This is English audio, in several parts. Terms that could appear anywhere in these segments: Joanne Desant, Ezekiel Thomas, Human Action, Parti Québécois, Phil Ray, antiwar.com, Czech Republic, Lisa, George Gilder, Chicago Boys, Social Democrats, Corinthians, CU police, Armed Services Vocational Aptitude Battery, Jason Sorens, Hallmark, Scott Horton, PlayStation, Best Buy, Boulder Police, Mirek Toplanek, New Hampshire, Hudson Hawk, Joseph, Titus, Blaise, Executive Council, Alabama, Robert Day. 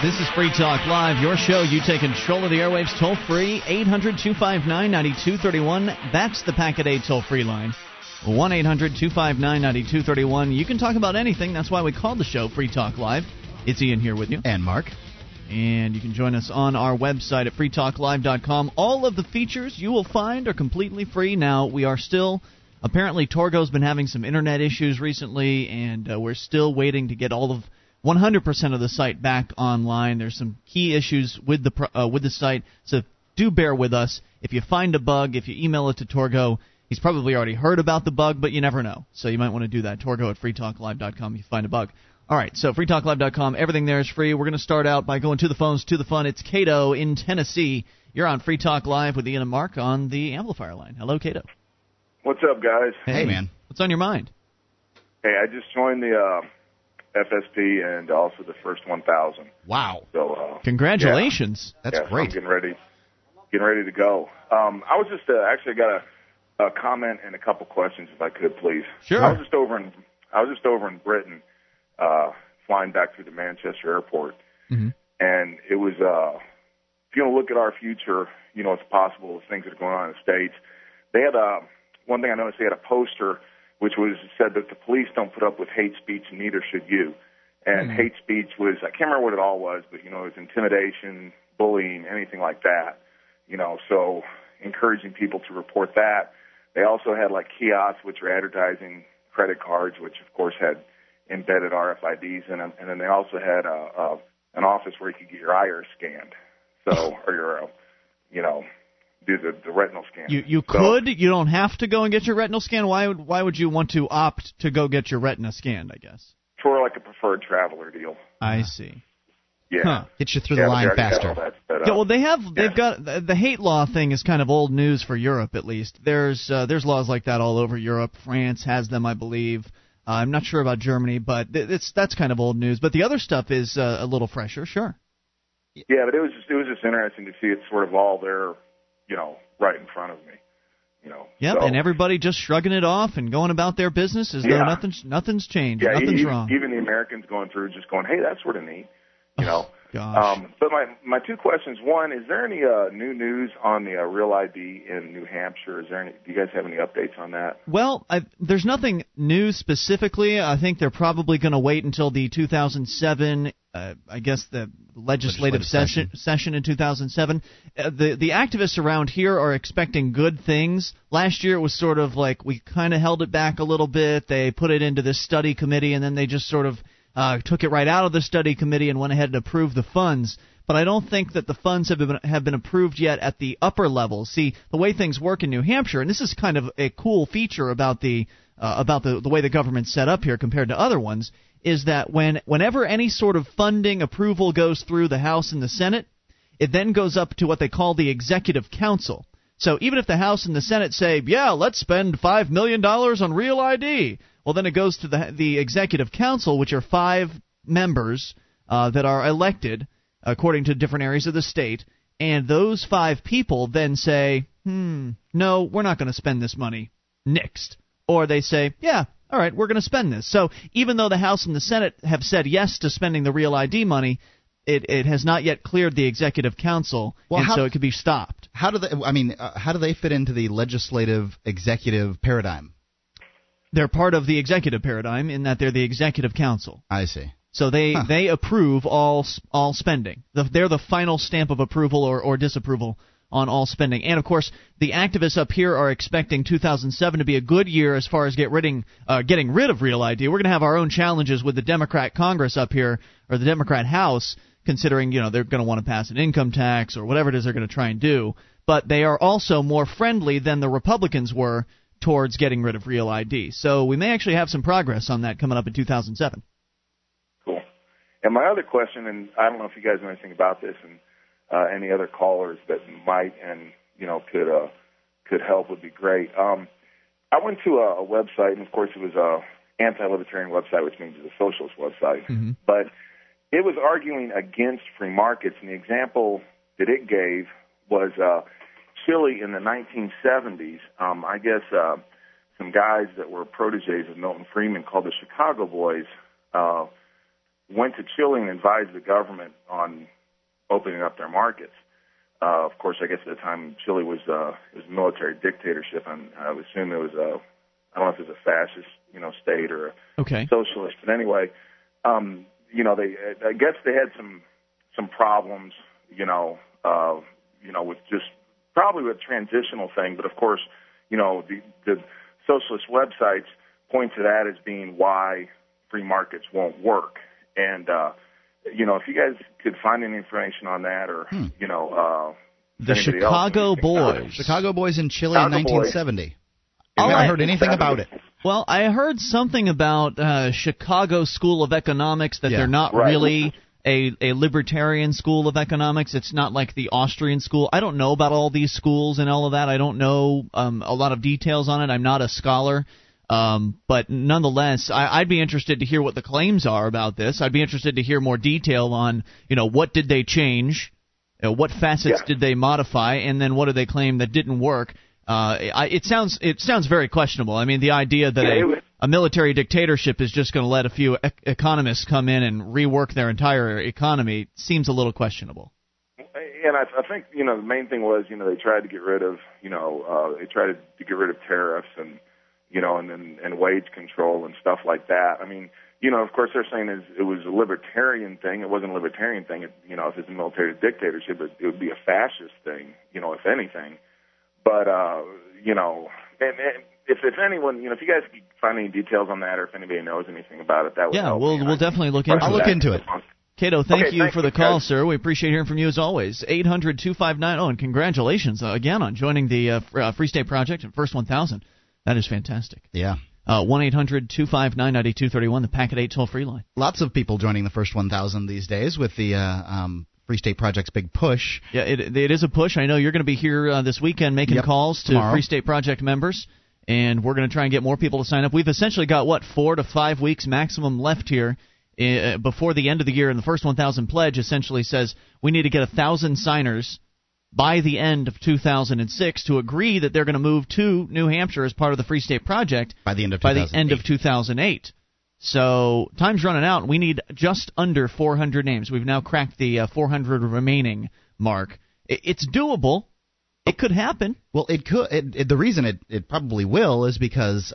This is Free Talk Live, your show. You take control of the airwaves toll-free, 800-259-9231. That's the Packet-A toll-free line, 1-800-259-9231. You can talk about anything. That's why we call the show Free Talk Live. It's Ian here with you. And Mark. And you can join us on our website at freetalklive.com. All of the features you will find are completely free. Now, we are still... Apparently, Torgo's been having some internet issues recently, and we're still waiting to get all of 100% of the site back online. There's some key issues with the site, so do bear with us. If you find a bug, if you email it to Torgo, he's probably already heard about the bug, but you never know. So you might want to do that. Torgo at freetalklive.com if you find a bug. All right, so freetalklive.com. Everything there is free. We're going to start out by going to the phones, to the fun. It's Cato in Tennessee. You're on Free Talk Live with Ian and Mark on the amplifier line. Hello, Cato. What's up, guys? Hey, man. What's on your mind? Hey, I just joined the FSP and also the First 1000. Wow. So, congratulations. Yeah. That's great. So I'm getting ready to go. I was just actually got a comment and a couple questions, if I could, please. Sure. I was just over in Britain, flying back through the Manchester airport, and it was if you look at our future, you know, it's possible things that are going on in the States. They had a one thing I noticed, they had a poster which said that the police don't put up with hate speech, and neither should you. And hate speech was, I can't remember what it all was, but, you know, it was intimidation, bullying, anything like that. You know, so encouraging people to report that. They also had, like, kiosks which were advertising credit cards, which, of course, had embedded RFIDs in them. And then they also had an office where you could get your iris scanned, so, or your, you know, do the retinal scan. You don't have to go and get your retinal scan. Why would you want to opt to go get your retina scanned, I guess? For like a preferred traveler deal. I see. Yeah. Huh. Get you through the line faster. Yeah, well, they've got the hate law thing is kind of old news for Europe, at least. There's laws like that all over Europe. France has them, I believe. I'm not sure about Germany, but that's kind of old news. But the other stuff is a little fresher, sure. Yeah, but it was just interesting to see it sort of all there, you know, right in front of me, you know. Yep, so, and everybody just shrugging it off and going about their business as though nothing's changed, yeah, nothing's wrong. Even the Americans going through just going, hey, that's sort of neat, you know. Gosh. But my two questions, one, is there any new news on the Real ID in New Hampshire? Do you guys have any updates on that? Well, there's nothing new specifically. I think they're probably going to wait until the 2007, I guess the legislative session in 2007. The activists around here are expecting good things. Last year it was sort of like we kind of held it back a little bit. They put it into this study committee, and then they just sort of took it right out of the study committee and went ahead and approved the funds. But I don't think that the funds have been approved yet at the upper level. See, the way things work in New Hampshire, and this is kind of a cool feature about the way the government's set up here compared to other ones, is that whenever any sort of funding approval goes through the House and the Senate, it then goes up to what they call the Executive Council. So even if the House and the Senate say, yeah, let's spend $5 million on Real ID, well, then it goes to the Executive Council, which are 5 members that are elected according to different areas of the state, and those 5 people then say, no, we're not going to spend this money, next. Or they say, yeah, all right, we're going to spend this. So even though the House and the Senate have said yes to spending the Real ID money, it has not yet cleared the Executive Council, so it could be stopped. How do they fit into the legislative executive paradigm? They're part of the executive paradigm in that they're the Executive Council. I see. So they approve all spending. They're the final stamp of approval or disapproval on all spending. And, of course, the activists up here are expecting 2007 to be a good year as far as getting rid of Real ID. We're going to have our own challenges with the Democrat Congress up here, or the Democrat House, considering, you know, they're going to want to pass an income tax or whatever it is they're going to try and do. But they are also more friendly than the Republicans were towards getting rid of Real ID. So we may actually have some progress on that coming up in 2007. Cool. And my other question, and I don't know if you guys know anything about this, and any other callers that might and, you know, could help would be great. I went to a website, and, of course, it was an anti-libertarian website, which means it's a socialist website. But it was arguing against free markets, and the example that it gave was Chile in the 1970s, I guess some guys that were protégés of Milton Friedman called the Chicago Boys went to Chile and advised the government on opening up their markets. Of course, I guess at the time Chile was a military dictatorship, and I would assume it was I don't know if it was a fascist, state or a socialist. But anyway, I guess they had some problems, with just probably with transitional thing. But of course, the socialist websites point to that as being why free markets won't work. And if you guys could find any information on that, or the Chicago Boys, in Chile in 1970. Have you ever heard anything about it? Well, I heard something about Chicago School of Economics, that they're not really a libertarian school of economics. It's not like the Austrian school. I don't know about all these schools and all of that. I don't know a lot of details on it. I'm not a scholar. But nonetheless, I'd be interested to hear what the claims are about this. I'd be interested to hear more detail on, what did they change, what facets did they modify, and then what do they claim that didn't work. It sounds very questionable. I mean, the idea that a military dictatorship is just going to let a few economists come in and rework their entire economy seems a little questionable. And I think the main thing was they tried to get rid of tariffs and. And wage control and stuff like that. I mean, of course they're saying it was a libertarian thing. It wasn't a libertarian thing. If it's a military dictatorship, it would be a fascist thing, if anything. But, and if anyone, if you guys find any details on that, or if anybody knows anything about it, that would help. We'll definitely look into it. I'll look into it. Cato, thank you for the call, sir. We appreciate hearing from you as always. 800-259-0, and congratulations again on joining the Free State Project and First 1000. That is fantastic. Yeah. 1-800-259-9231, the Packet 8 toll-free line. Lots of people joining the First 1,000 these days with the Free State Project's big push. Yeah, it is a push. I know you're going to be here this weekend making calls to Free State Project members, and we're going to try and get more people to sign up. We've essentially got, 4 to 5 weeks maximum left here before the end of the year, and the First 1,000 pledge essentially says we need to get 1,000 signers by the end of 2006 to agree that they're going to move to New Hampshire as part of the Free State Project by the end of 2008. So time's running out, and we need just under 400 names. We've now cracked the 400 remaining mark. It's doable. It could happen. Well, it could. The reason it probably will is because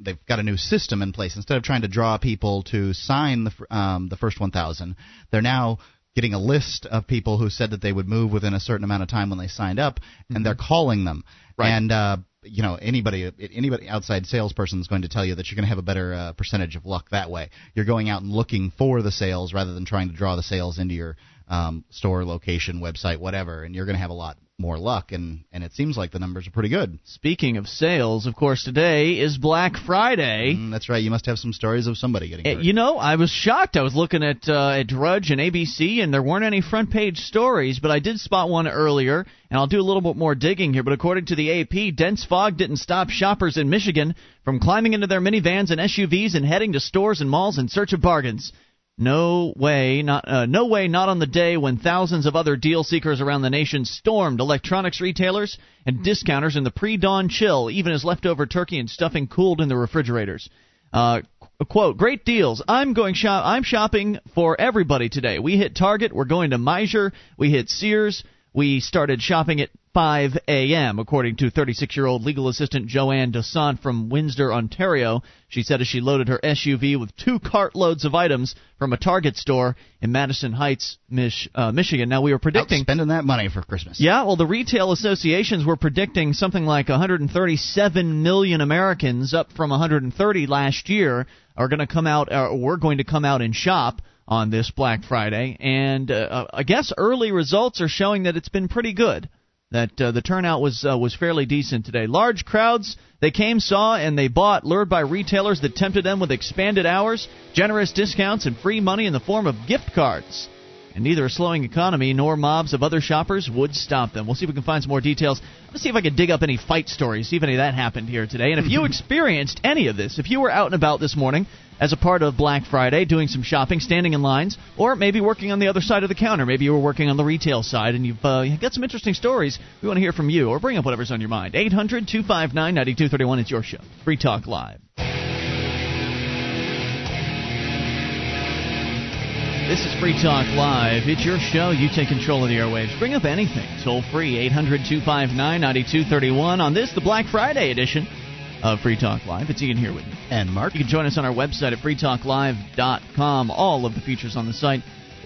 they've got a new system in place. Instead of trying to draw people to sign the First 1,000, they're now getting a list of people who said that they would move within a certain amount of time when they signed up, and they're calling them. Right. And anybody outside salesperson is going to tell you that you're going to have a better percentage of luck that way. You're going out and looking for the sales rather than trying to draw the sales into your store, location, website, whatever, and you're going to have a lot more luck, and it seems like the numbers are pretty good. Speaking of sales, of course, today is Black Friday. That's right. You must have some stories of somebody getting hurt. I was shocked. I was looking at Drudge and ABC, and there weren't any front-page stories, but I did spot one earlier, and I'll do a little bit more digging here. But according to the AP, dense fog didn't stop shoppers in Michigan from climbing into their minivans and SUVs and heading to stores and malls in search of bargains. No way, not on the day when thousands of other deal seekers around the nation stormed electronics retailers and discounters in the pre-dawn chill, even as leftover turkey and stuffing cooled in the refrigerators. Quote, great deals. I'm shopping for everybody today. We hit Target. We're going to Meijer. We hit Sears. We started shopping at 5 a.m., according to 36-year-old legal assistant Joanne Desant from Windsor, Ontario. She said as she loaded her SUV with 2 cartloads of items from a Target store in Madison Heights, Michigan. Now, we were predicting... spending that money for Christmas. Yeah, well, the retail associations were predicting something like 137 million Americans, up from 130 last year, we're going to come out and shop on this Black Friday, and I guess early results are showing that it's been pretty good, that the turnout was fairly decent today. Large crowds, they came, saw, and they bought, lured by retailers that tempted them with expanded hours, generous discounts, and free money in the form of gift cards. And neither a slowing economy nor mobs of other shoppers would stop them. We'll see if we can find some more details. Let's see if I can dig up any fight stories, see if any of that happened here today. And if you experienced any of this, if you were out and about this morning as a part of Black Friday, doing some shopping, standing in lines, or maybe working on the other side of the counter, maybe you were working on the retail side and you've got some interesting stories, we want to hear from you, or bring up whatever's on your mind. 800-259-9231, it's your show. Free Talk Live. This is Free Talk Live. It's your show. You take control of the airwaves. Bring up anything. Toll free, 800-259-9231. On this, the Black Friday edition of Free Talk Live. It's Ian here with me. And Mark. You can join us on our website at freetalklive.com. All of the features on the site,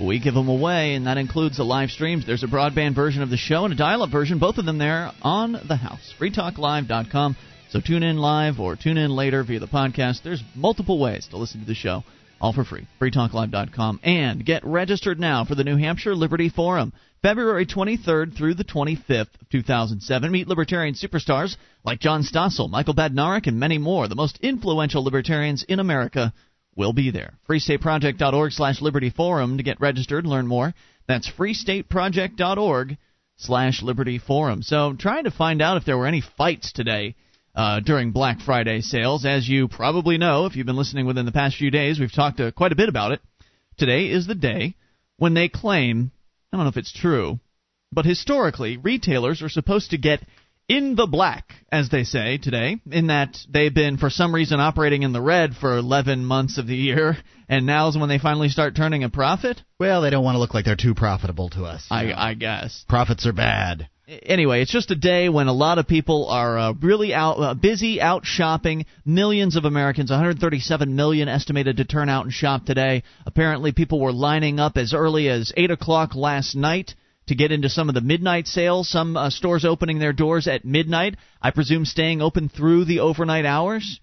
we give them away, and that includes the live streams. There's a broadband version of the show and a dial-up version, both of them there on the house. freetalklive.com. So tune in live or tune in later via the podcast. There's multiple ways to listen to the show, all for free. freetalklive.com. And get registered now for the New Hampshire Liberty Forum, February 23rd through the 25th of 2007. Meet libertarian superstars like John Stossel, Michael Bednarik, and many more. The most influential libertarians in America will be there. freestateproject.org/libertyforum to get registered, learn more. That's freestateproject.org/libertyforum. So trying to find out if there were any fights today during Black Friday sales. As you probably know, if you've been listening within the past few days, we've talked quite a bit about it. Today is the day when they claim, I don't know if it's true, but historically, retailers are supposed to get in the black, as they say today, in that they've been, for some reason, operating in the red for 11 months of the year, and now's when they finally start turning a profit? Well, they don't want to look like they're too profitable to us. I guess. Profits are bad. Anyway, it's just a day when a lot of people are really out, busy out shopping. Millions of Americans, 137 million estimated to turn out and shop today. Apparently, people were lining up as early as 8 o'clock last night to get into some of the midnight sales, some stores opening their doors at midnight, I presume staying open through the overnight hours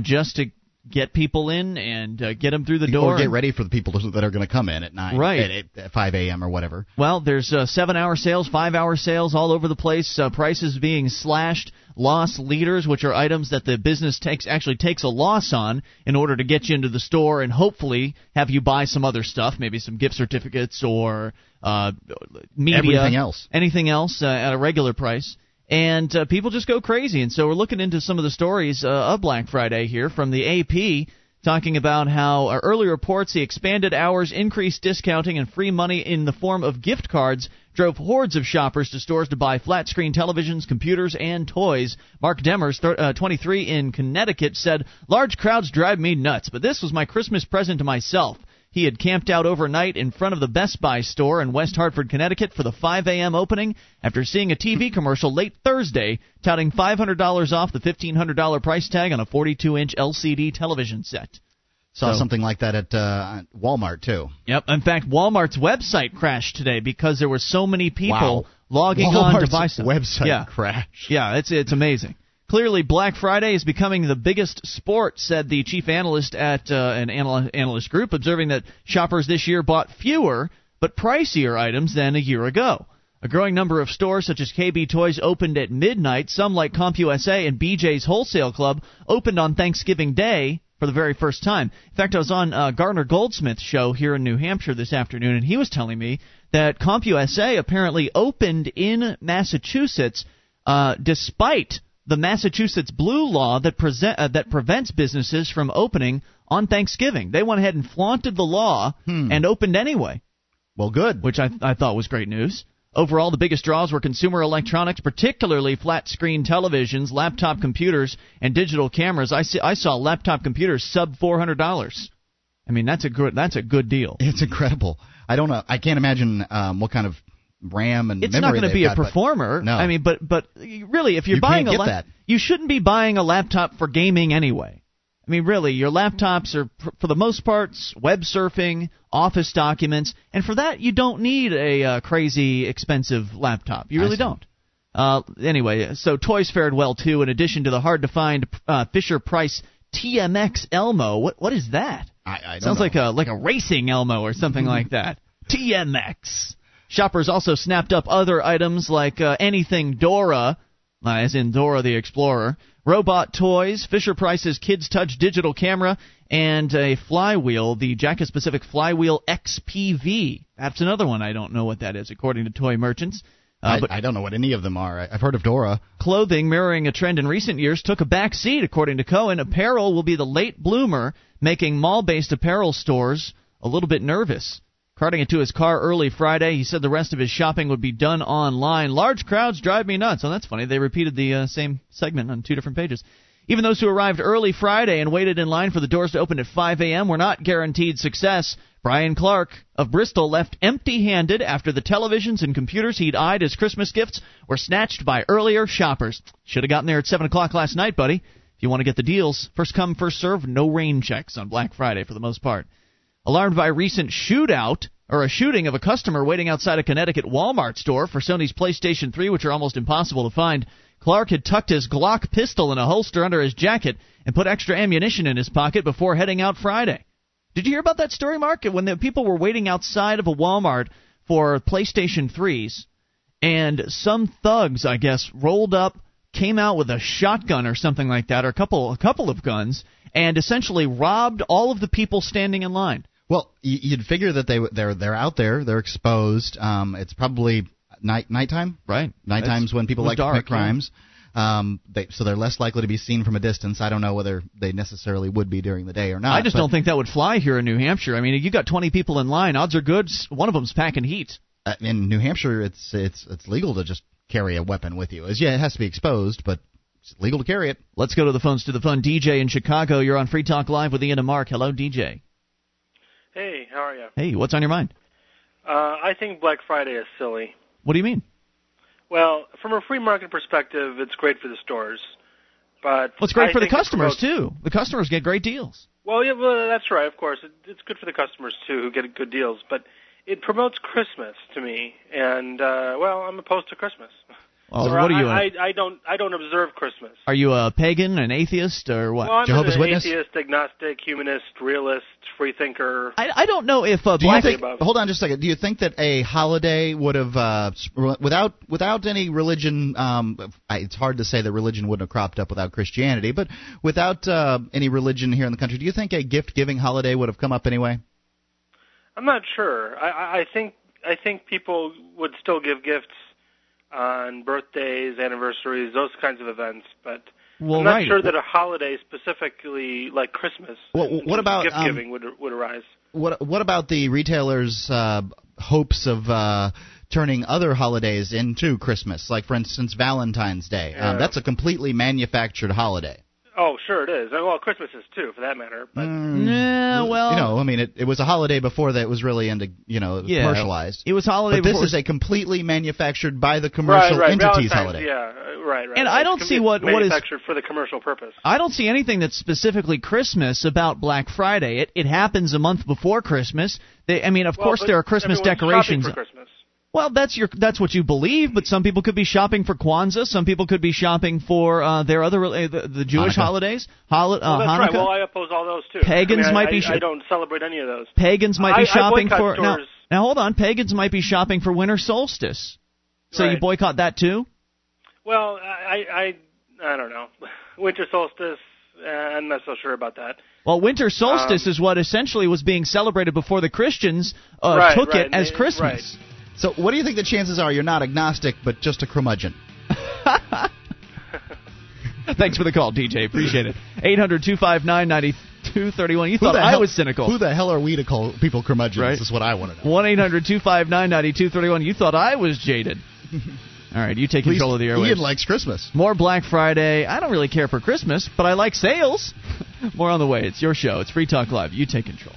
just to get people in and get them through the door. Or get ready for the people that are going to come in at 9, right, at 5 a.m. or whatever. Well, there's 7-hour sales, 5-hour sales all over the place, prices being slashed, loss leaders, which are items that the business actually takes a loss on in order to get you into the store and hopefully have you buy some other stuff, maybe some gift certificates or media. Anything else at a regular price. And people just go crazy. And so we're looking into some of the stories of Black Friday here from the AP, talking about how our early reports, the expanded hours, increased discounting, and free money in the form of gift cards drove hordes of shoppers to stores to buy flat-screen televisions, computers, and toys. Mark Demers, 23, in Connecticut, said, "Large crowds drive me nuts, but this was my Christmas present to myself." He had camped out overnight in front of the Best Buy store in West Hartford, Connecticut for the 5 a.m. opening after seeing a TV commercial late Thursday touting $500 off the $1,500 price tag on a 42-inch LCD television set. Saw something like that at Walmart, too. Yep. In fact, Walmart's website crashed today because there were so many people logging Walmart's on to buy stuff. Website crash. Yeah, it's amazing. Clearly, Black Friday is becoming the biggest sport, said the chief analyst at an analyst group, observing that shoppers this year bought fewer but pricier items than a year ago. A growing number of stores such as KB Toys opened at midnight. Some, like CompUSA and BJ's Wholesale Club, opened on Thanksgiving Day for the very first time. In fact, I was on Gardner Goldsmith's show here in New Hampshire this afternoon, and he was telling me that CompUSA apparently opened in Massachusetts despite the Massachusetts Blue Law that prevents businesses from opening on Thanksgiving. They went ahead and flaunted the law and opened anyway. Well, good. Which I thought was great news. Overall, the biggest draws were consumer electronics, particularly flat-screen televisions, laptop computers, and digital cameras. I saw laptop computers sub $400. I mean, that's a good deal. It's incredible. I don't know. I can't imagine what kind of RAM and it's memory. It's not going to be a performer. No. I mean, but really, if you're buying a laptop, you shouldn't be buying a laptop for gaming anyway. I mean, really, your laptops are, for the most part, web surfing, office documents, and for that, you don't need a crazy expensive laptop. You really don't. Anyway, so toys fared well too. In addition to the hard-to-find Fisher-Price TMX Elmo, what is that? I don't know. Sounds like a racing Elmo or something like that. TMX. Shoppers also snapped up other items like anything Dora, as in Dora the Explorer, robot toys, Fisher-Price's Kids Touch digital camera, and a flywheel, the Jackass Pacific Flywheel XPV. That's another one. I don't know what that is, according to toy merchants. I don't know what any of them are. I've heard of Dora. Clothing, mirroring a trend in recent years, took a back seat, according to Cohen. Apparel will be the late bloomer, making mall-based apparel stores a little bit nervous. Carting it to his car early Friday, he said the rest of his shopping would be done online. Large crowds drive me nuts. Oh, that's funny. They repeated the same segment on two different pages. Even those who arrived early Friday and waited in line for the doors to open at 5 a.m. were not guaranteed success. Brian Clark of Bristol left empty-handed after the televisions and computers he'd eyed as Christmas gifts were snatched by earlier shoppers. Should have gotten there at 7 o'clock last night, buddy. If you want to get the deals, first come, first serve, no rain checks on Black Friday for the most part. Alarmed by recent shooting of a customer waiting outside a Connecticut Walmart store for Sony's PlayStation 3, which are almost impossible to find, Clark had tucked his Glock pistol in a holster under his jacket and put extra ammunition in his pocket before heading out Friday. Did you hear about that story, Mark? When the people were waiting outside of a Walmart for PlayStation 3s, and some thugs, I guess, rolled up, came out with a shotgun or something like that, or a couple of guns, and essentially robbed all of the people standing in line. Well, you'd figure that they're out there, they're exposed. It's probably nighttime, right? Nighttime's when people like to commit crimes, so they're less likely to be seen from a distance. I don't know whether they necessarily would be during the day or not. I just don't think that would fly here in New Hampshire. I mean, you got 20 people in line, odds are good one of them's packing heat. In New Hampshire, it's legal to just carry a weapon with you. Yeah, it has to be exposed, but it's legal to carry it. Let's go to the phones to the fun. DJ in Chicago, you're on Free Talk Live with Ian and Mark. Hello, DJ. Hey, how are you? Hey, what's on your mind? I think Black Friday is silly. What do you mean? Well, from a free market perspective, it's great for the stores. But it's great for the customers, too. The customers get great deals. Well, yeah, well, that's right, of course. It's good for the customers, too, who get good deals. But it promotes Christmas to me, and, I'm opposed to Christmas. Well, what are you? I don't observe Christmas. Are you a pagan, an atheist, or what? Well, I'm Jehovah's Witness? Atheist, agnostic, humanist, realist, freethinker. I don't know if hold on just a second. Do you think that a holiday would have without any religion? It's hard to say that religion wouldn't have cropped up without Christianity, but without any religion here in the country, do you think a gift-giving holiday would have come up anyway? I'm not sure. I think people would still give gifts on birthdays, anniversaries, those kinds of events, but I'm not sure that a holiday specifically like Christmas gift-giving would arise. What about the retailers' hopes of turning other holidays into Christmas, like, for instance, Valentine's Day? Yeah. That's a completely manufactured holiday. Oh, sure it is. Well, Christmas is too, for that matter. But it was a holiday before that it was really commercialized. It was holiday. But this is a completely manufactured by the commercial entities holiday. Yeah, right. And I don't see what is manufactured for the commercial purpose. I don't see anything that's specifically Christmas about Black Friday. It happens a month before Christmas. Of course, there are Christmas decorations. Shopping for Christmas. Well, that's what you believe, but some people could be shopping for Kwanzaa. Some people could be shopping for their other the Jewish Hanukkah. Holidays. That's Hanukkah. Right. Well, I oppose all those too. Pagans might be. I don't celebrate any of those. Pagans might be shopping for. Now hold on. Pagans might be shopping for winter solstice. So right. You boycott that too? Well, I don't know. Winter solstice. I'm not so sure about that. Well, winter solstice is what essentially was being celebrated before the Christians took it as Christmas. Right. So what do you think the chances are you're not agnostic, but just a curmudgeon? Thanks for the call, DJ. Appreciate it. 800-259-9231. You thought I was cynical. Who the hell are we to call people curmudgeons? Right? This is what I want to know. 1-800-259-9231. You thought I was jaded. All right, you take control of the airwaves. Ian likes Christmas. More Black Friday. I don't really care for Christmas, but I like sales. More on the way. It's your show. It's Free Talk Live. You take control.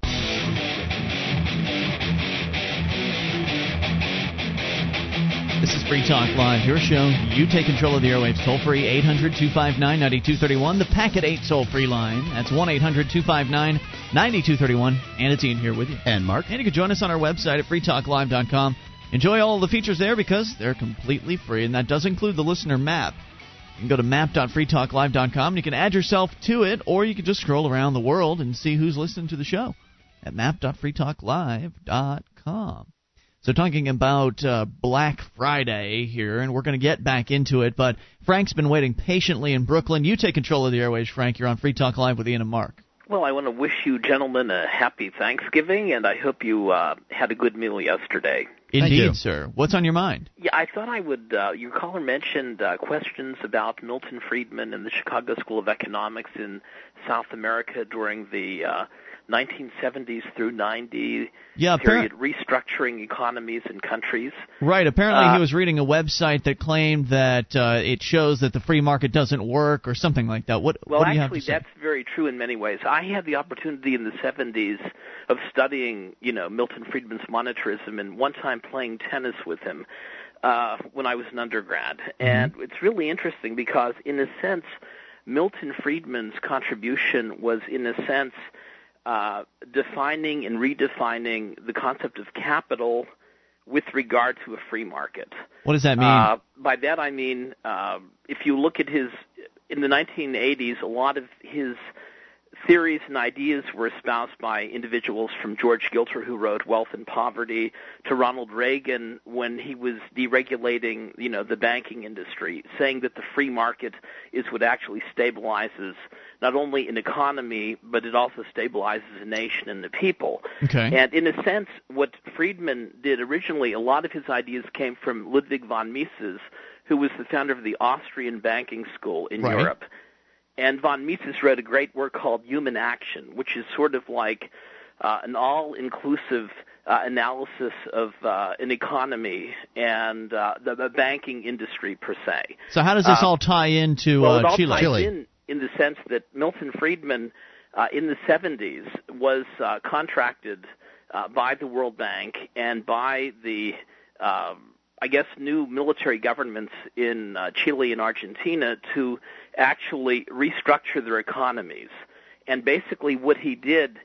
This is Free Talk Live, your show. You take control of the airwaves toll-free, 800-259-9231, the Packet 8 toll-free line. That's 1-800-259-9231, and it's Ian here with you. And Mark. And you can join us on our website at freetalklive.com. Enjoy all the features there because they're completely free, and that does include the listener map. You can go to map.freetalklive.com, and you can add yourself to it, or you can just scroll around the world and see who's listening to the show at map.freetalklive.com. So talking about Black Friday here, and we're going to get back into it, but Frank's been waiting patiently in Brooklyn. You take control of the airwaves, Frank. You're on Free Talk Live with Ian and Mark. Well, I want to wish you gentlemen a happy Thanksgiving, and I hope you had a good meal yesterday. Indeed, sir. What's on your mind? Yeah, I thought I would your caller mentioned questions about Milton Friedman and the Chicago School of Economics in South America during the 1970s through 90 period, restructuring economies and countries. Right. Apparently he was reading a website that claimed that it shows that the free market doesn't work or something like that. What do you have to say? Well, actually, that's very true in many ways. I had the opportunity in the 70s of studying, Milton Friedman's monetarism and one time playing tennis with him when I was an undergrad. And it's really interesting because, in a sense, Milton Friedman's contribution was, in a sense, defining and redefining the concept of capital with regard to a free market. What does that mean? By that I mean, if you look at in the 1980s, a lot of his theories and ideas were espoused by individuals from George Gilder, who wrote Wealth and Poverty, to Ronald Reagan when he was deregulating, the banking industry, saying that the free market is what actually stabilizes not only an economy, but it also stabilizes a nation and the people. Okay. And in a sense, what Friedman did originally, a lot of his ideas came from Ludwig von Mises, who was the founder of the Austrian banking school in Europe. And von Mises wrote a great work called Human Action, which is sort of like an all-inclusive analysis of an economy and the banking industry per se. So how does this all tie into Chile? Well, it all ties in the sense that Milton Friedman in the 70s was contracted by the World Bank and by the new military governments in Chile and Argentina to actually restructure their economies. And basically what he did,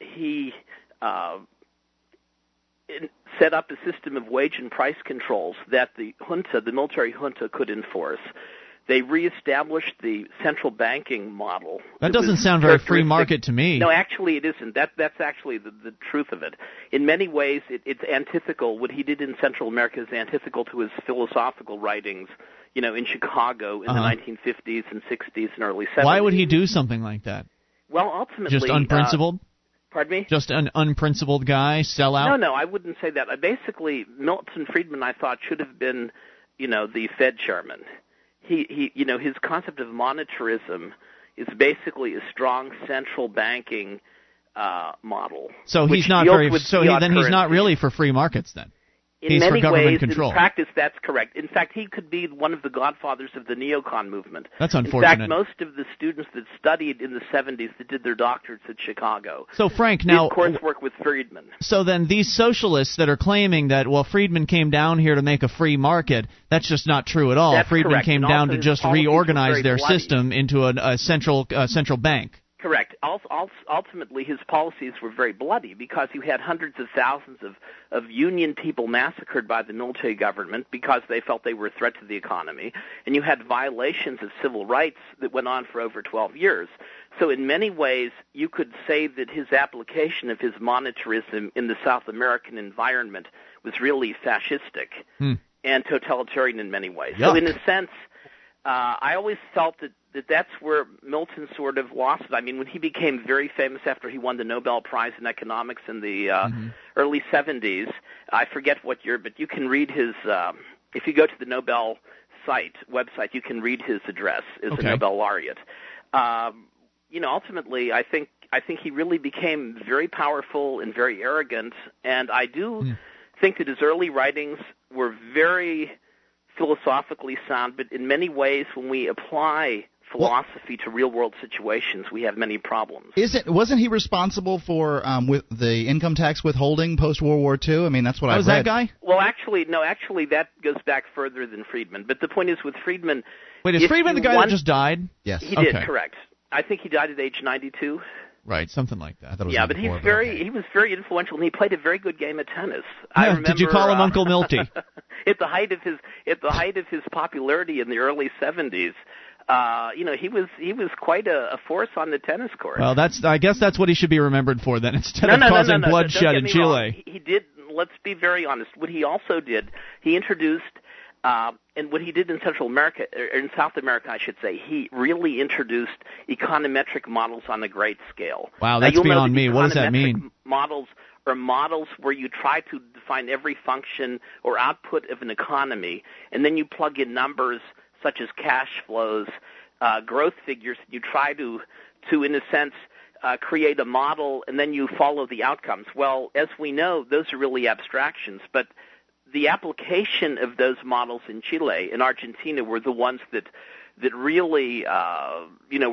he set up a system of wage and price controls that the military junta could enforce. They reestablished the central banking model. That doesn't sound very free market to me. No, actually it isn't. That's actually the truth of it. In many ways, it's antithetical. What he did in Central America is antithetical to his philosophical writings, in Chicago in the 1950s and 60s and early 70s. Why would he do something like that? Well, ultimately... Just unprincipled? Pardon me? Just an unprincipled guy, sell out? No, I wouldn't say that. Basically, Milton Friedman, I thought, should have been, the Fed chairman. He his concept of monetarism is basically a strong central banking model. So he's not he's not really for free markets then. In many ways, control. In practice, that's correct. In fact, he could be one of the godfathers of the neocon movement. That's unfortunate. In fact, most of the students that studied in the 70s that did their doctorates at Chicago did coursework with Friedman. So then these socialists that are claiming that, Friedman came down here to make a free market, that's just not true at all. That's Friedman correct. Came and down to just reorganize their system into a central bank. Correct. Ultimately, his policies were very bloody because you had hundreds of thousands of union people massacred by the military government because they felt they were a threat to the economy, and you had violations of civil rights that went on for over 12 years. So in many ways, you could say that his application of his monetarism in the South American environment was really fascistic and totalitarian in many ways. Yuck. So in a sense, I always felt that that's where Milton sort of lost it. I mean, when he became very famous after he won the Nobel Prize in economics in the early 70s, I forget what year, but you can read his if you go to the Nobel website, you can read his address as a Nobel laureate. Ultimately, I think he really became very powerful and very arrogant, and I do think that his early writings were very philosophically sound, but in many ways when we apply philosophy to real-world situations, we have many problems. Wasn't he responsible for with the income tax withholding post-World War II? I mean, that's what I read. Was that guy? Well, actually, no. Actually, that goes back further than Friedman. But the point is, with Friedman... Wait, is Friedman the guy that just died? Yes. He did, correct. I think he died at age 92. Right, something like that. He was very influential, and he played a very good game of tennis. I remember, did you call him Uncle Milty? At the height of his popularity in the early 70s, he was quite a force on the tennis court. Well, I guess that's what he should be remembered for then, instead of causing bloodshed in Chile. He did. Let's be very honest. What he also did, he introduced. And what he did in Central America, or in South America, I should say, he really introduced econometric models on a great scale. Wow, that's beyond me. What does that mean? Models are models where you try to define every function or output of an economy, and then you plug in numbers such as cash flows, growth figures. You try to in a sense, create a model, and then you follow the outcomes. Well, as we know, those are really abstractions, but the application of those models in Chile and Argentina were the ones that really, were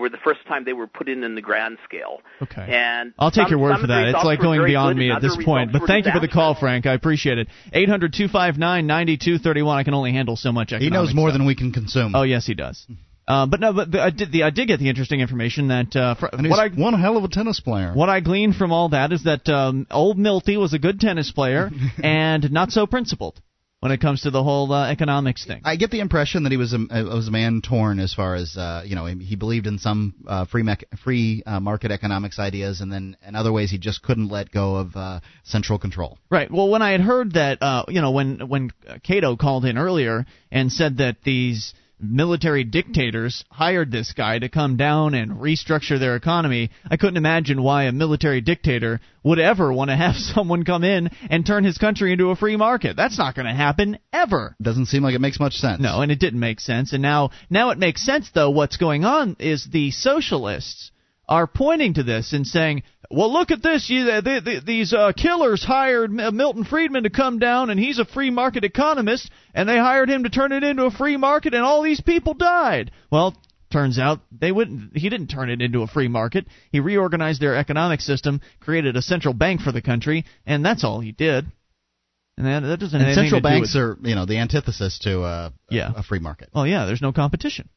the first time they were put in the grand scale. Okay. And I'll take your word for that. It's like going beyond me at this point. But thank you for the call, Frank. I appreciate it. 800-259-9231. I can only handle so much economic stuff. He knows more than we can consume. Oh, yes, he does. But I did get the interesting information that one hell of a tennis player. What I gleaned from all that is that old Milty was a good tennis player and not so principled when it comes to the whole economics thing. I get the impression that he was a man torn as far as he believed in some free market economics ideas, and then in other ways he just couldn't let go of central control. Right. Well, when I had heard that when Cato called in earlier and said that these military dictators hired this guy to come down and restructure their economy, I couldn't imagine why a military dictator would ever want to have someone come in and turn his country into a free market. That's not going to happen ever. Doesn't seem like it makes much sense. No, and it didn't make sense. And now it makes sense, though. What's going on is the socialists are pointing to this and saying, well, look at this. These killers hired Milton Friedman to come down, and he's a free market economist, and they hired him to turn it into a free market, and all these people died. Well, turns out he didn't turn it into a free market. He reorganized their economic system, created a central bank for the country, and that's all he did. And that doesn't have anything to do with... And central banks are the antithesis to a free market. Well, yeah, there's no competition.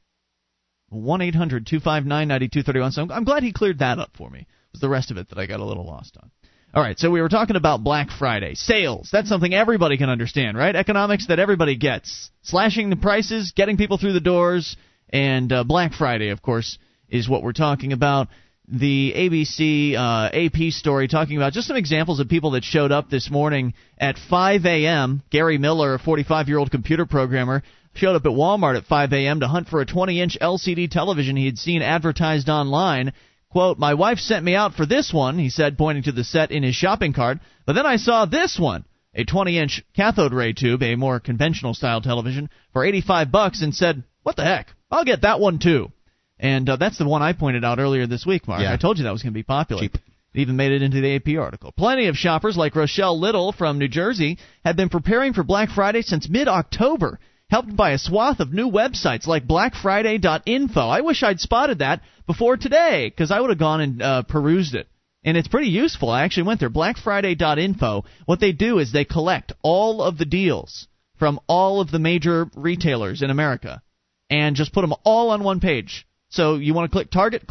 1-800-259-9231. So I'm glad he cleared that up for me. It was the rest of it that I got a little lost on. All right, so we were talking about Black Friday. Sales, that's something everybody can understand, right? Economics that everybody gets. Slashing the prices, getting people through the doors, and Black Friday, of course, is what we're talking about. The ABC AP story talking about just some examples of people that showed up this morning at 5 a.m. Gary Miller, a 45-year-old computer programmer, showed up at Walmart at 5 a.m. to hunt for a 20-inch LCD television he had seen advertised online. Quote, "My wife sent me out for this one," he said, pointing to the set in his shopping cart, "but then I saw this one, a 20-inch cathode ray tube, a more conventional-style television, for $85 and said, what the heck, I'll get that one too." And that's the one I pointed out earlier this week, Mark. Yeah. I told you that was going to be popular. Cheap. It even made it into the AP article. Plenty of shoppers, like Rochelle Little from New Jersey, had been preparing for Black Friday since mid-October, helped by a swath of new websites like blackfriday.info. I wish I'd spotted that before today, because I would have gone and perused it. And it's pretty useful. I actually went there, blackfriday.info. What they do is they collect all of the deals from all of the major retailers in America and just put them all on one page. So you want to click Target,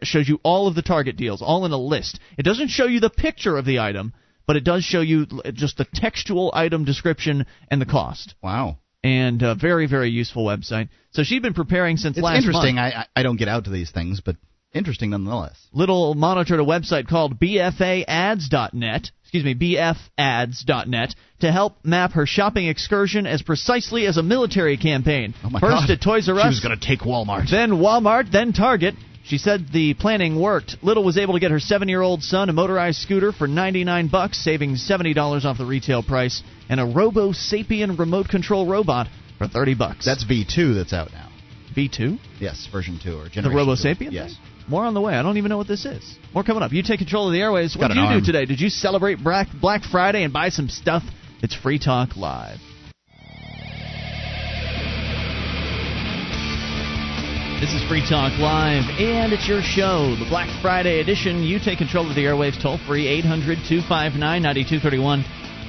it shows you all of the Target deals, all in a list. It doesn't show you the picture of the item, but it does show you just the textual item description and the cost. Wow. And a very, very useful website. So she'd been preparing since last month. It's interesting. I don't get out to these things, but interesting nonetheless. Little monitored a website called bfads.net to help map her shopping excursion as precisely as a military campaign. Oh my God. First at Toys R Us. She was going to take Walmart. Then Walmart, then Target. She said the planning worked. Little was able to get her 7-year-old son a motorized scooter for $99, saving $70 off the retail price, and a Robo-Sapien remote control robot for $30. That's V2 that's out now. V2? Yes, version 2 or generation 2. The Robo-Sapien? Yes. More on the way. I don't even know what this is. More coming up. You take control of the airways. What did you do today? Did you celebrate Black Friday and buy some stuff? It's Free Talk Live. This is Free Talk Live, and it's your show, the Black Friday edition. You take control of the airwaves toll-free, 800-259-9231.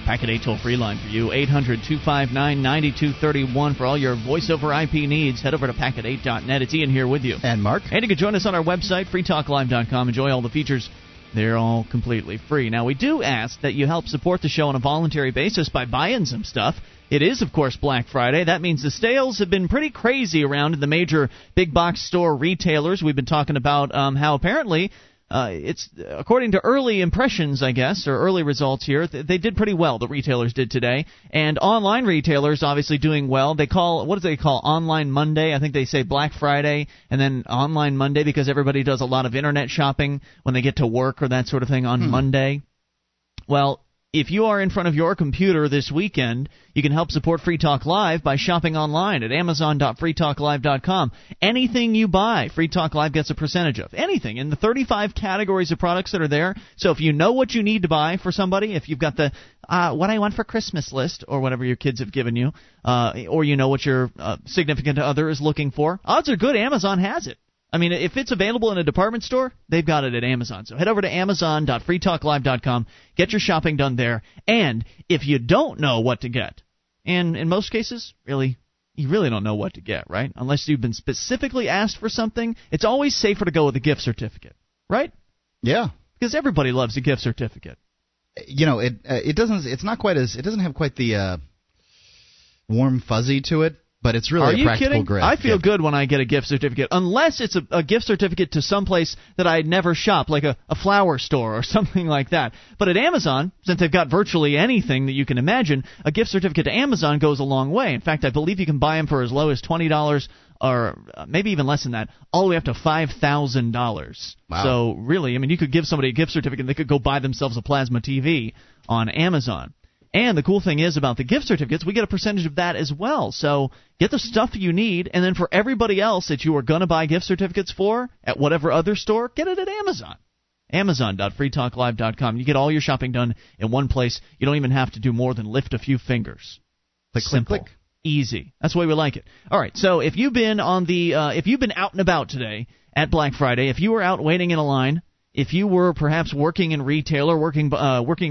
Packet A toll-free line for you, 800-259-9231. For all your voice-over IP needs, head over to packet8.net. It's Ian here with you. And Mark. And you can join us on our website, freetalklive.com. Enjoy all the features. They're all completely free. Now, we do ask that you help support the show on a voluntary basis by buying some stuff. It is, of course, Black Friday. That means the sales have been pretty crazy around the major big-box store retailers. We've been talking about how apparently it's, according to early impressions, I guess, or early results here, they did pretty well, the retailers did today. And online retailers obviously doing well. They call, what do they call, Online Monday? I think they say Black Friday and then Online Monday because everybody does a lot of Internet shopping when they get to work or that sort of thing on Monday. Well, if you are in front of your computer this weekend, you can help support Free Talk Live by shopping online at amazon.freetalklive.com. Anything you buy, Free Talk Live gets a percentage of. Anything in the 35 categories of products that are there. So if you know what you need to buy for somebody, if you've got the what I want for Christmas list or whatever your kids have given you, or you know what your significant other is looking for, odds are good Amazon has it. I mean, if it's available in a department store, they've got it at Amazon. So head over to amazon.freetalklive.com, get your shopping done there, and if you don't know what to get, and in most cases, really, you really don't know what to get, right? Unless you've been specifically asked for something, it's always safer to go with a gift certificate, right? Yeah. Because everybody loves a gift certificate. You know, it doesn't have quite the warm fuzzy to it. But it's really a practical gift. I feel good when I get a gift certificate, unless it's a gift certificate to someplace that I'd never shop, like a flower store or something like that. But at Amazon, since they've got virtually anything that you can imagine, a gift certificate to Amazon goes a long way. In fact, I believe you can buy them for as low as $20 or maybe even less than that, all the way up to $5,000. Wow. So really, I mean, you could give somebody a gift certificate and they could go buy themselves a plasma TV on Amazon. And the cool thing is about the gift certificates, we get a percentage of that as well. So get the stuff you need, and then for everybody else that you are going to buy gift certificates for at whatever other store, get it at Amazon. Amazon.freetalklive.com. You get all your shopping done in one place. You don't even have to do more than lift a few fingers. Click, simple. Click, click. Easy. That's the way we like it. All right, so if you've been on the if you've been out and about today at Black Friday, if you were out waiting in a line, if you were perhaps working in retail or working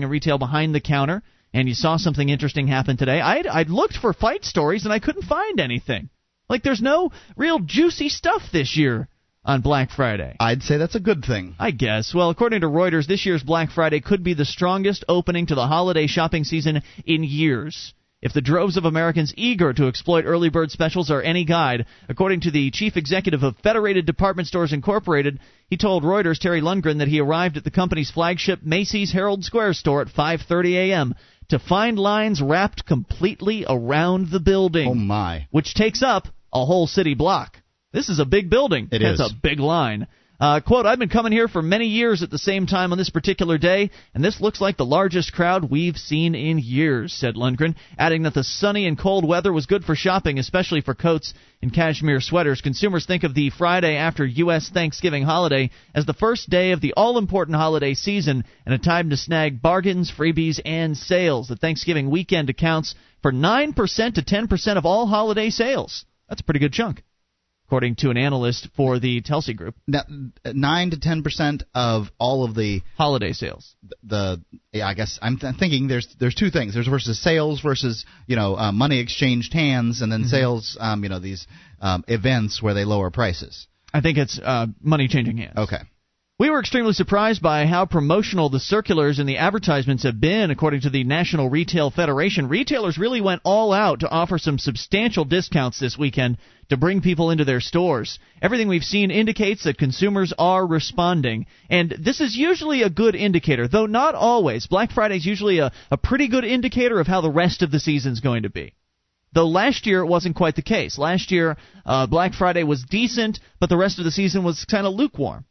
in retail behind the counter, and you saw something interesting happen today, I'd looked for fight stories, and I couldn't find anything. Like, there's no real juicy stuff this year on Black Friday. I'd say that's a good thing. I guess. Well, according to Reuters, this year's Black Friday could be the strongest opening to the holiday shopping season in years. If the droves of Americans eager to exploit early bird specials are any guide, according to the chief executive of Federated Department Stores Incorporated, he told Reuters' Terry Lundgren that he arrived at the company's flagship Macy's Herald Square store at 5:30 a.m. to find lines wrapped completely around the building. Oh, my. Which takes up a whole city block. This is a big building. It is. That's a big line. Quote, I've been coming here for many years at the same time on this particular day, and this looks like the largest crowd we've seen in years, said Lundgren, adding that the sunny and cold weather was good for shopping, especially for coats and cashmere sweaters. Consumers think of the Friday after U.S. Thanksgiving holiday as the first day of the all-important holiday season and a time to snag bargains, freebies, and sales. The Thanksgiving weekend accounts for 9% to 10% of all holiday sales. That's a pretty good chunk, according to an analyst for the Telsey Group. Now, 9 to 10% of all of the holiday sales. I guess I'm thinking there's two things. There's versus sales versus, money exchanged hands, and then sales, these events where they lower prices. I think it's money changing hands. Okay. We were extremely surprised by how promotional the circulars and the advertisements have been, according to the National Retail Federation. Retailers really went all out to offer some substantial discounts this weekend to bring people into their stores. Everything we've seen indicates that consumers are responding. And this is usually a good indicator, though not always. Black Friday is usually a pretty good indicator of how the rest of the season's going to be. Though last year it wasn't quite the case. Last year, Black Friday was decent, but the rest of the season was kind of lukewarm.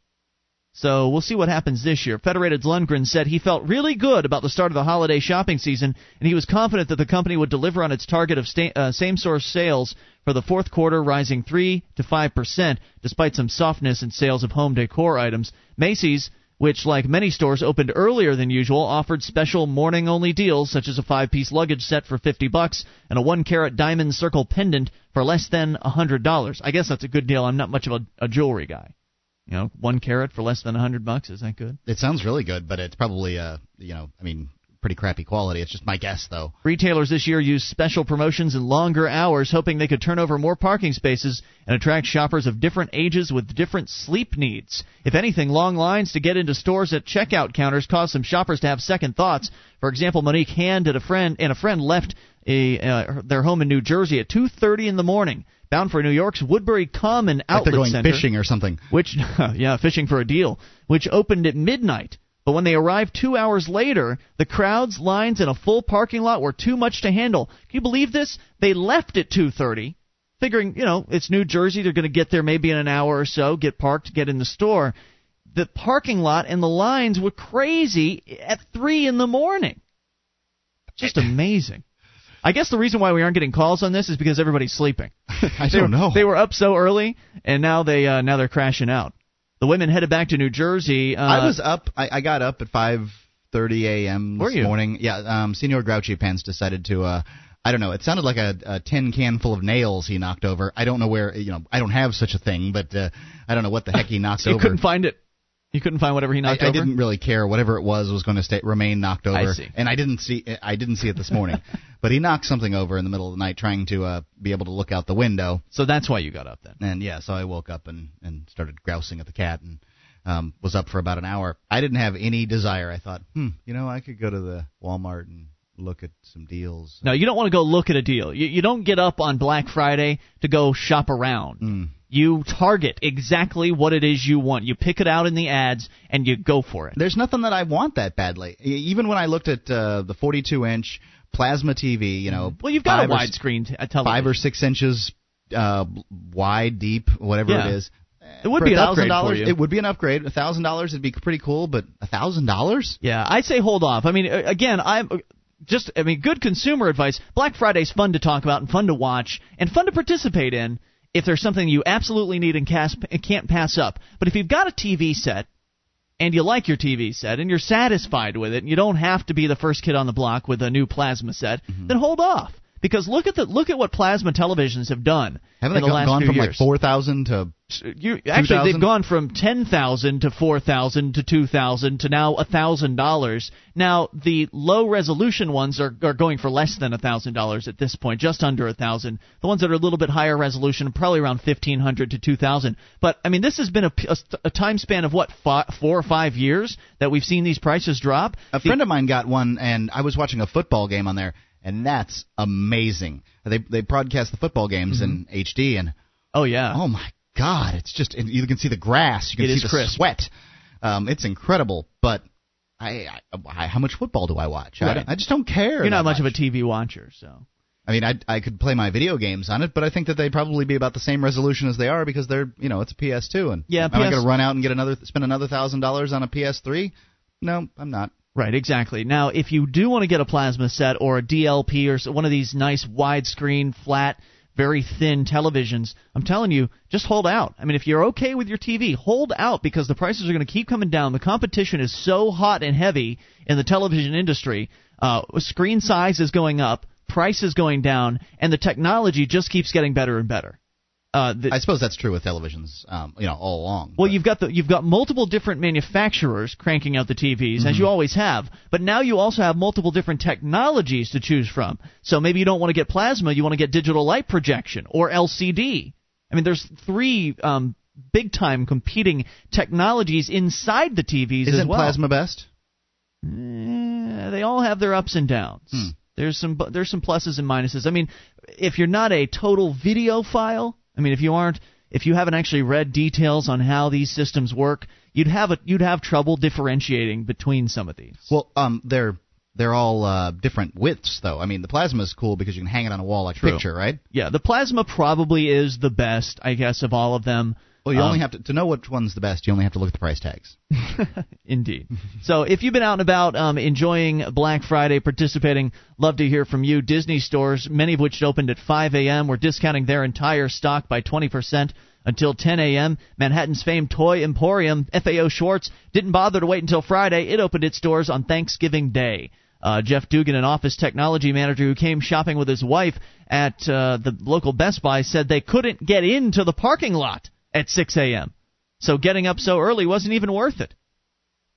So we'll see what happens this year. Federated's Lundgren said he felt really good about the start of the holiday shopping season, and he was confident that the company would deliver on its target of same-store sales for the fourth quarter, rising 3 to 5%, despite some softness in sales of home decor items. Macy's, which, like many stores, opened earlier than usual, offered special morning-only deals, such as a 5-piece luggage set for $50 and a 1-carat diamond circle pendant for less than $100. I guess that's a good deal. I'm not much of a jewelry guy. 1 carat for less than $100, is that good? It sounds really good, but it's probably, pretty crappy quality. It's just my guess, though. Retailers this year used special promotions and longer hours, hoping they could turn over more parking spaces and attract shoppers of different ages with different sleep needs. If anything, long lines to get into stores at checkout counters caused some shoppers to have second thoughts. For example, Monique handed a friend left their home in New Jersey at 2:30 in the morning, bound for New York's Woodbury Common Outlet Center. Like they're going fishing or something. Which, fishing for a deal, which opened at midnight. But when they arrived 2 hours later, the crowds, lines, and a full parking lot were too much to handle. Can you believe this? They left at 2:30, figuring, it's New Jersey, they're going to get there maybe in an hour or so, get parked, get in the store. the parking lot and the lines were crazy at 3 in the morning. Just amazing. I guess the reason why we aren't getting calls on this is because everybody's sleeping. I don't know. They were up so early, and now they're crashing out. The women headed back to New Jersey. I was up. I got up at 5:30 a.m. this morning. Yeah, Senor Grouchy Pants decided to. I don't know. It sounded like a tin can full of nails he knocked over. I don't know where. You know, I don't have such a thing, but I don't know what the heck he knocked over. You couldn't find it. You couldn't find whatever he knocked over? I didn't really care. Whatever it was going to remain knocked over. I see. And I didn't see it this morning. But he knocked something over in the middle of the night trying to be able to look out the window. So that's why you got up then. And, yeah, so I woke up and started grousing at the cat and was up for about an hour. I didn't have any desire. I thought, I could go to the Walmart and look at some deals. No, you don't want to go look at a deal. You don't get up on Black Friday to go shop around. You target exactly what it is you want. You pick it out in the ads, and you go for it. There's nothing that I want that badly. Even when I looked at the 42-inch plasma TV, Well, you've got a widescreen television. 5 or 6 inches wide, deep, whatever it is. It would be an upgrade for you. It would be an upgrade. $1,000 would be pretty cool, but $1,000? Yeah, I'd say hold off. I mean, again, good consumer advice. Black Friday's fun to talk about and fun to watch and fun to participate in. If there's something you absolutely need and can't pass up. But if you've got a TV set and you like your TV set and you're satisfied with it and you don't have to be the first kid on the block with a new plasma set, then hold off. Because look at what plasma televisions have done. Haven't they gone from like 4,000 to 2,000? Actually, they've gone from 10,000 to 4,000 to 2,000 to now $1,000. Now the low resolution ones are going for less than $1,000 at this point, just under 1,000. The ones that are a little bit higher resolution, probably around 1,500 to 2,000. But I mean, this has been a time span of what 4 or 5 years that we've seen these prices drop. A friend of mine got one, and I was watching a football game on there. And that's amazing. They broadcast the football games in HD and oh my God, it's just you can see the grass, you can see the crisp. Sweat. It's incredible. But I how much football do I watch? Right. I just don't care. You're not much of a TV watcher, so. I mean, I could play my video games on it, but I think that they'd probably be about the same resolution as they are because they're it's a PS2 and am I going to run out and get spend another $1,000 on a PS3? No, I'm not. Right, exactly. Now, if you do want to get a plasma set or a DLP or one of these nice widescreen, flat, very thin televisions, I'm telling you, just hold out. I mean, if you're okay with your TV, hold out because the prices are going to keep coming down. The competition is so hot and heavy in the television industry. Screen size is going up, price is going down, and the technology just keeps getting better and better. I suppose that's true with televisions, all along. Well, you've got multiple different manufacturers cranking out the TVs, as you always have. But now you also have multiple different technologies to choose from. So maybe you don't want to get plasma, you want to get digital light projection or LCD. I mean, there's 3 big-time competing technologies inside the TVs as well. Isn't plasma best? They all have their ups and downs. There's some pluses and minuses. I mean, if you're not a total videophile. I mean, if you haven't actually read details on how these systems work, you'd have trouble differentiating between some of these. Well, they're all different widths, though. I mean, the plasma is cool because you can hang it on a wall like a picture, right? Yeah, the plasma probably is the best, I guess, of all of them. Well, you only have to know which one's the best. You only have to look at the price tags. Indeed. So if you've been out and about enjoying Black Friday, participating, love to hear from you. Disney stores, many of which opened at 5 a.m., were discounting their entire stock by 20% until 10 a.m. Manhattan's famed Toy Emporium, FAO Schwartz, didn't bother to wait until Friday. It opened its doors on Thanksgiving Day. Jeff Dugan, an office technology manager who came shopping with his wife at the local Best Buy, said they couldn't get into the parking lot at 6 a.m. So getting up so early wasn't even worth it.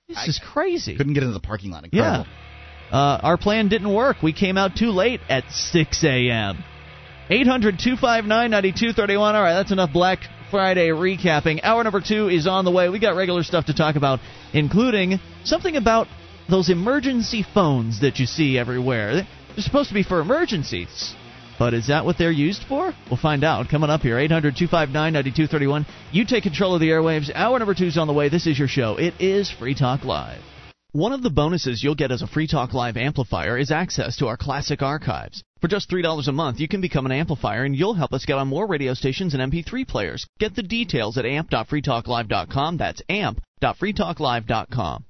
This is crazy. Couldn't get into the parking lot. Incredible. Yeah. Our plan didn't work. We came out too late at 6 a.m. 800-259-9231. All right, that's enough Black Friday recapping. Hour number 2 is on the way. We got regular stuff to talk about, including something about those emergency phones that you see everywhere. They're supposed to be for emergencies. But is that what they're used for? We'll find out. Coming up here, 800-259-9231. You take control of the airwaves. Hour number 2's on the way. This is your show. It is Free Talk Live. One of the bonuses you'll get as a Free Talk Live amplifier is access to our classic archives. For just $3 a month, you can become an amplifier, and you'll help us get on more radio stations and MP3 players. Get the details at amp.freetalklive.com. That's amp.freetalklive.com.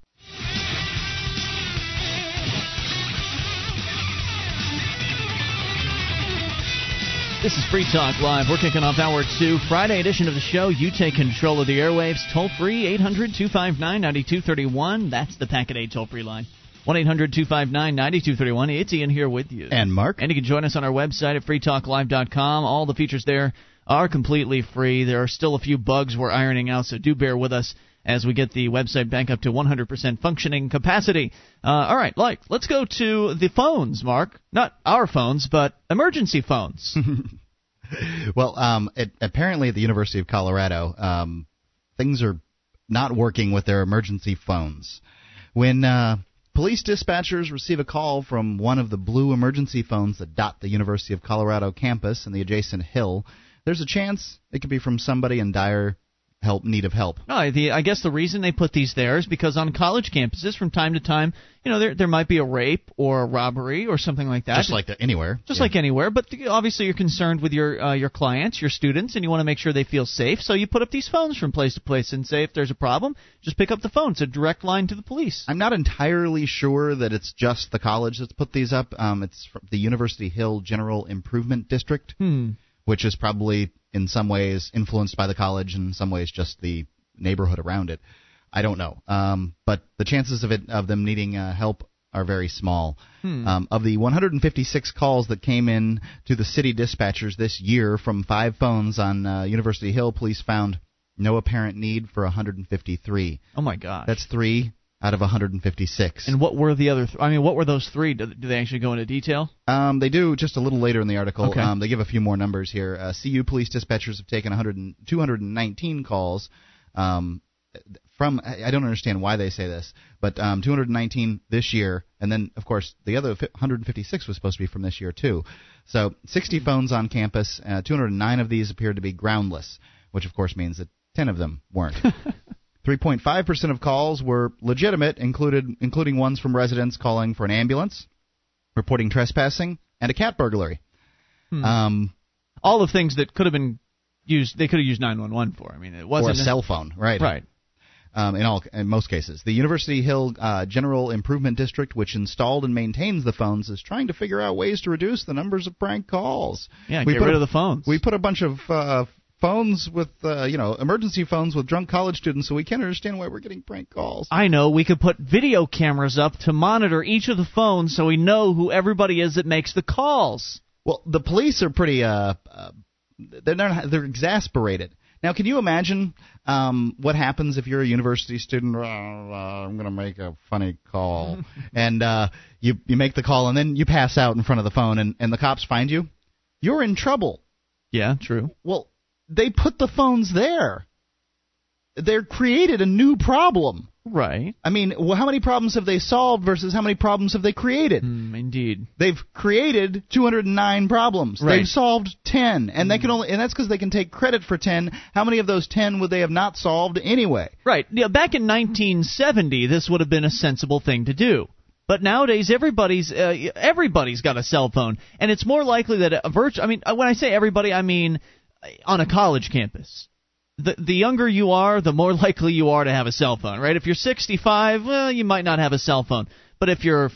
This is Free Talk Live. We're kicking off Hour 2, Friday edition of the show. You take control of the airwaves. Toll free, 800-259-9231. That's the Packet A toll-free line. 1-800-259-9231. It's Ian here with you. And Mark. And you can join us on our website at freetalklive.com. All the features there are completely free. There are still a few bugs we're ironing out, so do bear with us as we get the website back up to 100% functioning capacity. All right, let's go to the phones, Mark. Not our phones, but emergency phones. Well, apparently at the University of Colorado, things are not working with their emergency phones. When police dispatchers receive a call from one of the blue emergency phones that dot the University of Colorado campus and the adjacent hill, there's a chance it could be from somebody in dire need of help. No, I guess the reason they put these there is because on college campuses, from time to time, there might be a rape or a robbery or something like that. Just like that anywhere. Like anywhere, but obviously you're concerned with your clients, your students, and you want to make sure they feel safe. So you put up these phones from place to place and say if there's a problem, just pick up the phone. It's a direct line to the police. I'm not entirely sure that it's just the college that's put these up. It's the University Hill General Improvement District, which is probably in some ways influenced by the college, and in some ways just the neighborhood around it. I don't know. But the chances of them needing help are very small. Of the 156 calls that came in to the city dispatchers this year from five phones on University Hill, police found no apparent need for 153. Oh, my gosh. That's 3 out of 156. And what were the other what were those three? Do they actually go into detail? They do just a little later in the article. Okay. They give a few more numbers here. CU police dispatchers have taken 219 calls from, I don't understand why they say this, but 219 this year. And then, of course, the other 156 was supposed to be from this year, too. So 60 phones on campus. 209 of these appeared to be groundless, which, of course, means that 10 of them weren't. 3.5% of calls were legitimate, including ones from residents calling for an ambulance, reporting trespassing, and a cat burglary. All the things that could have been used, they could have used 911 for. I mean, it wasn't or a cell phone, right? Right. In most cases, the University Hill General Improvement District, which installed and maintains the phones, is trying to figure out ways to reduce the numbers of prank calls. Yeah, get rid of the phones. We put a bunch of phones with, emergency phones with drunk college students, so we can't understand why we're getting prank calls. I know. We could put video cameras up to monitor each of the phones so we know who everybody is that makes the calls. Well, the police are pretty, they're exasperated. Now, can you imagine what happens if you're a university student? I'm going to make a funny call. And you make the call, and then you pass out in front of the phone, and the cops find you. You're in trouble. Yeah, true. Well, they put the phones there. They've created a new problem. Right. I mean, how many problems have they solved versus how many problems have they created? Indeed. They've created 209 problems. Right. They've solved 10, and they can only, and that's because they can take credit for 10. How many of those 10 would they have not solved anyway? Right. Yeah, back in 1970, this would have been a sensible thing to do. But nowadays, everybody's got a cell phone, and it's more likely that when I say everybody, I mean on a college campus. The younger you are, the more likely you are to have a cell phone, right? If you're 65, well, you might not have a cell phone. But if you're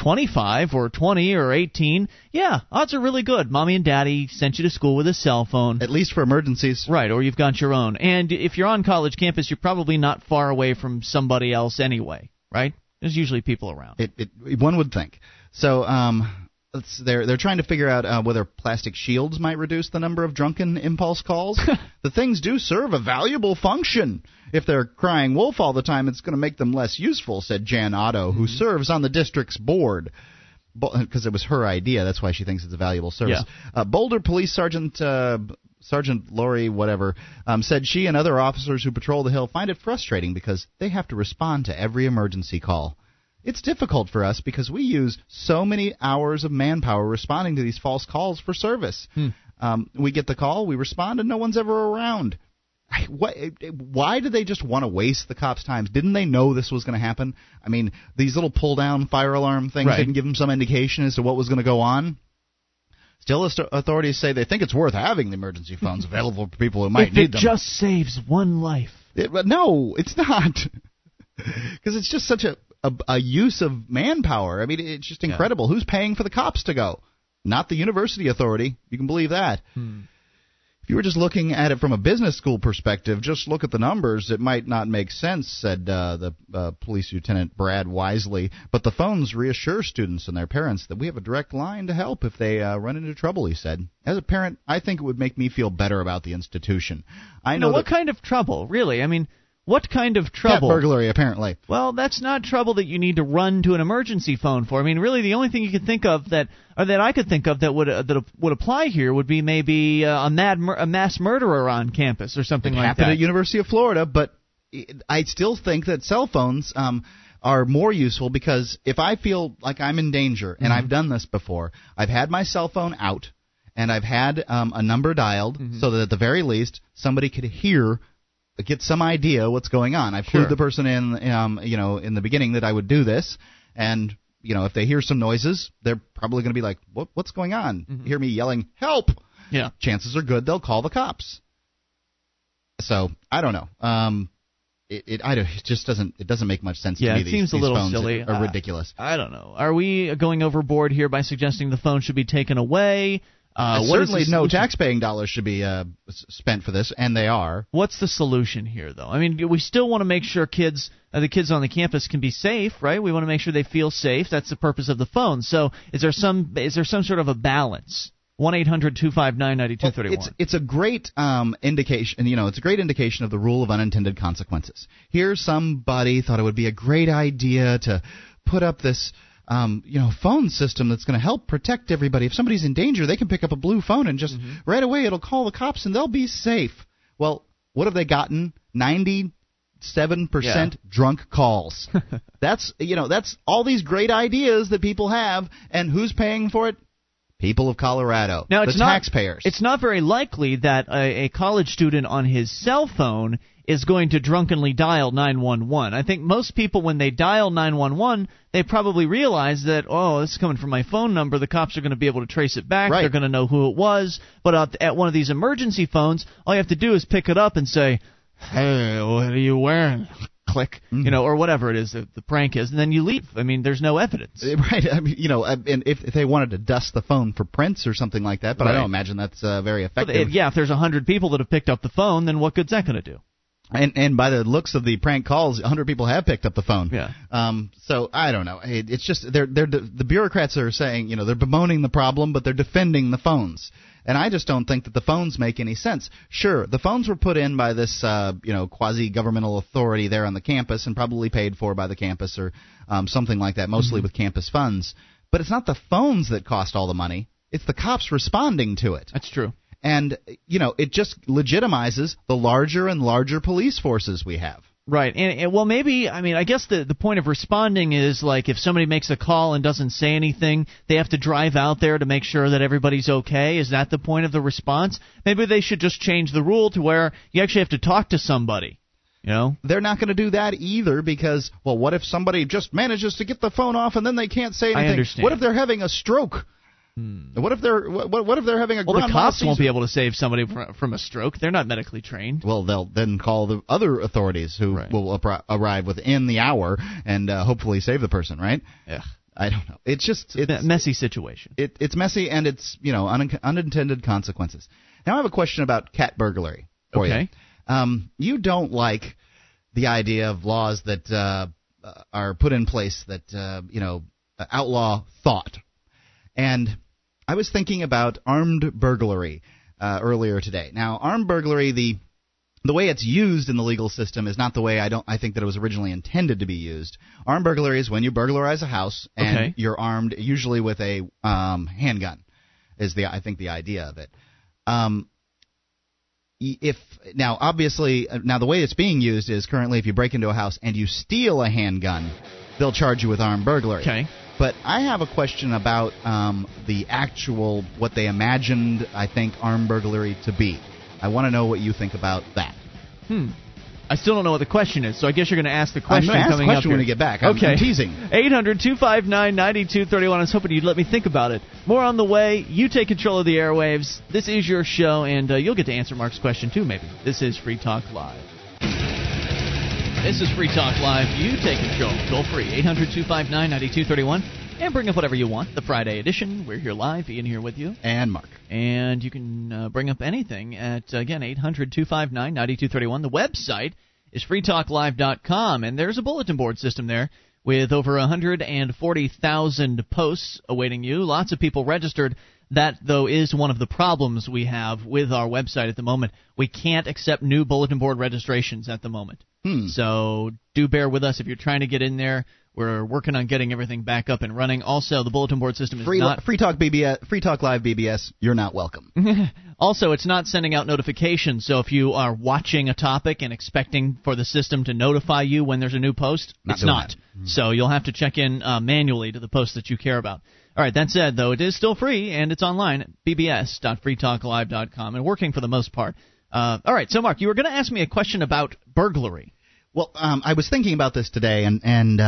25 or 20 or 18, yeah, odds are really good. Mommy and Daddy sent you to school with a cell phone. At least for emergencies. Right, or you've got your own. And if you're on college campus, you're probably not far away from somebody else anyway, right? There's usually people around. One would think. So, They're trying to figure out whether plastic shields might reduce the number of drunken impulse calls. The things do serve a valuable function. If they're crying wolf all the time, it's going to make them less useful, said Jan Otto, who serves on the district's board. Because it was her idea, that's why she thinks it's a valuable service. Yeah. Boulder Police Sergeant Lori whatever said she and other officers who patrol the hill find it frustrating because they have to respond to every emergency call. It's difficult for us because we use so many hours of manpower responding to these false calls for service. We get the call, we respond, and no one's ever around. Why do they just want to waste the cops' time? Didn't they know this was going to happen? I mean, these little pull-down fire alarm things didn't give them some indication as to what was going to go on. Still, authorities say they think it's worth having the emergency phones available for people who might need them. It just saves one life. No, it's not. Because it's just such a use of manpower. I mean, it's just incredible. Yeah. Who's paying for the cops to go? Not the university authority. You can believe that. Hmm. If you were just looking at it from a business school perspective, just look at the numbers. It might not make sense, said the police lieutenant Brad Wisely. But the phones reassure students and their parents that we have a direct line to help if they run into trouble, he said. As a parent, I think it would make me feel better about the institution. I know what kind of trouble, really? I mean, what kind of trouble? Cat burglary, apparently. Well, that's not trouble that you need to run to an emergency phone for. I mean, really, the only thing you could think of that I could think of that would apply here would be maybe a mass murderer on campus or something like that. It happened at University of Florida, but I still think that cell phones are more useful because if I feel like I'm in danger, and I've done this before, I've had my cell phone out and I've had a number dialed so that at the very least somebody could hear. Get some idea what's going on. I clued the person in, in the beginning that I would do this, and if they hear some noises, they're probably going to be like, "What's going on?" Hear me yelling, "Help!" Yeah. Chances are good they'll call the cops. So I don't know. It just doesn't make much sense to me. Yeah, it seems a little silly. Are ridiculous. I don't know. Are we going overboard here by suggesting the phone should be taken away? Certainly no taxpaying dollars should be spent for this, and they are. What's the solution here, though? I mean, we still want to make sure the kids on the campus can be safe, right? We want to make sure they feel safe. That's the purpose of the phone. So is there some sort of a balance? 1-800-259-9231. It's a great indication. It's a great indication of the rule of unintended consequences. Here somebody thought it would be a great idea to put up this phone system that's going to help protect everybody. If somebody's in danger, they can pick up a blue phone and just right away it'll call the cops and they'll be safe. Well, what have they gotten? 97% drunk calls. That's all these great ideas that people have, and who's paying for it? People of Colorado. Now, it's the taxpayers. It's not very likely that a college student on his cell phone is going to drunkenly dial 911. I think most people, when they dial 911, they probably realize that, this is coming from my phone number. The cops are going to be able to trace it back. Right. They're going to know who it was. But at one of these emergency phones, all you have to do is pick it up and say, "Hey, what are you wearing?" Click, or whatever it is that the prank is, and then you leave. I mean, there's no evidence. Right. I mean, and if they wanted to dust the phone for prints or something like that, but I don't imagine that's very effective. If there's 100 people that have picked up the phone, then what good's that going to do? And by the looks of the prank calls, 100 people have picked up the phone. Yeah. So I don't know. It's just they're the bureaucrats are saying, they're bemoaning the problem, but they're defending the phones. And I just don't think that the phones make any sense. Sure, the phones were put in by this quasi-governmental authority there on the campus and probably paid for by the campus or something like that, mostly with campus funds. But it's not the phones that cost all the money. It's the cops responding to it. That's true. And, it just legitimizes the larger and larger police forces we have. Right. And well, maybe, I mean, I guess the point of responding is, like, if somebody makes a call and doesn't say anything, they have to drive out there to make sure that everybody's okay. Is that the point of the response? Maybe they should just change the rule to where you actually have to talk to somebody. They're not going to do that either because, well, what if somebody just manages to get the phone off and then they can't say anything? I understand. What if they're having a stroke? What if they're having a the cops won't be able to save somebody from a stroke. They're not medically trained. Well, they'll then call the other authorities who will arrive within the hour and hopefully save the person, right? Yeah. I don't know. It's just it's a messy situation. It's messy and it's, unintended consequences. Now I have a question about cat burglary for you. You don't like the idea of laws that are put in place that outlaw thought. And I was thinking about armed burglary earlier today. Now, armed burglary, the way it's used in the legal system is not the way I think that it was originally intended to be used. Armed burglary is when you burglarize a house and you're armed, usually with a handgun, is the idea of it. Now the way it's being used is currently if you break into a house and you steal a handgun, they'll charge you with armed burglary. Okay. But I have a question about the actual, what they imagined, I think, armed burglary to be. I want to know what you think about that. I still don't know what the question is, so I guess you're going to ask the question coming up. I'm going to ask the question when we get back. Okay. I'm teasing. 800-259-9231. I was hoping you'd let me think about it. More on the way. You take control of the airwaves. This is your show, and you'll get to answer Mark's question, too, maybe. This is Free Talk Live. This is Free Talk Live. You take control. Toll free. 800-259-9231. And bring up whatever you want. The Friday edition. We're here live. Ian here with you. And Mark. And you can bring up anything at, again, 800-259-9231. The website is freetalklive.com. And there's a bulletin board system there with over 140,000 posts awaiting you. Lots of people registered. That, though, is one of the problems we have with our website at the moment. We can't accept new bulletin board registrations at the moment. So do bear with us if you're trying to get in there. We're working on getting everything back up and running. Also, the bulletin board system is not... Free Talk Live BBS, you're not welcome. Also, it's not sending out notifications, so if you are watching a topic and expecting for the system to notify you when there's a new post, it's not. So you'll have to check in manually to the posts that you care about. All right, that said, though, it is still free, and it's online at bbs.freetalklive.com, and working for the most part. All right, so, Mark, you were going to ask me a question about burglary. Well, I was thinking about this today, and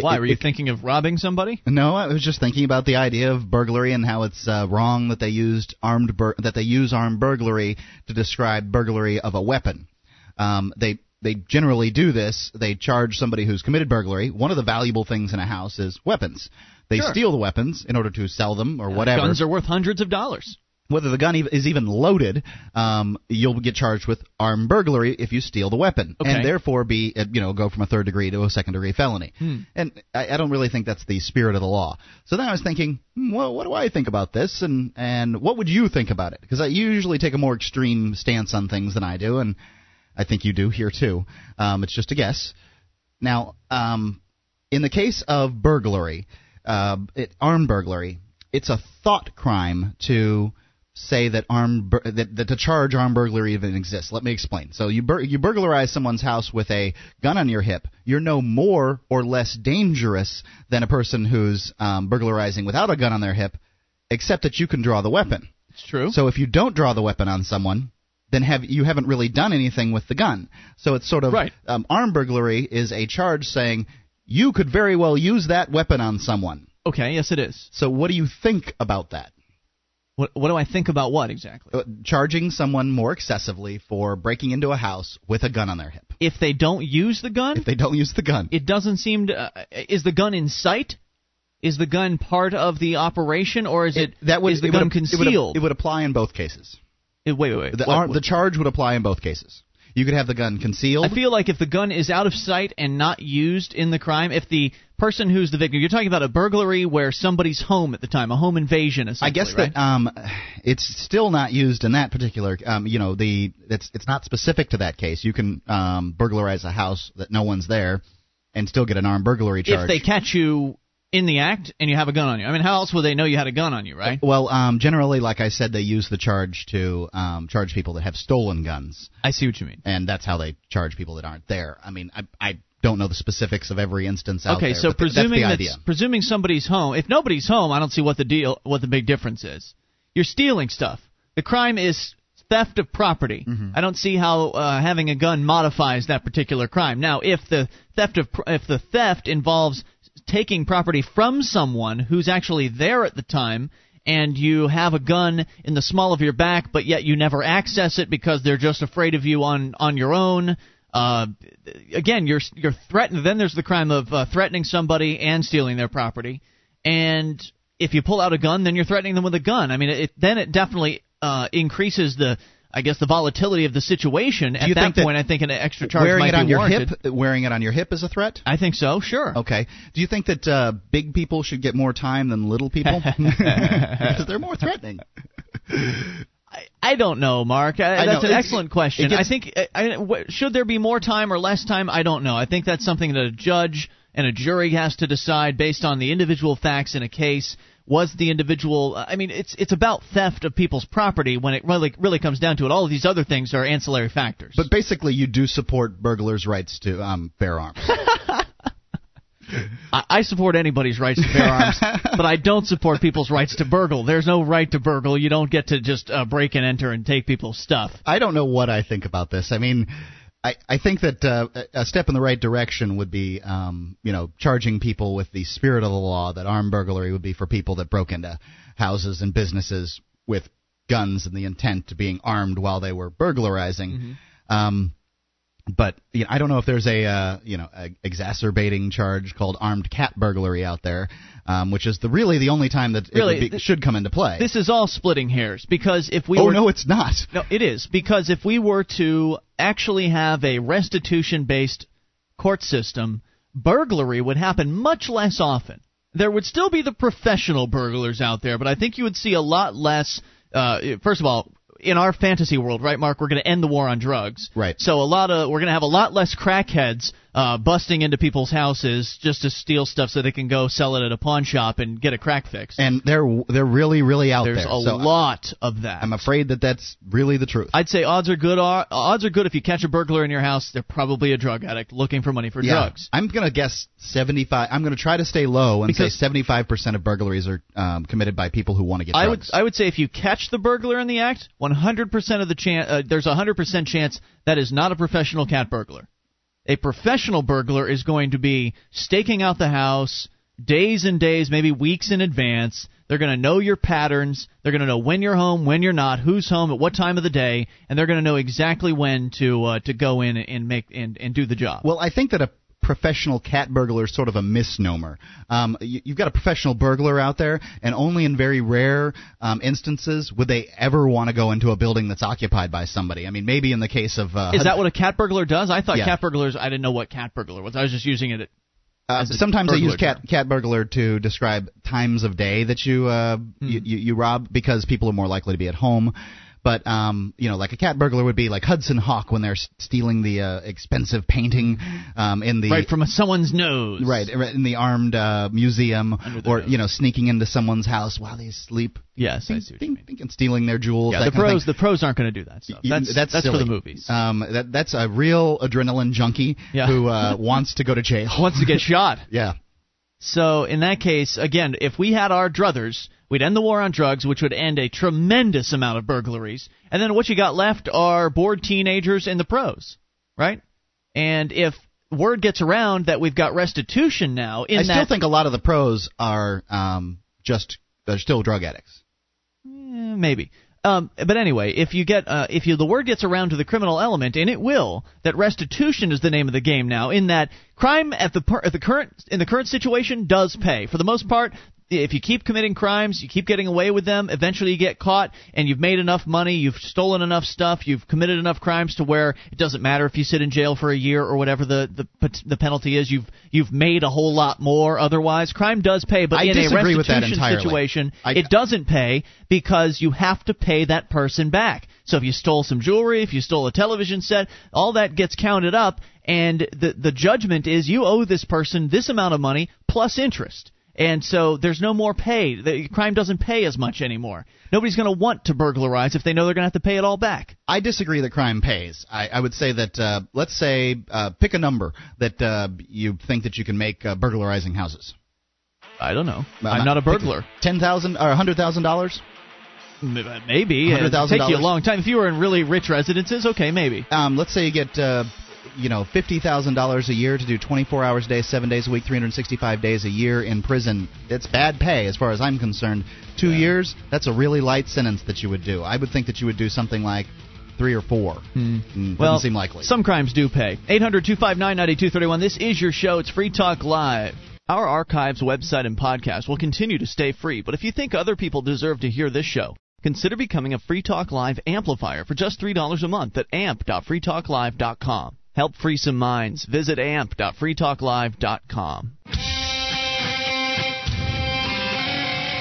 why? Were you thinking of robbing somebody? No, I was just thinking about the idea of burglary and how it's wrong that they used armed burglary to describe burglary of a weapon. They generally do this. They charge somebody who's committed burglary. One of the valuable things in a house is weapons. They steal the weapons in order to sell them or whatever. Guns are worth hundreds of dollars. Whether the gun is even loaded, you'll get charged with armed burglary if you steal the weapon, and therefore go from a third degree to a second degree felony. And I don't really think that's the spirit of the law. So then I was thinking, well, what do I think about this, and what would you think about it? Because you usually take a more extreme stance on things than I do, and I think you do here too. It's just a guess. Now, in the case of burglary, armed burglary, it's a thought crime to say that that the charge armed burglary even exists. Let me explain. So you burglarize someone's house with a gun on your hip. You're no more or less dangerous than a person who's burglarizing without a gun on their hip, except that you can draw the weapon. It's true. So if you don't draw the weapon on someone, then you haven't really done anything with the gun. So it's sort of armed burglary is a charge saying you could very well use that weapon on someone. Okay, yes it is. So what do you think about that? What do I think about what exactly? Charging someone more excessively for breaking into a house with a gun on their hip. If they don't use the gun? If they don't use the gun. It doesn't seem to... is the gun in sight? Is the gun part of the operation, or is the gun concealed? It would apply in both cases. Wait. The charge would apply in both cases. You could have the gun concealed. I feel like if the gun is out of sight and not used in the crime, if the person who's the victim, you're talking about a burglary where somebody's home at the time, a home invasion, essentially, I guess that it's still not used in that particular, it's not specific to that case. You can burglarize a house that no one's there and still get an armed burglary charge. If they catch you in the act and you have a gun on you. I mean, how else would they know you had a gun on you, right? Well, generally, like I said, they use the charge to charge people that have stolen guns. I see what you mean. And that's how they charge people that aren't there. I mean, I don't know the specifics of every instance out there. Okay, so presuming that's the idea. Presuming somebody's home. If nobody's home, I don't see what the big difference is. You're stealing stuff. The crime is theft of property. I don't see how having a gun modifies that particular crime. Now, if the theft involves taking property from someone who's actually there at the time, and you have a gun in the small of your back, but yet you never access it because they're just afraid of you on your own. Again, you're threatened. Then there's the crime of threatening somebody and stealing their property. And if you pull out a gun, then you're threatening them with a gun. I mean, it definitely increases the volatility of the situation. At that point, I think an extra charge might be warranted. Wearing it on your hip is a threat? I think so, sure. Okay. Do you think that big people should get more time than little people? Because they're more threatening. I don't know, Mark. That's an excellent question. I think should there be more time or less time? I don't know. I think that's something that a judge and a jury has to decide based on the individual facts in a case. Was the individual? I mean, it's about theft of people's property when it really comes down to it. All of these other things are ancillary factors. But basically, you do support burglars' rights to bear arms. I support anybody's rights to bear arms, but I don't support people's rights to burgle. There's no right to burgle. You don't get to just break and enter and take people's stuff. I don't know what I think about this. I mean, I think that a step in the right direction would be, charging people with the spirit of the law, that armed burglary would be for people that broke into houses and businesses with guns and the intent to being armed while they were burglarizing. Mm-hmm. But I don't know if there's a exacerbating charge called armed cat burglary out there, which is the only time that should come into play. This is all splitting hairs, because if we no, it's not. No, it is, because if we were to actually have a restitution-based court system, burglary would happen much less often. There would still be the professional burglars out there, but I think you would see a lot less. First of all, in our fantasy world, right, Mark, we're going to end the war on drugs. Right. So we're going to have a lot less crackheads busting into people's houses just to steal stuff so they can go sell it at a pawn shop and get a crack fix. And they're really, really out there. There's a lot of that. I'm afraid that that's really the truth. I'd say odds are good. Odds are good if you catch a burglar in your house, they're probably a drug addict looking for money for drugs. I'm going to guess 75. I'm going to try to stay low and say 75% of burglaries are committed by people who want to get drugs. I would say if you catch the burglar in the act, 100% of the chance, there's a 100% chance that is not a professional cat burglar. A professional burglar is going to be staking out the house days and days, maybe weeks in advance. They're going to know your patterns. They're going to know when you're home, when you're not, who's home, at what time of the day, and they're going to know exactly when to go in and make and do the job. Well, I think that a professional cat burglar is sort of a misnomer. You've got a professional burglar out there, and only in very rare instances would they ever want to go into a building that's occupied by somebody. I mean, maybe in the case of... is that what a cat burglar does? I thought cat burglars... I didn't know what cat burglar was. I was just using it... Sometimes they use cat burglar to describe times of day that you rob, because people are more likely to be at home. But, like a cat burglar would be like Hudson Hawk when they're stealing the expensive painting in the... Right, from someone's nose. Right, in the armed museum, or, sneaking into someone's house while they sleep. Yes, I see what you mean. And stealing their jewels. Yeah, the pros aren't going to do that stuff. That's for the movies. That's a real adrenaline junkie who wants to go to jail. Wants to get shot. Yeah. So in that case, again, if we had our druthers, we'd end the war on drugs, which would end a tremendous amount of burglaries. And then what you got left are bored teenagers and the pros, right? And if word gets around that we've got restitution now... I still think a lot of the pros are they're still drug addicts. Maybe. But anyway, if the word gets around to the criminal element, and it will, that restitution is the name of the game now. In that, crime in the current situation does pay for the most part. If you keep committing crimes, you keep getting away with them. Eventually, you get caught, and you've made enough money, you've stolen enough stuff, you've committed enough crimes to where it doesn't matter if you sit in jail for a year or whatever the penalty is. You've made a whole lot more otherwise. Crime does pay, but in a restitution situation, it doesn't pay, because you have to pay that person back. So if you stole some jewelry, if you stole a television set, all that gets counted up, and the judgment is you owe this person this amount of money plus interest. And so there's no more pay. The crime doesn't pay as much anymore. Nobody's going to want to burglarize if they know they're going to have to pay it all back. I disagree that crime pays. I would say that, let's say, pick a number that you think that you can make burglarizing houses. I don't know. I'm not a burglar. $10,000 or $100,000? Maybe. It would take you a long time. If you were in really rich residences, okay, maybe. Let's say you get... $50,000 a year to do 24 hours a day, 7 days a week, 365 days a year in prison. It's bad pay as far as I'm concerned. 2 years, that's a really light sentence that you would do. I would think that you would do something like 3 or 4. Doesn't seem likely. Some crimes do pay. 800-259-9231. This is your show. It's Free Talk Live. Our archives, website, and podcast will continue to stay free, but if you think other people deserve to hear this show, consider becoming a Free Talk Live amplifier for just $3 a month at amp.freetalklive.com. Help free some minds. Visit amp.freetalklive.com.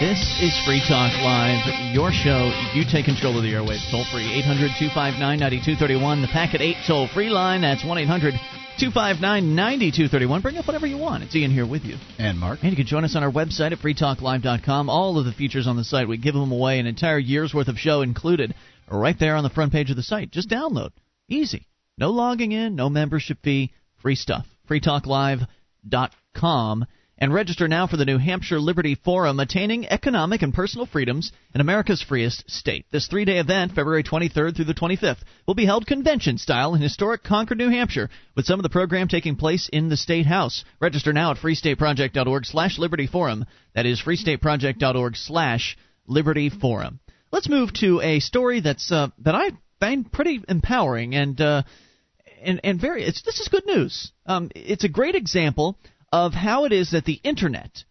This is Free Talk Live, your show. You take control of the airwaves. Toll free, 800-259-9231. The Packet 8 toll-free line, that's 1-800-259-9231. Bring up whatever you want. It's Ian here with you. And Mark. And you can join us on our website at freetalklive.com. All of the features on the site, we give them away, an entire year's worth of show included, right there on the front page of the site. Just download. Easy. No logging in, no membership fee, free stuff. freetalklive.com. and register now for the New Hampshire Liberty Forum, Attaining Economic and Personal Freedoms in America's Freest State. This three-day event, February 23rd through the 25th, will be held convention-style in historic Concord, New Hampshire, with some of the program taking place in the State House. Register now at freestateproject.org/Liberty Forum. That is freestateproject.org/Liberty Forum. Let's move to a story that's that I find pretty empowering and very. This is good news. It's a great example of how it is that the internet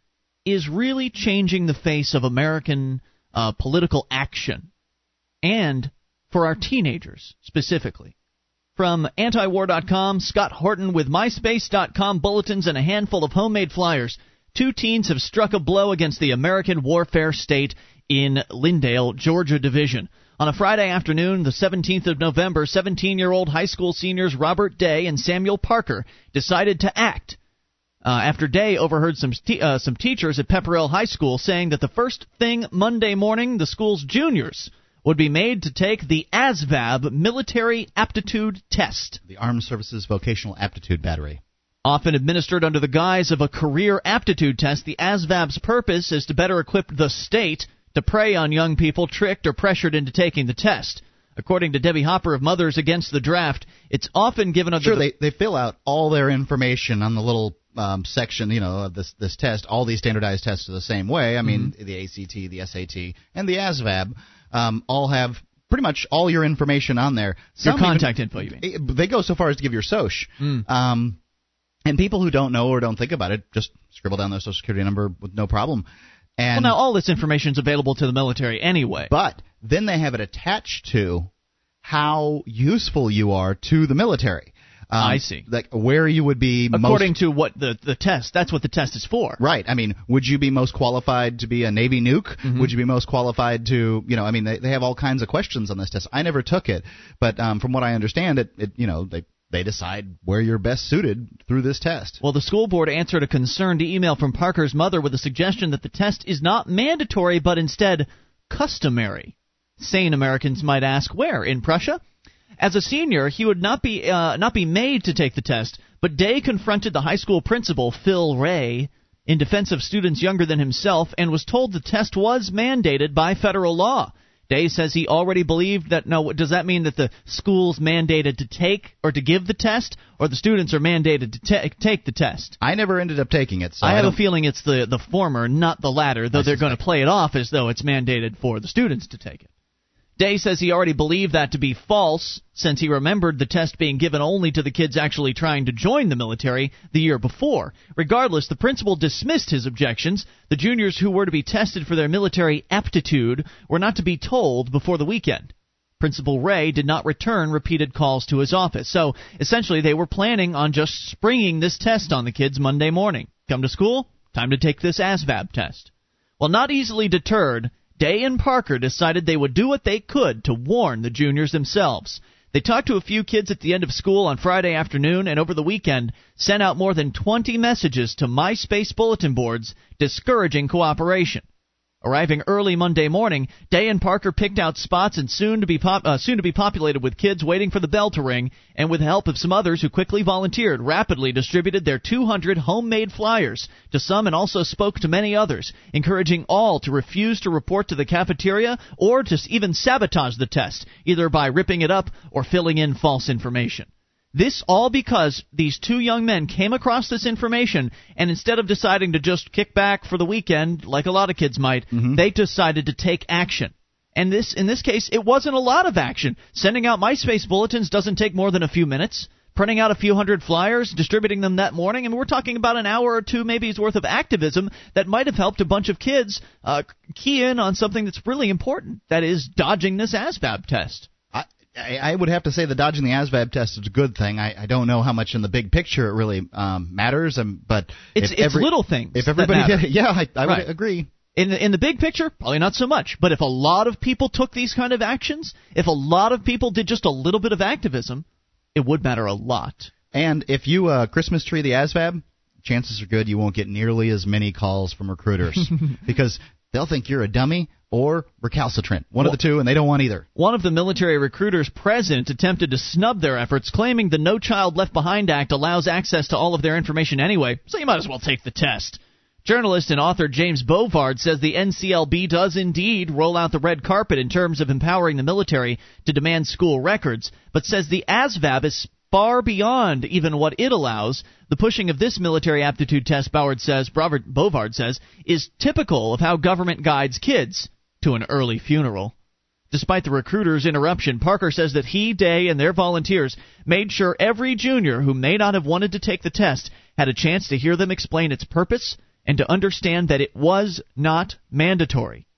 is really changing the face of American political action, and for our teenagers specifically. From antiwar.com, Scott Horton with MySpace.com bulletins and a handful of homemade flyers, two teens have struck a blow against the American warfare state in Lyndale, Georgia Division. On a Friday afternoon, the 17th of November, 17-year-old high school seniors Robert Day and Samuel Parker decided to act. After Day overheard some teachers at Pepperell High School saying that the first thing Monday morning, the school's juniors would be made to take the ASVAB military aptitude test. The Armed Services Vocational Aptitude Battery. Often administered under the guise of a career aptitude test, the ASVAB's purpose is to better equip the state to prey on young people tricked or pressured into taking the test. According to Debbie Hopper of Mothers Against the Draft, it's often given under the... Sure, they fill out all their information on the little section, you know, of this test. All these standardized tests are the same way. I mean, the ACT, the SAT, and the ASVAB all have pretty much all your information on there. Your contact info, you mean. They go so far as to give your soc. And people who don't know or don't think about it just scribble down their Social Security number with no problem. And, well, now, all this information is available to the military anyway. But then they have it attached to how useful you are to the military. I see. Like where you would be According to what the test, that's what the test is for. Right. I mean, would you be most qualified to be a Navy nuke? Mm-hmm. Would you be most qualified to, you know, I mean, they have all kinds of questions on this test. I never took it. But from what I understand, it you know, they decide where you're best suited through this test. Well, the school board answered a concerned email from Parker's mother with a suggestion that the test is not mandatory, but instead customary. Sane Americans might ask, where? In Prussia? As a senior, he would not be made to take the test, but Day confronted the high school principal, Phil Ray, in defense of students younger than himself, and was told the test was mandated by federal law. Day says he already believed that, no, does that mean that the school's mandated to take or to give the test, or the students are mandated to take the test? I never ended up taking it. So I have a feeling it's the former, not the latter, though they're going to play it off as though it's mandated for the students to take it. Day says he already believed that to be false, since he remembered the test being given only to the kids actually trying to join the military the year before. Regardless, the principal dismissed his objections. The juniors who were to be tested for their military aptitude were not to be told before the weekend. Principal Ray did not return repeated calls to his office. So, essentially, they were planning on just springing this test on the kids Monday morning. Come to school, time to take this ASVAB test. Well, not easily deterred, Day and Parker decided they would do what they could to warn the juniors themselves. They talked to a few kids at the end of school on Friday afternoon and over the weekend sent out more than 20 messages to MySpace bulletin boards discouraging cooperation. Arriving early Monday morning, Day and Parker picked out spots and soon to be populated with kids waiting for the bell to ring, and with the help of some others who quickly volunteered, rapidly distributed their 200 homemade flyers to some and also spoke to many others, encouraging all to refuse to report to the cafeteria or to even sabotage the test, either by ripping it up or filling in false information. This all because these two young men came across this information, and instead of deciding to just kick back for the weekend, like a lot of kids might, they decided to take action. And this, in this case, it wasn't a lot of action. Sending out MySpace bulletins doesn't take more than a few minutes. Printing out a few hundred flyers, distributing them that morning, and we're talking about an hour or two maybe's worth of activism that might have helped a bunch of kids key in on something that's really important, that is dodging this ASVAB test. I would have to say the dodging the ASVAB test is a good thing. I don't know how much in the big picture it really matters, but it's little things. If everybody that did it, yeah, I would agree. In the big picture, probably not so much. But if a lot of people took these kind of actions, if a lot of people did just a little bit of activism, it would matter a lot. And if you Christmas tree the ASVAB, chances are good you won't get nearly as many calls from recruiters because they'll think you're a dummy or recalcitrant, one of the two, and they don't want either. One of the military recruiters present attempted to snub their efforts, claiming the No Child Left Behind Act allows access to all of their information anyway, so you might as well take the test. Journalist and author James Bovard says the NCLB does indeed roll out the red carpet in terms of empowering the military to demand school records, but says the ASVAB is far beyond even what it allows. The pushing of this military aptitude test, Bovard says, is typical of how government guides kids to an early funeral. Despite the recruiter's interruption, Parker says that he, Day, and their volunteers made sure every junior who may not have wanted to take the test had a chance to hear them explain its purpose and to understand that it was not mandatory.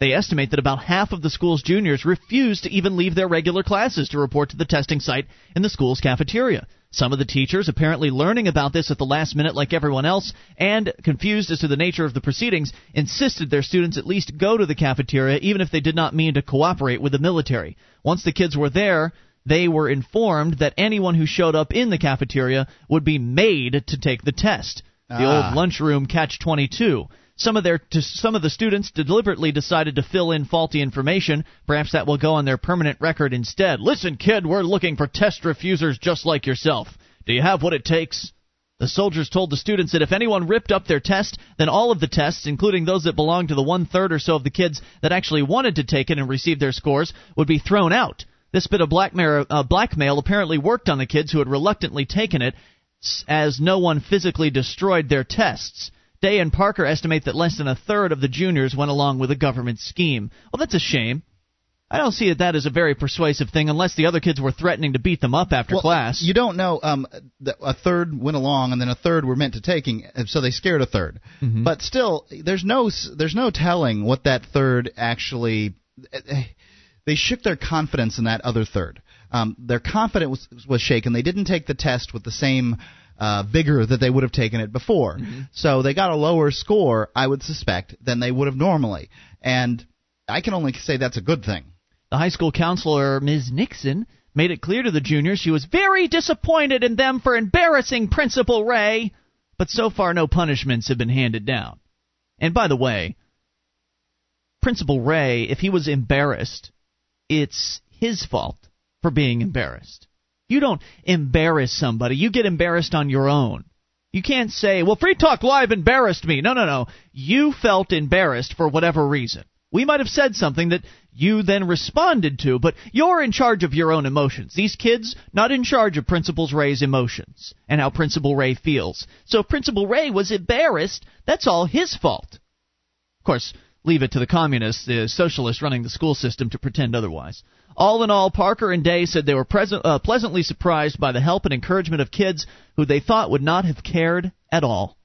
They estimate that about half of the school's juniors refused to even leave their regular classes to report to the testing site in the school's cafeteria. Some of the teachers apparently learning about this at the last minute like everyone else and, confused as to the nature of the proceedings, insisted their students at least go to the cafeteria even if they did not mean to cooperate with the military. Once the kids were there, they were informed that anyone who showed up in the cafeteria would be made to take the test. The old lunchroom catch-22. Some of the students deliberately decided to fill in faulty information. Perhaps that will go on their permanent record instead. Listen, kid, we're looking for test refusers just like yourself. Do you have what it takes? The soldiers told the students that if anyone ripped up their test, then all of the tests, including those that belonged to the one-third or so of the kids that actually wanted to take it and receive their scores, would be thrown out. This bit of blackmail apparently worked on the kids who had reluctantly taken it, as no one physically destroyed their tests. Day and Parker estimate that less than a third of the juniors went along with the government scheme. Well, that's a shame. I don't see that as a very persuasive thing unless the other kids were threatening to beat them up after class. You don't know. A third went along and then a third were meant to taking, so they scared a third. Mm-hmm. But still, there's no telling what that third actually – they shook their confidence in that other third. Their confidence was shaken. They didn't take the test with the same vigor that they would have taken it before. Mm-hmm. So they got a lower score, I would suspect, than they would have normally. And I can only say that's a good thing. The high school counselor, Ms. Nixon, made it clear to the juniors she was very disappointed in them for embarrassing Principal Ray. But so far, no punishments have been handed down. And by the way, Principal Ray, if he was embarrassed, it's his fault for being embarrassed. You don't embarrass somebody. You get embarrassed on your own. You can't say, well, Free Talk Live embarrassed me. No. You felt embarrassed for whatever reason. We might have said something that you then responded to, but you're in charge of your own emotions. These kids, not in charge of Principal Ray's emotions and how Principal Ray feels. So if Principal Ray was embarrassed, that's all his fault. Of course, leave it to the communists, the socialists running the school system, to pretend otherwise. All in all, Parker and Day said they were pleasantly surprised by the help and encouragement of kids who they thought would not have cared at all.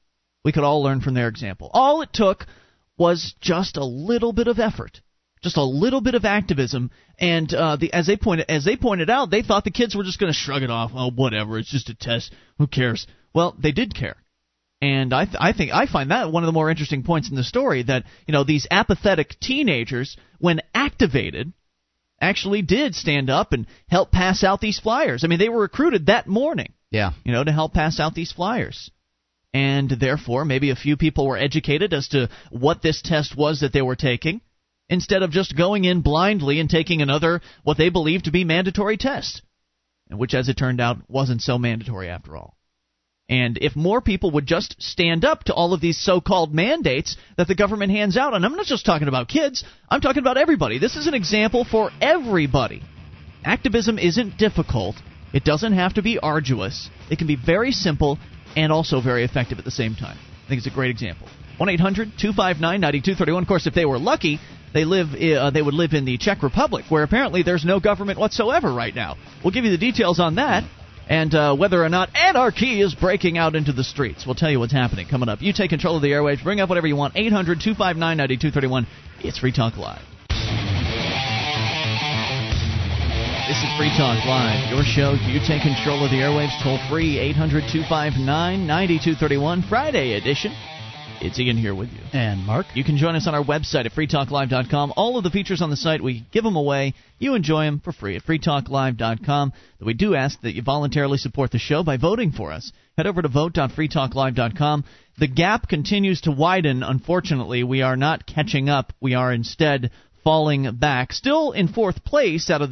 We could all learn from their example. All it took was just a little bit of effort, just a little bit of activism, and as they pointed out, they thought the kids were just going to shrug it off. Oh, whatever, it's just a test. Who cares? Well, they did care. And I find that one of the more interesting points in the story, that, you know, these apathetic teenagers, when activated, actually did stand up and help pass out these flyers. I mean, they were recruited that morning, to help pass out these flyers. And therefore, maybe a few people were educated as to what this test was that they were taking, instead of just going in blindly and taking another, what they believed to be mandatory test, which, as it turned out, wasn't so mandatory after all. And if more people would just stand up to all of these so-called mandates that the government hands out, and I'm not just talking about kids, I'm talking about everybody. This is an example for everybody. Activism isn't difficult. It doesn't have to be arduous. It can be very simple and also very effective at the same time. I think it's a great example. 1-800-259-9231. Of course, if they were lucky, they would live in the Czech Republic, where apparently there's no government whatsoever right now. We'll give you the details on that. And whether or not anarchy is breaking out into the streets. We'll tell you what's happening coming up. You take control of the airwaves. Bring up whatever you want. 800-259-9231. It's Free Talk Live. This is Free Talk Live, your show. You take control of the airwaves. Toll free, 800-259-9231. Friday edition. It's Ian here with you. And Mark. You can join us on our website at freetalklive.com. All of the features on the site, we give them away. You enjoy them for free at freetalklive.com. We do ask that you voluntarily support the show by voting for us. Head over to vote.freetalklive.com. The gap continues to widen, unfortunately. We are not catching up. We are instead falling back. Still in fourth place out of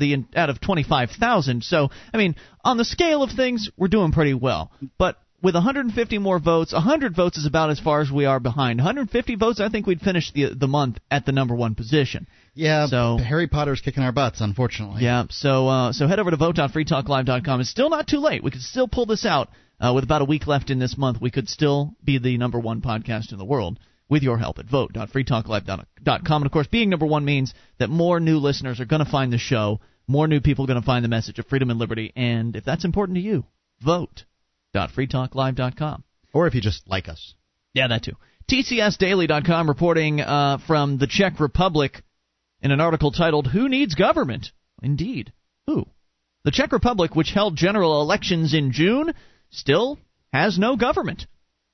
25,000. So, I mean, on the scale of things, we're doing pretty well. But with 150 more votes. 100 votes is about as far as we are behind. 150 votes, I think we'd finish the month at the number one position. Yeah, so Harry Potter's kicking our butts, unfortunately. Yeah, so head over to vote.freetalklive.com. It's still not too late. We could still pull this out. With about a week left in this month, we could still be the number one podcast in the world with your help at vote.freetalklive.com. And, of course, being number one means that more new listeners are going to find the show. More new people are going to find the message of freedom and liberty. And if that's important to you, vote.freetalklive.com. Or if you just like us. Yeah, that too. TCSdaily.com reporting from the Czech Republic in an article titled, Who Needs Government? Indeed. Who? The Czech Republic, which held general elections in June, still has no government.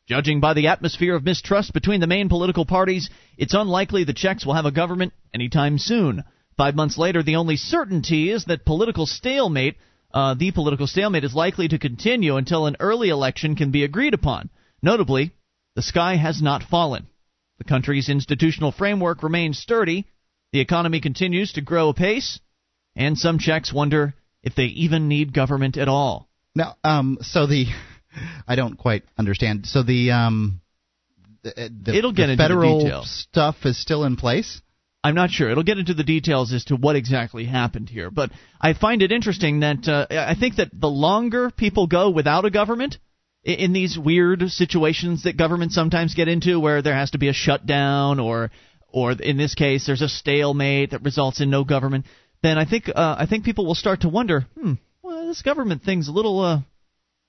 Judging by the atmosphere of mistrust between the main political parties, it's unlikely the Czechs will have a government anytime soon. 5 months later, the only certainty is that the political stalemate is likely to continue until an early election can be agreed upon. Notably, the sky has not fallen. The country's institutional framework remains sturdy, the economy continues to grow apace, and some Czechs wonder if they even need government at all. Now, I don't quite understand. So the federal stuff is still in place? I'm not sure. It'll get into the details as to what exactly happened here. But I find it interesting that I think that the longer people go without a government in these weird situations that governments sometimes get into where there has to be a shutdown or in this case there's a stalemate that results in no government, then I think people will start to wonder, well, this government thing's a little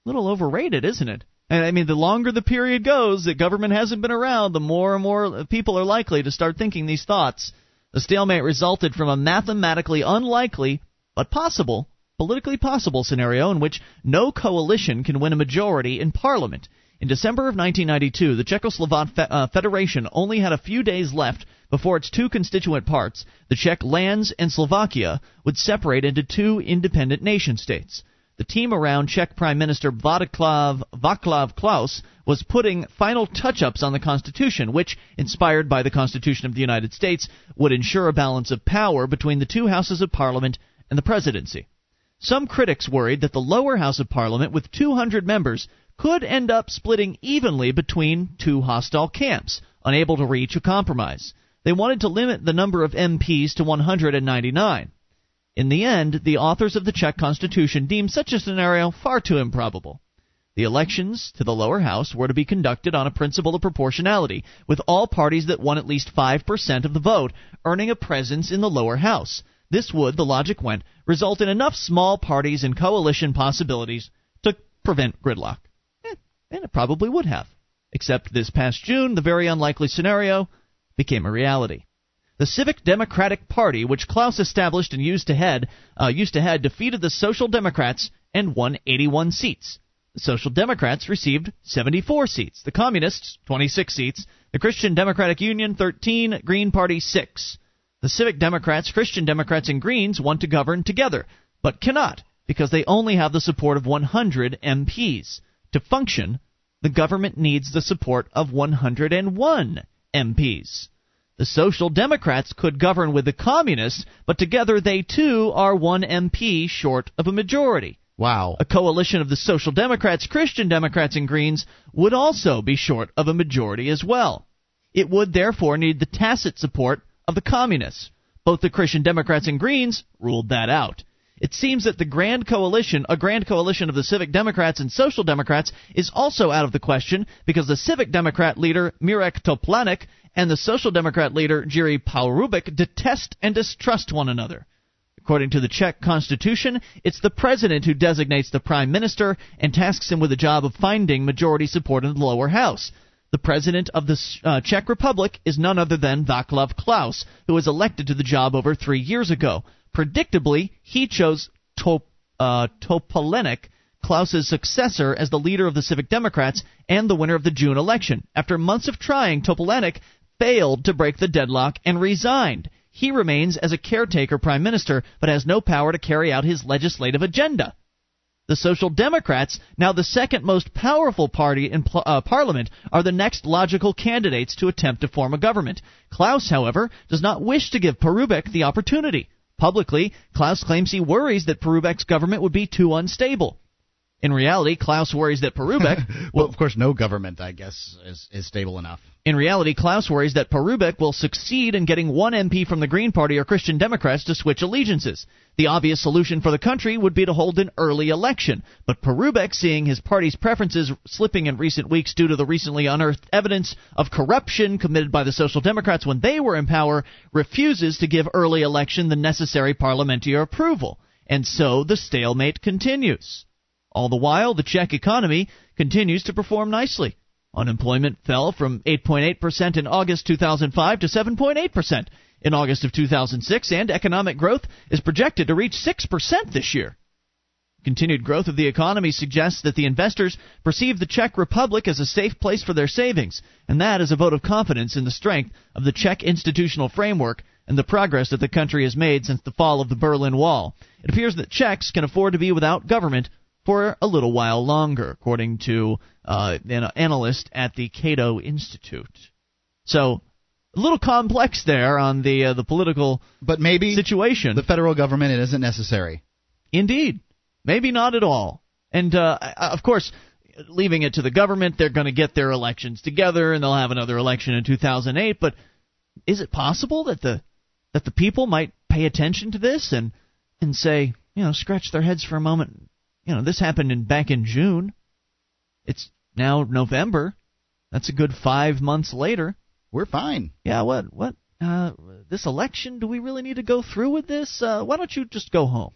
overrated, isn't it? And I mean, the longer the period goes that government hasn't been around, the more and more people are likely to start thinking these thoughts. The stalemate resulted from a mathematically unlikely but possible, politically possible scenario in which no coalition can win a majority in parliament. In December of 1992, the Czechoslovak Federation only had a few days left before its two constituent parts, the Czech lands and Slovakia, would separate into two independent nation-states. The team around Czech Prime Minister Václav Klaus was putting final touch-ups on the Constitution, which, inspired by the Constitution of the United States, would ensure a balance of power between the two houses of parliament and the presidency. Some critics worried that the lower house of parliament, with 200 members, could end up splitting evenly between two hostile camps, unable to reach a compromise. They wanted to limit the number of MPs to 199. In the end, the authors of the Czech Constitution deemed such a scenario far too improbable. The elections to the lower house were to be conducted on a principle of proportionality, with all parties that won at least 5% of the vote earning a presence in the lower house. This would, the logic went, result in enough small parties and coalition possibilities to prevent gridlock. And it probably would have. Except this past June, the very unlikely scenario became a reality. The Civic Democratic Party, which Klaus established and used to head, defeated the Social Democrats and won 81 seats. The Social Democrats received 74 seats. The Communists, 26 seats. The Christian Democratic Union, 13. Green Party, 6. The Civic Democrats, Christian Democrats, and Greens want to govern together, but cannot, because they only have the support of 100 MPs. To function, the government needs the support of 101 MPs. The Social Democrats could govern with the Communists, but together they too are one MP short of a majority. Wow. A coalition of the Social Democrats, Christian Democrats, and Greens would also be short of a majority as well. It would therefore need the tacit support of the Communists. Both the Christian Democrats and Greens ruled that out. It seems that a grand coalition of the Civic Democrats and Social Democrats, is also out of the question because the Civic Democrat leader Mirek Toplanek and the Social Democrat leader Jiří Paroubek detest and distrust one another. According to the Czech Constitution, it's the president who designates the prime minister and tasks him with the job of finding majority support in the lower house. The president of the Czech Republic is none other than Václav Klaus, who was elected to the job over 3 years ago. Predictably, he chose Topolenek, Klaus's successor, as the leader of the Civic Democrats and the winner of the June election. After months of trying, Topolenek failed to break the deadlock and resigned. He remains as a caretaker prime minister, but has no power to carry out his legislative agenda. The Social Democrats, now the second most powerful party in Parliament, are the next logical candidates to attempt to form a government. Klaus, however, does not wish to give Paroubek the opportunity. Publicly, Klaus claims he worries that Paroubek's government would be too unstable. In reality, Klaus worries that Porubek well, of course, no government, I guess, is stable enough. In reality, Klaus worries that Porubek will succeed in getting one MP from the Green Party or Christian Democrats to switch allegiances. The obvious solution for the country would be to hold an early election. But Porubek, seeing his party's preferences slipping in recent weeks due to the recently unearthed evidence of corruption committed by the Social Democrats when they were in power, refuses to give early election the necessary parliamentary approval. And so the stalemate continues. All the while, the Czech economy continues to perform nicely. Unemployment fell from 8.8% in August 2005 to 7.8% in August of 2006, and economic growth is projected to reach 6% this year. Continued growth of the economy suggests that the investors perceive the Czech Republic as a safe place for their savings, and that is a vote of confidence in the strength of the Czech institutional framework and the progress that the country has made since the fall of the Berlin Wall. It appears that Czechs can afford to be without government for a little while longer, according to an analyst at the Cato Institute. So, a little complex there on the political but maybe situation. The federal government, it isn't necessary. Indeed. Maybe not at all. And, of course, leaving it to the government, they're going to get their elections together, and they'll have another election in 2008. But is it possible that the people might pay attention to this and say, you know, scratch their heads for a moment? You know, this happened back in June. It's now November. That's a good 5 months later. We're fine. Yeah, what? This election, do we really need to go through with this? Why don't you just go home?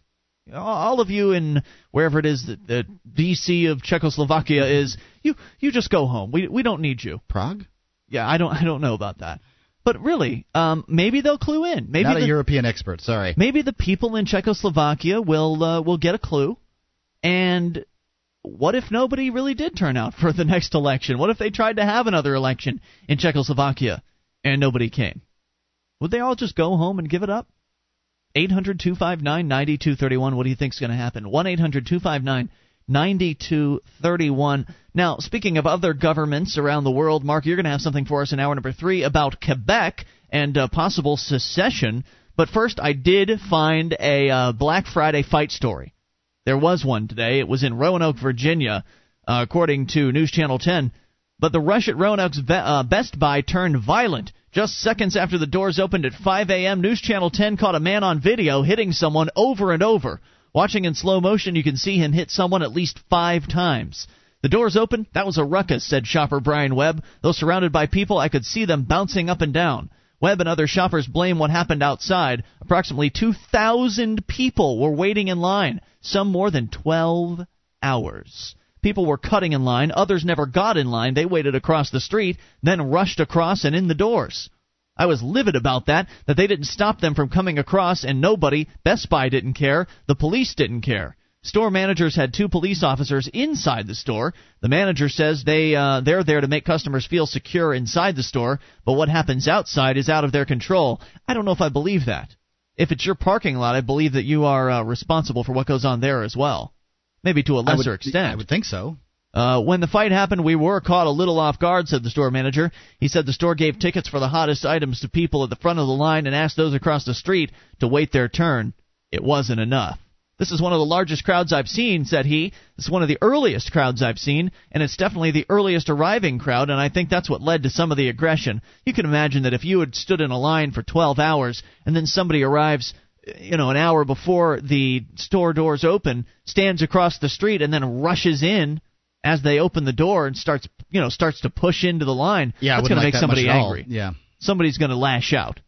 You know, all of you in wherever it is that the D.C. of Czechoslovakia is, you just go home. We don't need you. Prague? Yeah, I don't know about that. But really, maybe they'll clue in. Maybe not a European expert, sorry. Maybe the people in Czechoslovakia will get a clue. And what if nobody really did turn out for the next election? What if they tried to have another election in Czechoslovakia and nobody came? Would they all just go home and give it up? 800-259-9231. What do you think is going to happen? 1-800-259-9231. Now, speaking of other governments around the world, Mark, you're going to have something for us in hour number 3 about Quebec and possible secession. But first, I did find a Black Friday fight story. There was one today. It was in Roanoke, Virginia, according to News Channel 10. But the rush at Roanoke's Best Buy turned violent. Just seconds after the doors opened at 5 a.m., News Channel 10 caught a man on video hitting someone over and over. Watching in slow motion, you can see him hit someone at least 5 times. The doors opened. That was a ruckus, said shopper Brian Webb. Though surrounded by people, I could see them bouncing up and down. Webb and other shoppers blame what happened outside. Approximately 2,000 people were waiting in line, some more than 12 hours. People were cutting in line. Others never got in line. They waited across the street, then rushed across and in the doors. I was livid about that they didn't stop them from coming across, and nobody, Best Buy didn't care, the police didn't care. Store managers had 2 police officers inside the store. The manager says they're there to make customers feel secure inside the store, but what happens outside is out of their control. I don't know if I believe that. If it's your parking lot, I believe that you are responsible for what goes on there as well. Maybe to a lesser extent. I would think so. When the fight happened, we were caught a little off guard, said the store manager. He said the store gave tickets for the hottest items to people at the front of the line and asked those across the street to wait their turn. It wasn't enough. This is one of the largest crowds I've seen, said he. It's one of the earliest crowds I've seen, and it's definitely the earliest arriving crowd, and I think that's what led to some of the aggression. You can imagine that if you had stood in a line for 12 hours, and then somebody arrives, you know, an hour before the store doors open, stands across the street, and then rushes in as they open the door and starts to push into the line, that's going to make somebody angry. Yeah. Somebody's going to lash out,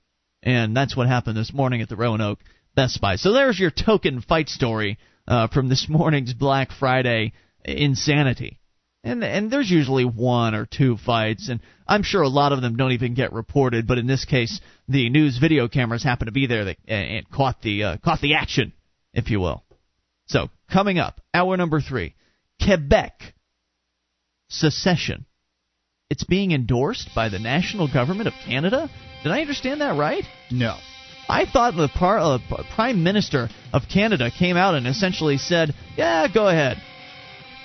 and that's what happened this morning at the Roanoke Best Buy. So there's your token fight story from this morning's Black Friday insanity. And there's usually 1 or 2 fights, and I'm sure a lot of them don't even get reported, but in this case, the news video cameras happen to be there and caught the action, if you will. So, coming up, hour number 3, Quebec secession. It's being endorsed by the national government of Canada? Did I understand that right? No. I thought the Prime Minister of Canada came out and essentially said, yeah, go ahead.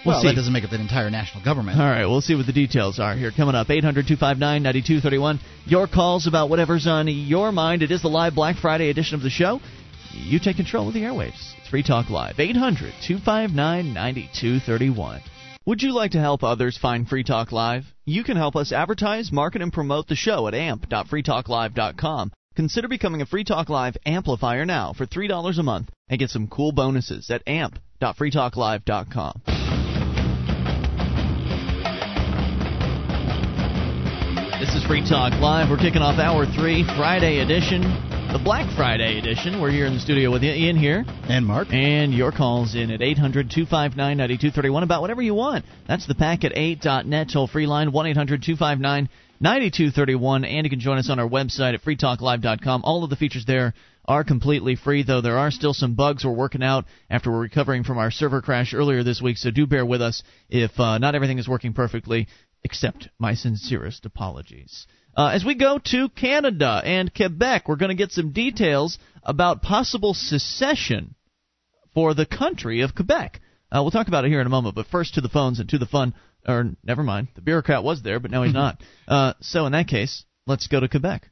Well, that doesn't make up the entire national government. All right, we'll see what the details are here. Coming up, 800-259-9231. Your calls about whatever's on your mind. It is the live Black Friday edition of the show. you take control of the airwaves. It's Free Talk Live, 800-259-9231. Would you like to help others find Free Talk Live? You can help us advertise, market, and promote the show at amp.freetalklive.com. Consider becoming a Free Talk Live amplifier now for $3 a month and get some cool bonuses at amp.freetalklive.com. This is Free Talk Live. We're kicking off Hour 3, Friday edition, the Black Friday edition. We're here in the studio with Ian here. And Mark. And your call's in at 800-259-9231 about whatever you want. That's the packet8.net toll-free line, 1-800-259-9231. And you can join us on our website at freetalklive.com. All of the features there are completely free, though there are still some bugs we're working out after we're recovering from our server crash earlier this week. So do bear with us if not everything is working perfectly, except my sincerest apologies. As we go to Canada and Quebec, we're going to get some details about possible secession for the country of Quebec. We'll talk about it here in a moment, but first to the phones and to the fun. Or, never mind, the bureaucrat was there, but now he's not. So in that case, let's go to Quebec.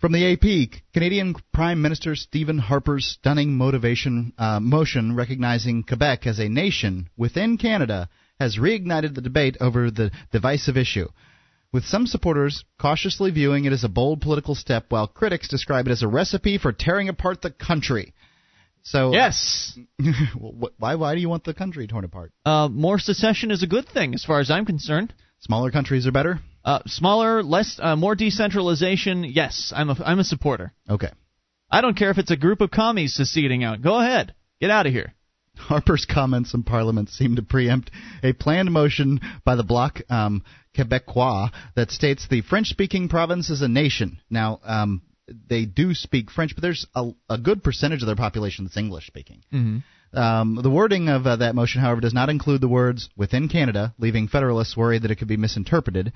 From the AP, Canadian Prime Minister Stephen Harper's stunning motion recognizing Quebec as a nation within Canada has reignited the debate over the divisive issue, with some supporters cautiously viewing it as a bold political step, while critics describe it as a recipe for tearing apart the country. So yes. Why do you want the country torn apart? More secession is a good thing, as far as I'm concerned. Smaller countries are better? Smaller, less, more decentralization, yes. I'm a supporter. Okay. I don't care if it's a group of commies seceding out. Go ahead. Get out of here. Harper's comments in Parliament seem to preempt a planned motion by the Bloc Québécois that states the French-speaking province is a nation. Now, they do speak French, but there's a good percentage of their population that's English-speaking. Mm-hmm. The wording of that motion, however, does not include the words within Canada, leaving Federalists worried that it could be misinterpreted.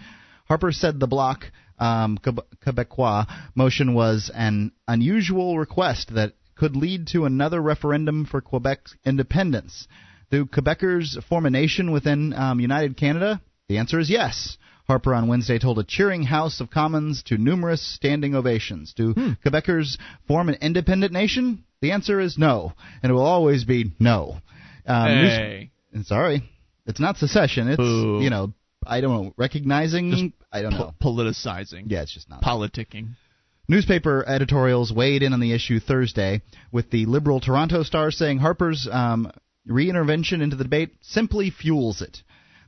Harper said the Bloc Québécois motion was an unusual request that could lead to another referendum for Quebec's independence. Do Quebecers form a nation within United Canada? The answer is yes. Harper on Wednesday told a cheering House of Commons to numerous standing ovations. Do Quebecers form an independent nation? The answer is no, and it will always be no. Sorry. It's not secession. It's, you know, I don't know, recognizing, just I don't know. Politicizing. Yeah, it's just not. Politicking. Newspaper editorials weighed in on the issue Thursday, with the liberal Toronto Star saying Harper's reintervention into the debate simply fuels it.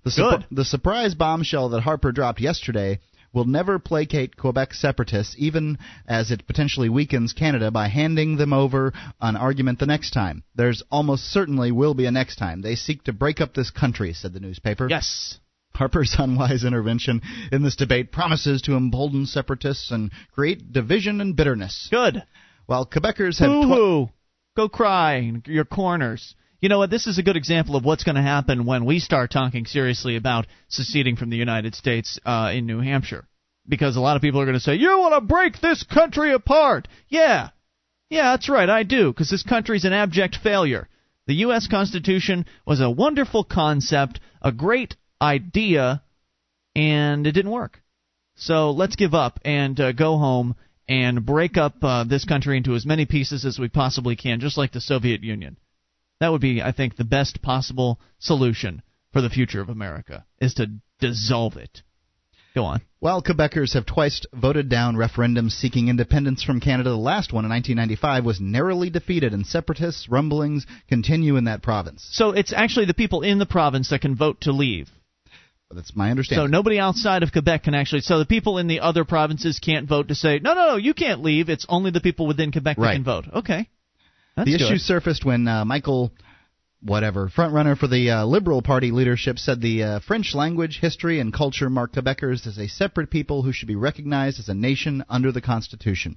The surprise bombshell that Harper dropped yesterday will never placate Quebec separatists, even as it potentially weakens Canada by handing them over an argument the next time. There's almost certainly will be a next time. They seek to break up this country, said the newspaper. Yes. Harper's unwise intervention in this debate promises to embolden separatists and create division and bitterness. Good. While Quebecers have... Woo-hoo. Go cry in your corners. You know what? This is a good example of what's going to happen when we start talking seriously about seceding from the United States in New Hampshire. Because a lot of people are going to say, you want to break this country apart. Yeah. Yeah, that's right. I do. Because this country's an abject failure. The U.S. Constitution was a wonderful concept, a great idea, and it didn't work. So let's give up and go home and break up this country into as many pieces as we possibly can, just like the Soviet Union. That would be, I think, the best possible solution for the future of America, is to dissolve it. Go on. While Quebecers have twice voted down referendums seeking independence from Canada, the last one in 1995 was narrowly defeated, and separatists' rumblings continue in that province. So it's actually the people in the province that can vote to leave. That's my understanding. So nobody outside of Quebec can actually... So the people in the other provinces can't vote to say, no, you can't leave. It's only the people within Quebec that can vote. Okay. That's good. Issue surfaced when Michael, frontrunner for the Liberal Party leadership, said the French language, history, and culture mark Quebecers as a separate people who should be recognized as a nation under the Constitution.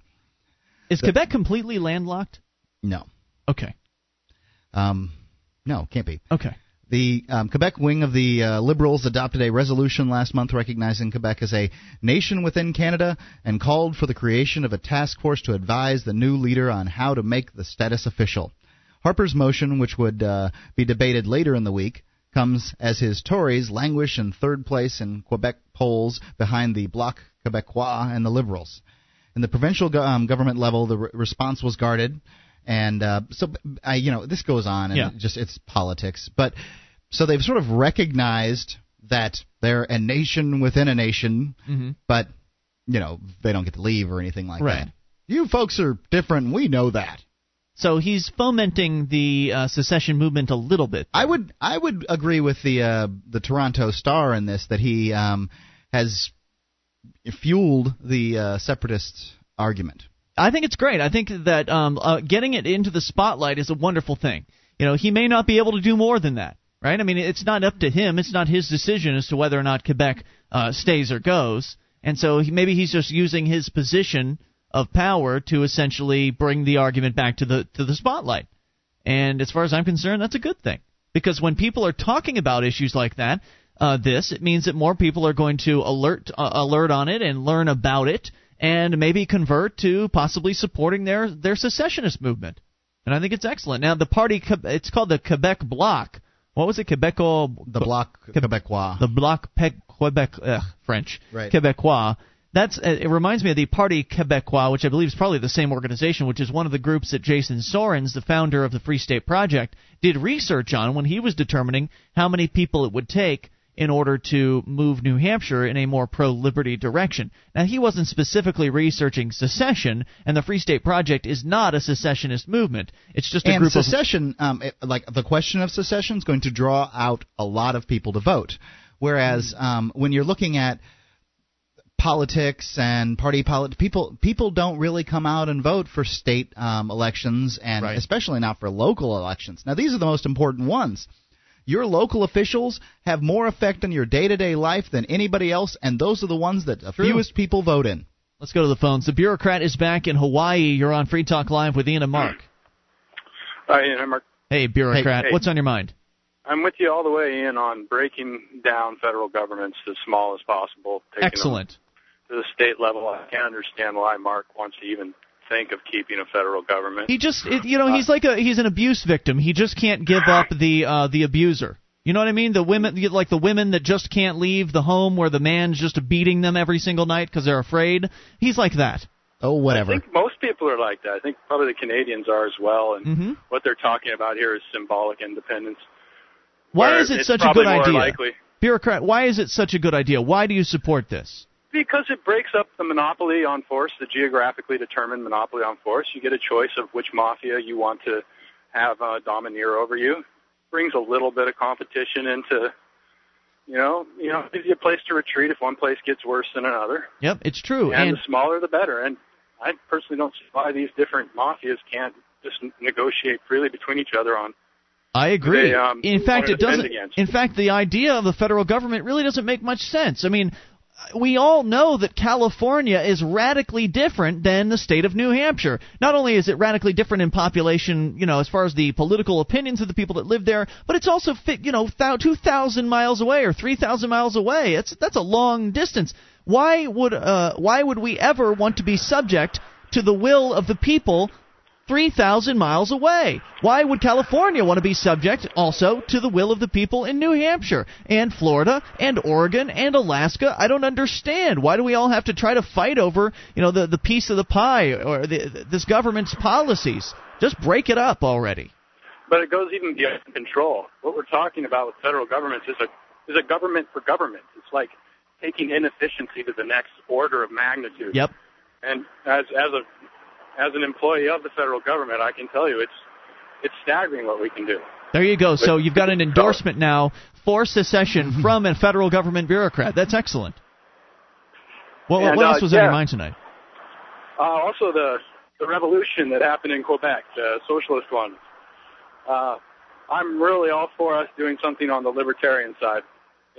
Is Quebec completely landlocked? No. Okay. No, can't be. Okay. The Quebec wing of the Liberals adopted a resolution last month recognizing Quebec as a nation within Canada and called for the creation of a task force to advise the new leader on how to make the status official. Harper's motion, which would be debated later in the week, comes as his Tories languish in third place in Quebec polls behind the Bloc Québécois and the Liberals. In the provincial government level, the response was guarded. And so this goes on, and it's politics. But so they've sort of recognized that they're a nation within a nation, but they don't get to leave or anything like that. You folks are different. We know that. So he's fomenting the secession movement a little bit. I would agree with the Toronto Star in this, that he has fueled the separatist argument. I think it's great. I think that getting it into the spotlight is a wonderful thing. He may not be able to do more than that, right? I mean, it's not up to him. It's not his decision as to whether or not Quebec stays or goes. And so maybe he's just using his position of power to essentially bring the argument back to the spotlight. And as far as I'm concerned, that's a good thing. Because when people are talking about issues like that, it means that more people are going to alert on it and learn about it, and maybe convert to possibly supporting their secessionist movement. And I think it's excellent. Now, the party, it's called the Quebec Bloc. What was it? The Bloc Québécois. The Bloc Quebec, French. Right. Québécois. It reminds me of the Parti Québécois, which I believe is probably the same organization, which is one of the groups that Jason Sorens, the founder of the Free State Project, did research on when he was determining how many people it would take in order to move New Hampshire in a more pro-liberty direction. Now, he wasn't specifically researching secession, and the Free State Project is not a secessionist movement. It's just a group of... And secession, like the question of secession, is going to draw out a lot of people to vote, whereas when you're looking at politics and party politics, people don't really come out and vote for state elections, and especially not for local elections. Now, these are the most important ones. Your local officials have more effect on your day-to-day life than anybody else, and those are the ones that the fewest people vote in. Let's go to the phones. The bureaucrat is back in Hawaii. You're on Free Talk Live with Ian and Mark. Hi, Ian and Mark. Hey, bureaucrat. Hey. What's on your mind? I'm with you all the way in on breaking down federal governments as small as possible. Excellent. To the state level, I can't understand why Mark wants to even think of keeping a federal government. He just, he's like he's an abuse victim. He just can't give up the abuser. You know what I mean? The women, like the women that just can't leave the home where the man's just beating them every single night because they're afraid. He's like that. Oh, whatever. I think most people are like that. I think probably the Canadians are as well. And what they're talking about here is symbolic independence. Why is it such a good idea? Bureaucrat, why is it such a good idea? Why do you support this? Because it breaks up the monopoly on force, the geographically determined monopoly on force. You get a choice of which mafia you want to have domineer over you. Brings a little bit of competition into, gives you a place to retreat if one place gets worse than another. Yep, it's true. And the smaller the better. And I personally don't see why these different mafias can't just negotiate freely between each other on. I agree. In fact, it doesn't. In fact, the idea of the federal government really doesn't make much sense. I mean, we all know that California is radically different than the state of New Hampshire. Not only is it radically different in population, as far as the political opinions of the people that live there, but it's also 2,000 miles away or 3,000 miles away. That's a long distance. Why would we ever want to be subject to the will of the people 3,000 miles away? Why would California want to be subject also to the will of the people in New Hampshire and Florida and Oregon and Alaska? I don't understand. Why do we all have to try to fight over, the piece of the pie or this government's policies? Just break it up already. But it goes even beyond control. What we're talking about with federal governments is a government for government. It's like taking inefficiency to the next order of magnitude. Yep. And as an employee of the federal government, I can tell you it's staggering what we can do. There you go. So you've got an endorsement now for secession from a federal government bureaucrat. That's excellent. Well, what else was on your mind tonight? Also, the revolution that happened in Quebec, the socialist one. I'm really all for us doing something on the libertarian side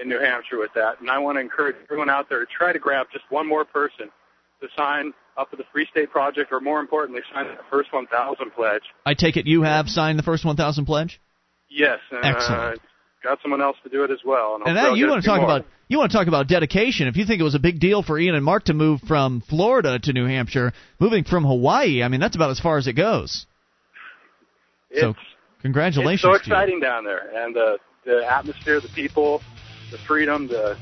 in New Hampshire with that, and I want to encourage everyone out there to try to grab just one more person to sign up with the Free State Project, or more importantly, sign the first 1,000 pledge. I take it you have signed the first 1,000 pledge? Yes. Excellent. Got someone else to do it as well. And that, you want to talk about dedication. If you think it was a big deal for Ian and Mark to move from Florida to New Hampshire, moving from Hawaii, I mean, that's about as far as it goes. So congratulations. It's so exciting down there. And the atmosphere, the people, the freedom, the...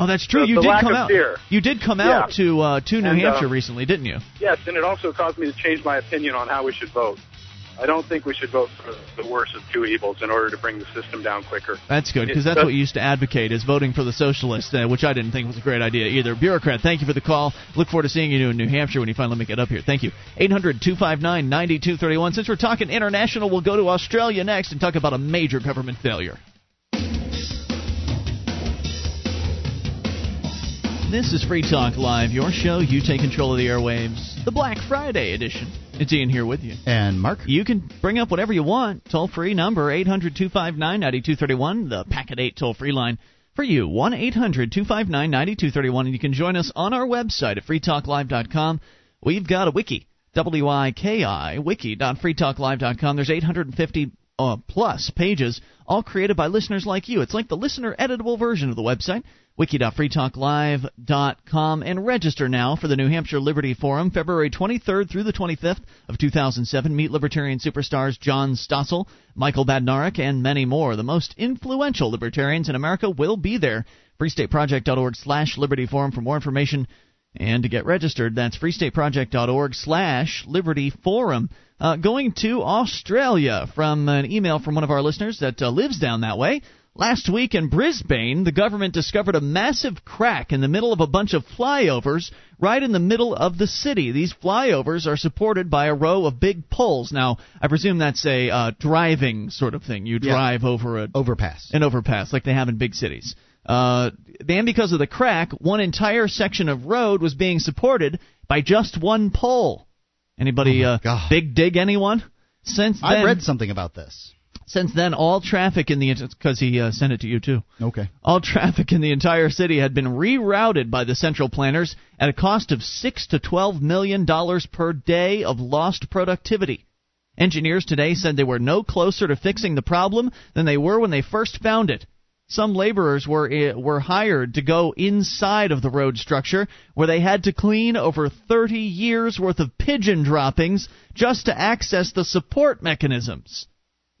Oh, that's true. You did come out. You did come out to New Hampshire recently, didn't you? Yes, and it also caused me to change my opinion on how we should vote. I don't think we should vote for the worst of two evils in order to bring the system down quicker. That's good, because that's what you used to advocate, is voting for the socialists, which I didn't think was a great idea either. Bureaucrat, thank you for the call. Look forward to seeing you in New Hampshire when you finally make it up here. Thank you. 800-259-9231. Since we're talking international, we'll go to Australia next and talk about a major government failure. This is Free Talk Live, your show. You take control of the airwaves, the Black Friday edition. It's Ian here with you. And Mark. You can bring up whatever you want. Toll-free number, 800-259-9231, the Packet 8 toll-free line for you, 1-800-259-9231. And you can join us on our website at freetalklive.com. We've got a wiki, W-I-K-I, wiki.freetalklive.com. There's 850 plus pages, all created by listeners like you. It's like the listener-editable version of the website. wiki.freetalklive.com, and register now for the New Hampshire Liberty Forum, February 23rd through the 25th of 2007. Meet libertarian superstars John Stossel, Michael Badnarik, and many more. The most influential libertarians in America will be there. freestateproject.org/libertyforum for more information and to get registered. That's freestateproject.org/libertyforum. Going to Australia from an email from one of our listeners that lives down that way. Last week in Brisbane, the government discovered a massive crack in the middle of a bunch of flyovers right in the middle of the city. These flyovers are supported by a row of big poles. Now, I presume that's a driving sort of thing. You drive over a overpass. An overpass, like they have in big cities. Then because of the crack, one entire section of road was being supported by just one pole. Anybody big dig anyone? Since then, I read something about this. Since then, all traffic in the because he sent it to you too. Okay. All traffic in the entire city had been rerouted by the central planners at a cost of $6 to $12 million per day of lost productivity. Engineers today said they were no closer to fixing the problem than they were when they first found it. Some laborers were hired to go inside of the road structure, where they had to clean over 30 years' worth of pigeon droppings just to access the support mechanisms.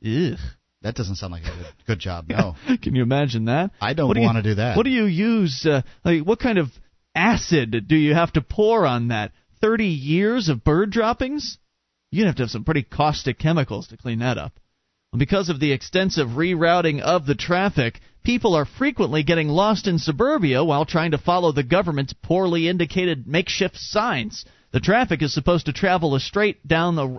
Ugh. That doesn't sound like a good job, no. Can you imagine that? I don't want to do that. What do you use? What kind of acid do you have to pour on that? 30 years of bird droppings? You'd have to have some pretty caustic chemicals to clean that up. Because of the extensive rerouting of the traffic, people are frequently getting lost in suburbia while trying to follow the government's poorly indicated makeshift signs. The traffic is supposed to travel straight down a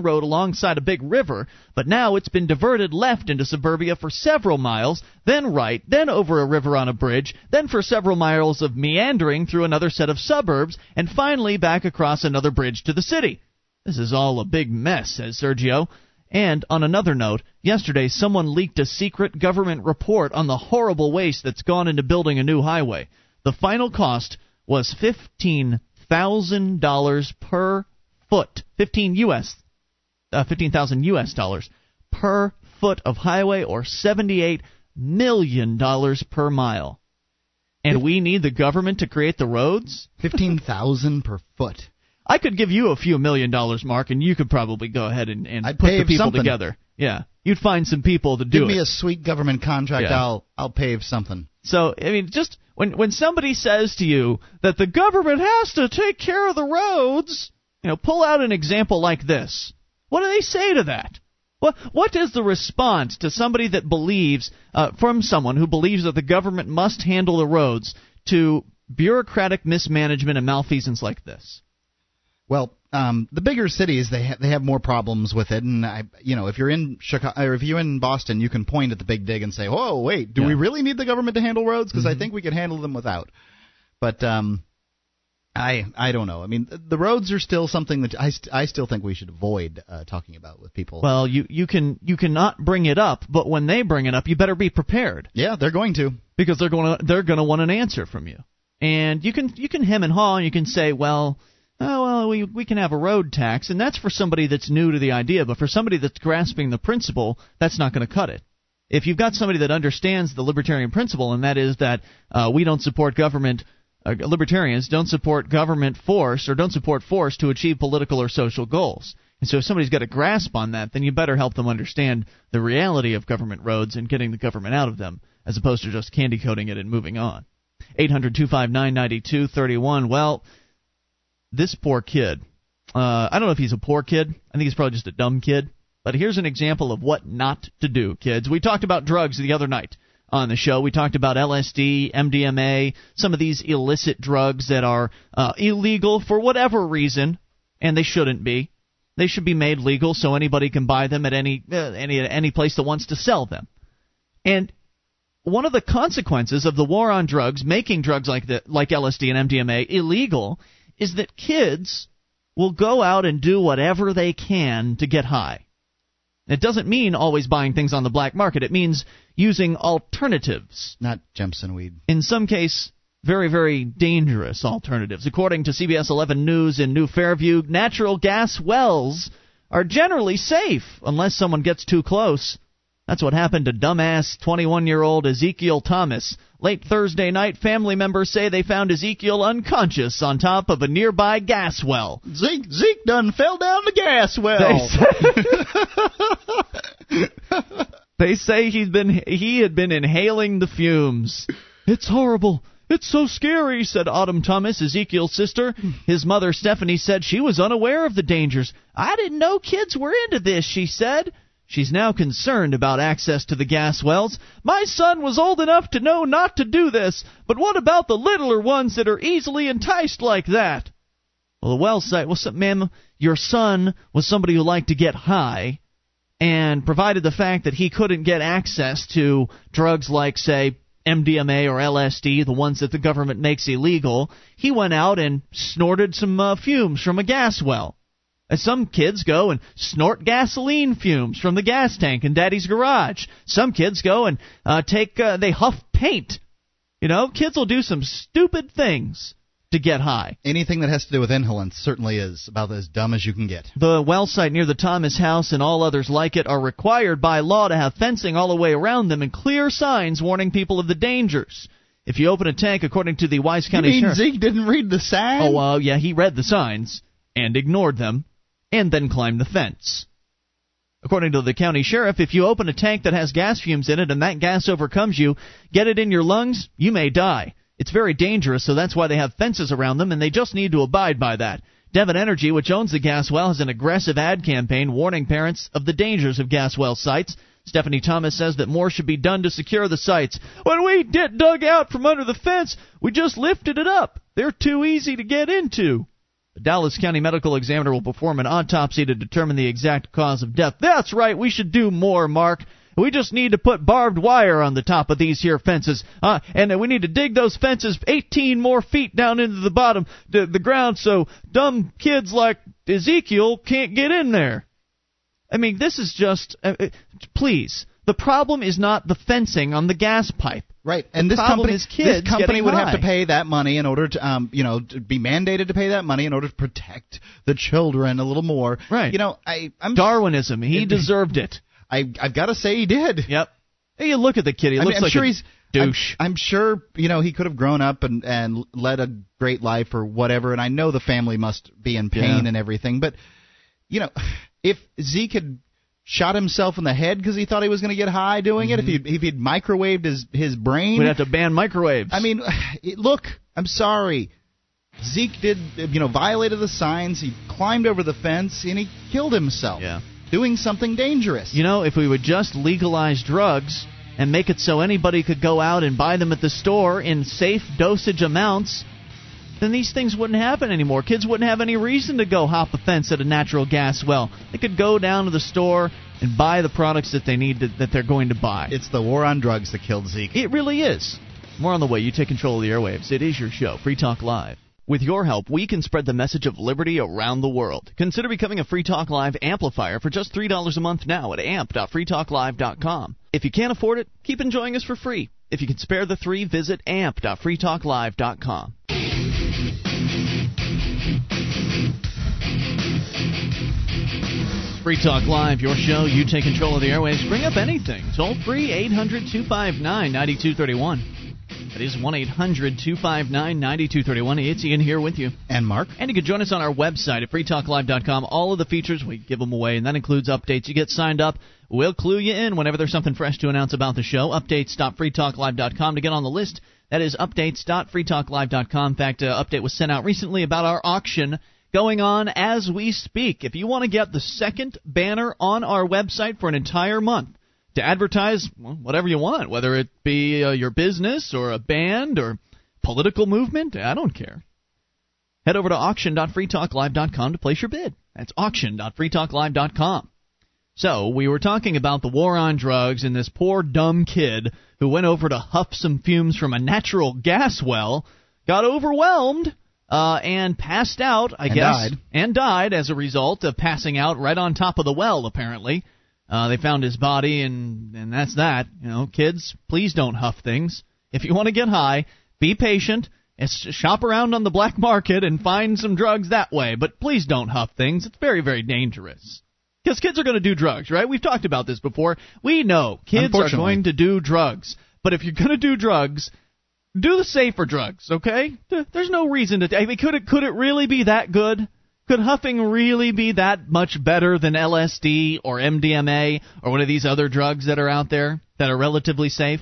road alongside a big river, but now it's been diverted left into suburbia for several miles, then right, then over a river on a bridge, then for several miles of meandering through another set of suburbs, and finally back across another bridge to the city. This is all a big mess, says Sergio. And, on another note, yesterday someone leaked a secret government report on the horrible waste that's gone into building a new highway. The final cost was $15,000 per foot. $15,000 per foot of highway, or $78 million per mile. And we need the government to create the roads? $15,000 per foot. I could give you a few $1 million, Mark, and you could probably go ahead and put the people something together. Yeah. You'd find some people to do it. Give me a sweet government contract. Yeah. I'll pave something. So, I mean, just when somebody says to you that the government has to take care of the roads, pull out an example like this. What do they say to that? What is the response to somebody that believes, from someone who believes that the government must handle the roads, to bureaucratic mismanagement and malfeasance like this? Well, the bigger cities, they have more problems with it, and if you're in Chicago or if you're in Boston, you can point at the big dig and say, "Oh, wait, do we really need the government to handle roads? Because I think we could handle them without." But I don't know. I mean, the roads are still something that I still think we should avoid talking about with people. Well, you cannot bring it up, but when they bring it up, you better be prepared. Yeah, they're going to, because they're going to want an answer from you, and you can hem and haw, and you can say, well. Oh, well, we can have a road tax, and that's for somebody that's new to the idea, but for somebody that's grasping the principle, that's not going to cut it. If you've got somebody that understands the libertarian principle, and that is that we don't support government, libertarians don't support government force, or don't support force to achieve political or social goals. And so if somebody's got a grasp on that, then you better help them understand the reality of government roads and getting the government out of them, as opposed to just candy coating it and moving on. 800-259-9231. Well, this poor kid, I don't know if he's a poor kid. I think he's probably just a dumb kid. But here's an example of what not to do, kids. We talked about drugs the other night on the show. We talked about LSD, MDMA, some of these illicit drugs that are illegal for whatever reason, and they shouldn't be. They should be made legal so anybody can buy them at any place that wants to sell them. And one of the consequences of the war on drugs, making drugs like LSD and MDMA illegal, is that kids will go out and do whatever they can to get high. It doesn't mean always buying things on the black market. It means using alternatives. Not jumps and weed. In some case, very, very dangerous alternatives. According to CBS 11 News in New Fairview, natural gas wells are generally safe unless someone gets too close. That's what happened to dumbass 21-year-old Ezekiel Thomas. Late Thursday night, family members say they found Ezekiel unconscious on top of a nearby gas well. Zeke done fell down the gas well. They say he had been inhaling the fumes. It's horrible. It's so scary, said Autumn Thomas, Ezekiel's sister. His mother, Stephanie, said she was unaware of the dangers. I didn't know kids were into this, she said. She's now concerned about access to the gas wells. My son was old enough to know not to do this, but what about the littler ones that are easily enticed like that? Well, the well site, what's up, ma'am? Your son was somebody who liked to get high, and provided the fact that he couldn't get access to drugs like, say, MDMA or LSD, the ones that the government makes illegal, he went out and snorted some fumes from a gas well. As some kids go and snort gasoline fumes from the gas tank in Daddy's garage. Some kids go and they huff paint. You know, kids will do some stupid things to get high. Anything that has to do with inhalants certainly is about as dumb as you can get. The well site near the Thomas house and all others like it are required by law to have fencing all the way around them and clear signs warning people of the dangers. If you open a tank, according to the Wise County Sheriff... You mean Zeke didn't read the sign? Oh, yeah, he read the signs and ignored them and then climbed the fence. According to the county sheriff, if you open a tank that has gas fumes in it and that gas overcomes you, get it in your lungs, you may die. It's very dangerous, so that's why they have fences around them, and they just need to abide by that. Devon Energy, which owns the gas well, has an aggressive ad campaign warning parents of the dangers of gas well sites. Stephanie Thomas says that more should be done to secure the sites. When we dug out from under the fence, we just lifted it up. They're too easy to get into. The Dallas County Medical Examiner will perform an autopsy to determine the exact cause of death. That's right, we should do more, Mark. We just need to put barbed wire on the top of these here fences. And we need to dig those fences 18 more feet down into the bottom, the ground, so dumb kids like Ezekiel can't get in there. I mean, this is just... please, the problem is not the fencing on the gas pipe. Right, and this company would have to pay that money in order to, to be mandated to pay that money in order to protect the children a little more. Right, Darwinism. He deserved it. I've got to say he did. Yep. Hey, you look at the kid. He looks like a douche. I'm sure he could have grown up and led a great life or whatever. And I know the family must be in pain and everything. But if Zeke had shot himself in the head because he thought he was going to get high doing it, if he'd microwaved his brain... We'd have to ban microwaves. I mean, look, I'm sorry. Zeke did, violated the signs, he climbed over the fence, and he killed himself. Yeah. Doing something dangerous. If we would just legalize drugs and make it so anybody could go out and buy them at the store in safe dosage amounts, then these things wouldn't happen anymore. Kids wouldn't have any reason to go hop a fence at a natural gas well. They could go down to the store and buy the products that they need that they're going to buy. It's the war on drugs that killed Zeke. It really is. More on the way. You take control of the airwaves. It is your show, Free Talk Live. With your help, we can spread the message of liberty around the world. Consider becoming a Free Talk Live amplifier for just $3 a month now at amp.freetalklive.com. If you can't afford it, keep enjoying us for free. If you can spare the $3, visit amp.freetalklive.com. Free Talk Live, your show. You take control of the airwaves. Bring up anything. Toll free, 800-259-9231. That is 1-800-259-9231. It's Ian here with you. And Mark. And you can join us on our website at freetalklive.com. All of the features, we give them away, and that includes updates. You get signed up. We'll clue you in whenever there's something fresh to announce about the show. Updates.freetalklive.com to get on the list. That is updates.freetalklive.com. In fact, an update was sent out recently about our auction going on as we speak. If you want to get the second banner on our website for an entire month to advertise whatever you want, whether it be your business or a band or political movement, I don't care. Head over to auction.freetalklive.com to place your bid. That's auction.freetalklive.com. So we were talking about the war on drugs and this poor dumb kid who went over to huff some fumes from a natural gas well, got overwhelmed, and passed out, I guess. And died as a result of passing out right on top of the well, apparently. They found his body, and that's that. You know, kids, please don't huff things. If you want to get high, be patient. Shop around on the black market and find some drugs that way. But please don't huff things. It's very, very dangerous. Because kids are going to do drugs, right? We've talked about this before. We know kids are going to do drugs. But if you're going to do drugs, do the safer drugs, okay? There's no reason to... I mean, could it really be that good? Could huffing really be that much better than LSD or MDMA or one of these other drugs that are out there that are relatively safe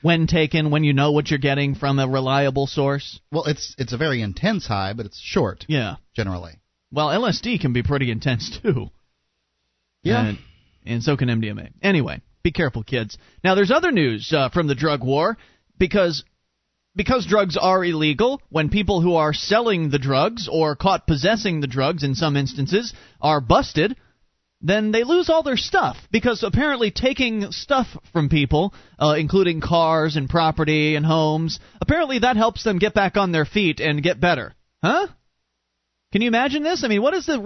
when taken, when you know what you're getting from a reliable source? Well, it's a very intense high, but it's short. Yeah. Generally. Well, LSD can be pretty intense, too. Yeah. And so can MDMA. Anyway, be careful, kids. Now, there's other news from the drug war, because drugs are illegal, when people who are selling the drugs or caught possessing the drugs in some instances are busted, then they lose all their stuff, because apparently taking stuff from people, including cars and property and homes, apparently that helps them get back on their feet and get better. Huh? Can you imagine this? I mean, what is the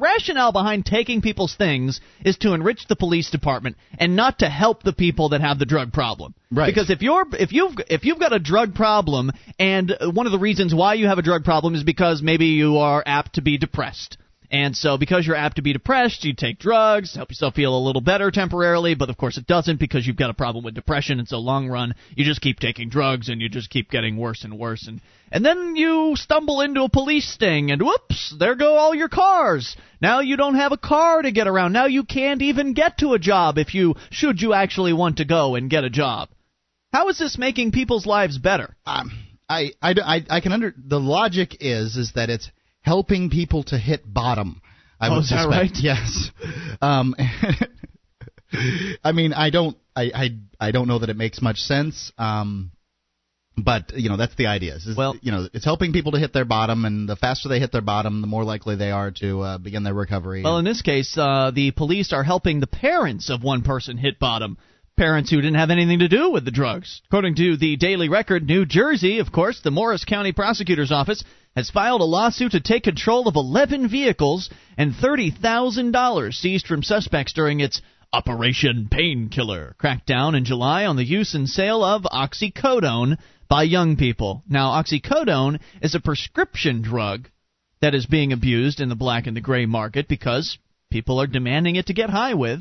rationale behind taking people's things is to enrich the police department and not to help the people that have the drug problem. Right. Because if you've got a drug problem, and one of the reasons why you have a drug problem is because maybe you are apt to be depressed. And so because you're apt to be depressed, you take drugs, help yourself feel a little better temporarily, but of course it doesn't, because you've got a problem with depression, and so long run, you just keep taking drugs, and you just keep getting worse and worse. And then you stumble into a police sting, and whoops, there go all your cars. Now you don't have a car to get around. Now you can't even get to a job should you actually want to go and get a job. How is this making people's lives better? The logic is that it's helping people to hit bottom. Is that right? Yes. I mean, I don't know that it makes much sense. But you know, that's the idea. It's helping people to hit their bottom, and the faster they hit their bottom, the more likely they are to begin their recovery. Well, in this case, the police are helping the parents of one person hit bottom. Parents who didn't have anything to do with the drugs. According to the Daily Record, New Jersey, of course, the Morris County Prosecutor's Office has filed a lawsuit to take control of 11 vehicles and $30,000 seized from suspects during its Operation Painkiller crackdown in July on the use and sale of oxycodone by young people. Now, oxycodone is a prescription drug that is being abused in the black and the gray market because people are demanding it to get high with.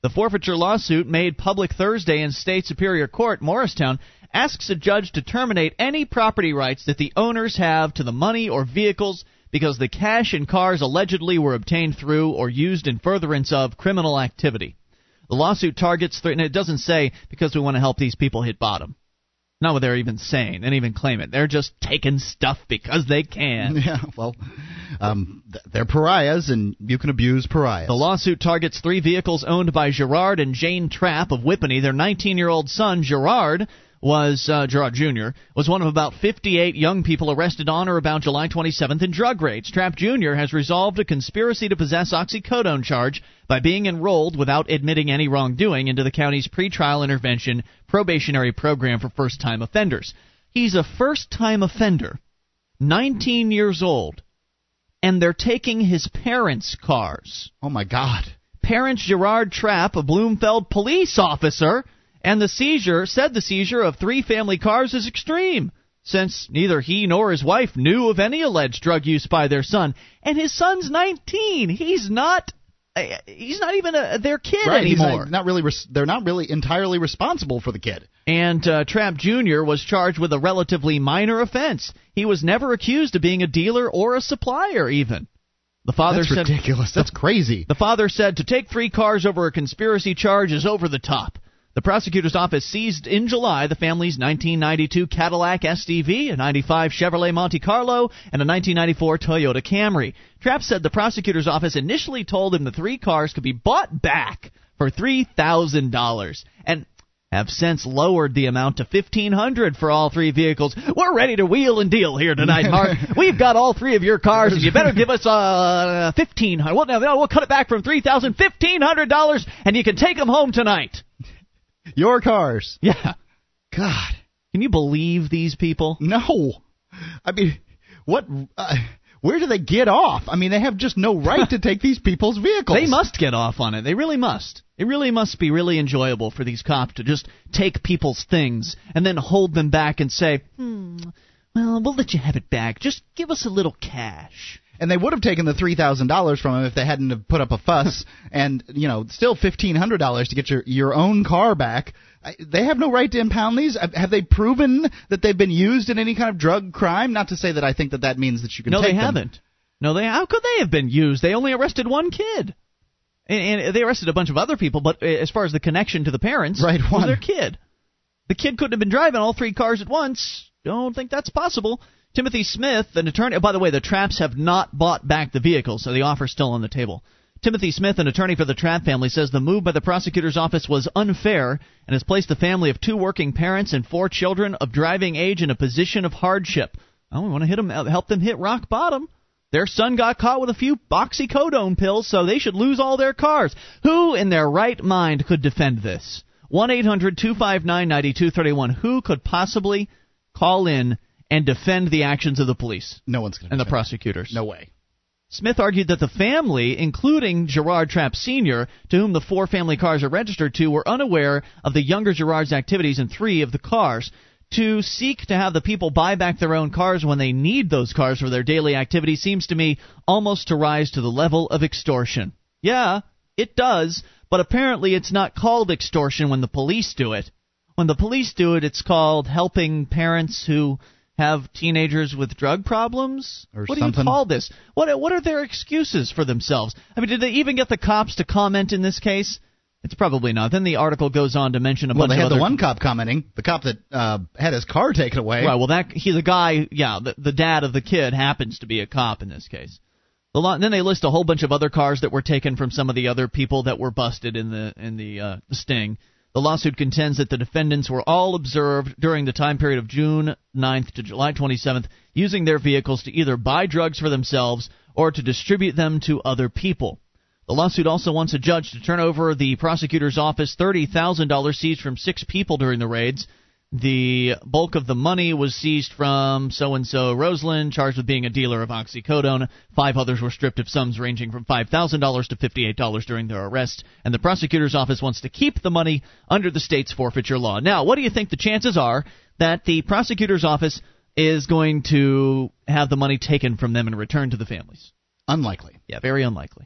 The forfeiture lawsuit, made public Thursday in State Superior Court, Morristown, asks a judge to terminate any property rights that the owners have to the money or vehicles because the cash and cars allegedly were obtained through or used in furtherance of criminal activity. The lawsuit targets, and it doesn't say because we want to help these people hit bottom. Not what they're even saying. They didn't even claim it. They're just taking stuff because they can. Yeah, well, they're pariahs, and you can abuse pariahs. The lawsuit targets three vehicles owned by Gerard and Jane Trapp of Whippany. Their 19-year-old son, Gerard Jr., was one of about 58 young people arrested on or about July 27th in drug raids. Trapp Jr. has resolved a conspiracy to possess oxycodone charge by being enrolled without admitting any wrongdoing into the county's pretrial intervention probationary program for first-time offenders. He's a first-time offender, 19 years old, and they're taking his parents' cars. Oh, my God. Parents Gerard Trapp, a Bloomfield police officer... And the seizure of three family cars is extreme, since neither he nor his wife knew of any alleged drug use by their son. And his son's 19. He's not even their kid anymore. They're not really entirely responsible for the kid. And Trapp Jr. was charged with a relatively minor offense. He was never accused of being a dealer or a supplier, even. The father said, "That's ridiculous. That's crazy." The father said, "To take three cars over a conspiracy charge is over the top." The prosecutor's office seized in July the family's 1992 Cadillac STV, a 95 Chevrolet Monte Carlo, and a 1994 Toyota Camry. Trapp said the prosecutor's office initially told him the three cars could be bought back for $3,000 and have since lowered the amount to $1,500 for all three vehicles. We're ready to wheel and deal here tonight, Mark. We've got all three of your cars, and you better give us $1,500. Well, no, we'll cut it back from $3,000, $1,500, and you can take them home tonight. Your cars. Yeah. God. Can you believe these people? No. I mean, what? Where do they get off? I mean, they have just no right to take these people's vehicles. They must get off on it. They really must. It really must be really enjoyable for these cops to just take people's things and then hold them back and say, well, we'll let you have it back. Just give us a little cash. And they would have taken the $3,000 from him if they hadn't have put up a fuss, and, you know, still $1,500 to get your own car back. They have no right to impound these. Have they proven that they've been used in any kind of drug crime? Not to say that I think that that means that you can take them. No, they haven't. No, they. How could they have been used? They only arrested one kid. And they arrested a bunch of other people, but as far as the connection to the parents, right, was their kid. The kid couldn't have been driving all three cars at once. Don't think that's possible. Timothy Smith, an attorney... Oh, by the way, the Trapps have not bought back the vehicle, so the offer's still on the table. Timothy Smith, an attorney for the Trapp family, says the move by the prosecutor's office was unfair and has placed the family of two working parents and four children of driving age in a position of hardship. Oh, we want to help them hit rock bottom. Their son got caught with a few oxycodone pills, so they should lose all their cars. Who in their right mind could defend this? 1-800-259-9231. Who could possibly call in and defend the actions of the police? No one's going to. And the prosecutors. No way. Smith argued that the family, including Gerard Trapp Sr., to whom the four family cars are registered to, were unaware of the younger Gerard's activities in three of the cars. To seek to have the people buy back their own cars when they need those cars for their daily activity seems to me almost to rise to the level of extortion. Yeah, it does, but apparently it's not called extortion when the police do it. When the police do it, it's called helping parents who... have teenagers with drug problems? Or what something. Do you call this? What are their excuses for themselves? I mean, did they even get the cops to comment in this case? It's probably not. Then the article goes on to mention a bunch of other... Well, they had the one cop commenting, the cop that had his car taken away. Right, well, he's a guy, yeah, the dad of the kid happens to be a cop in this case. Then they list a whole bunch of other cars that were taken from some of the other people that were busted in the sting. The lawsuit contends that the defendants were all observed during the time period of June 9th to July 27th using their vehicles to either buy drugs for themselves or to distribute them to other people. The lawsuit also wants a judge to turn over the prosecutor's office $30,000 seized from six people during the raids. The bulk of the money was seized from so-and-so Roseland, charged with being a dealer of oxycodone. Five others were stripped of sums ranging from $5,000 to $58 during their arrest, and the prosecutor's office wants to keep the money under the state's forfeiture law. Now, what do you think the chances are that the prosecutor's office is going to have the money taken from them and returned to the families? Unlikely. Yeah, very unlikely.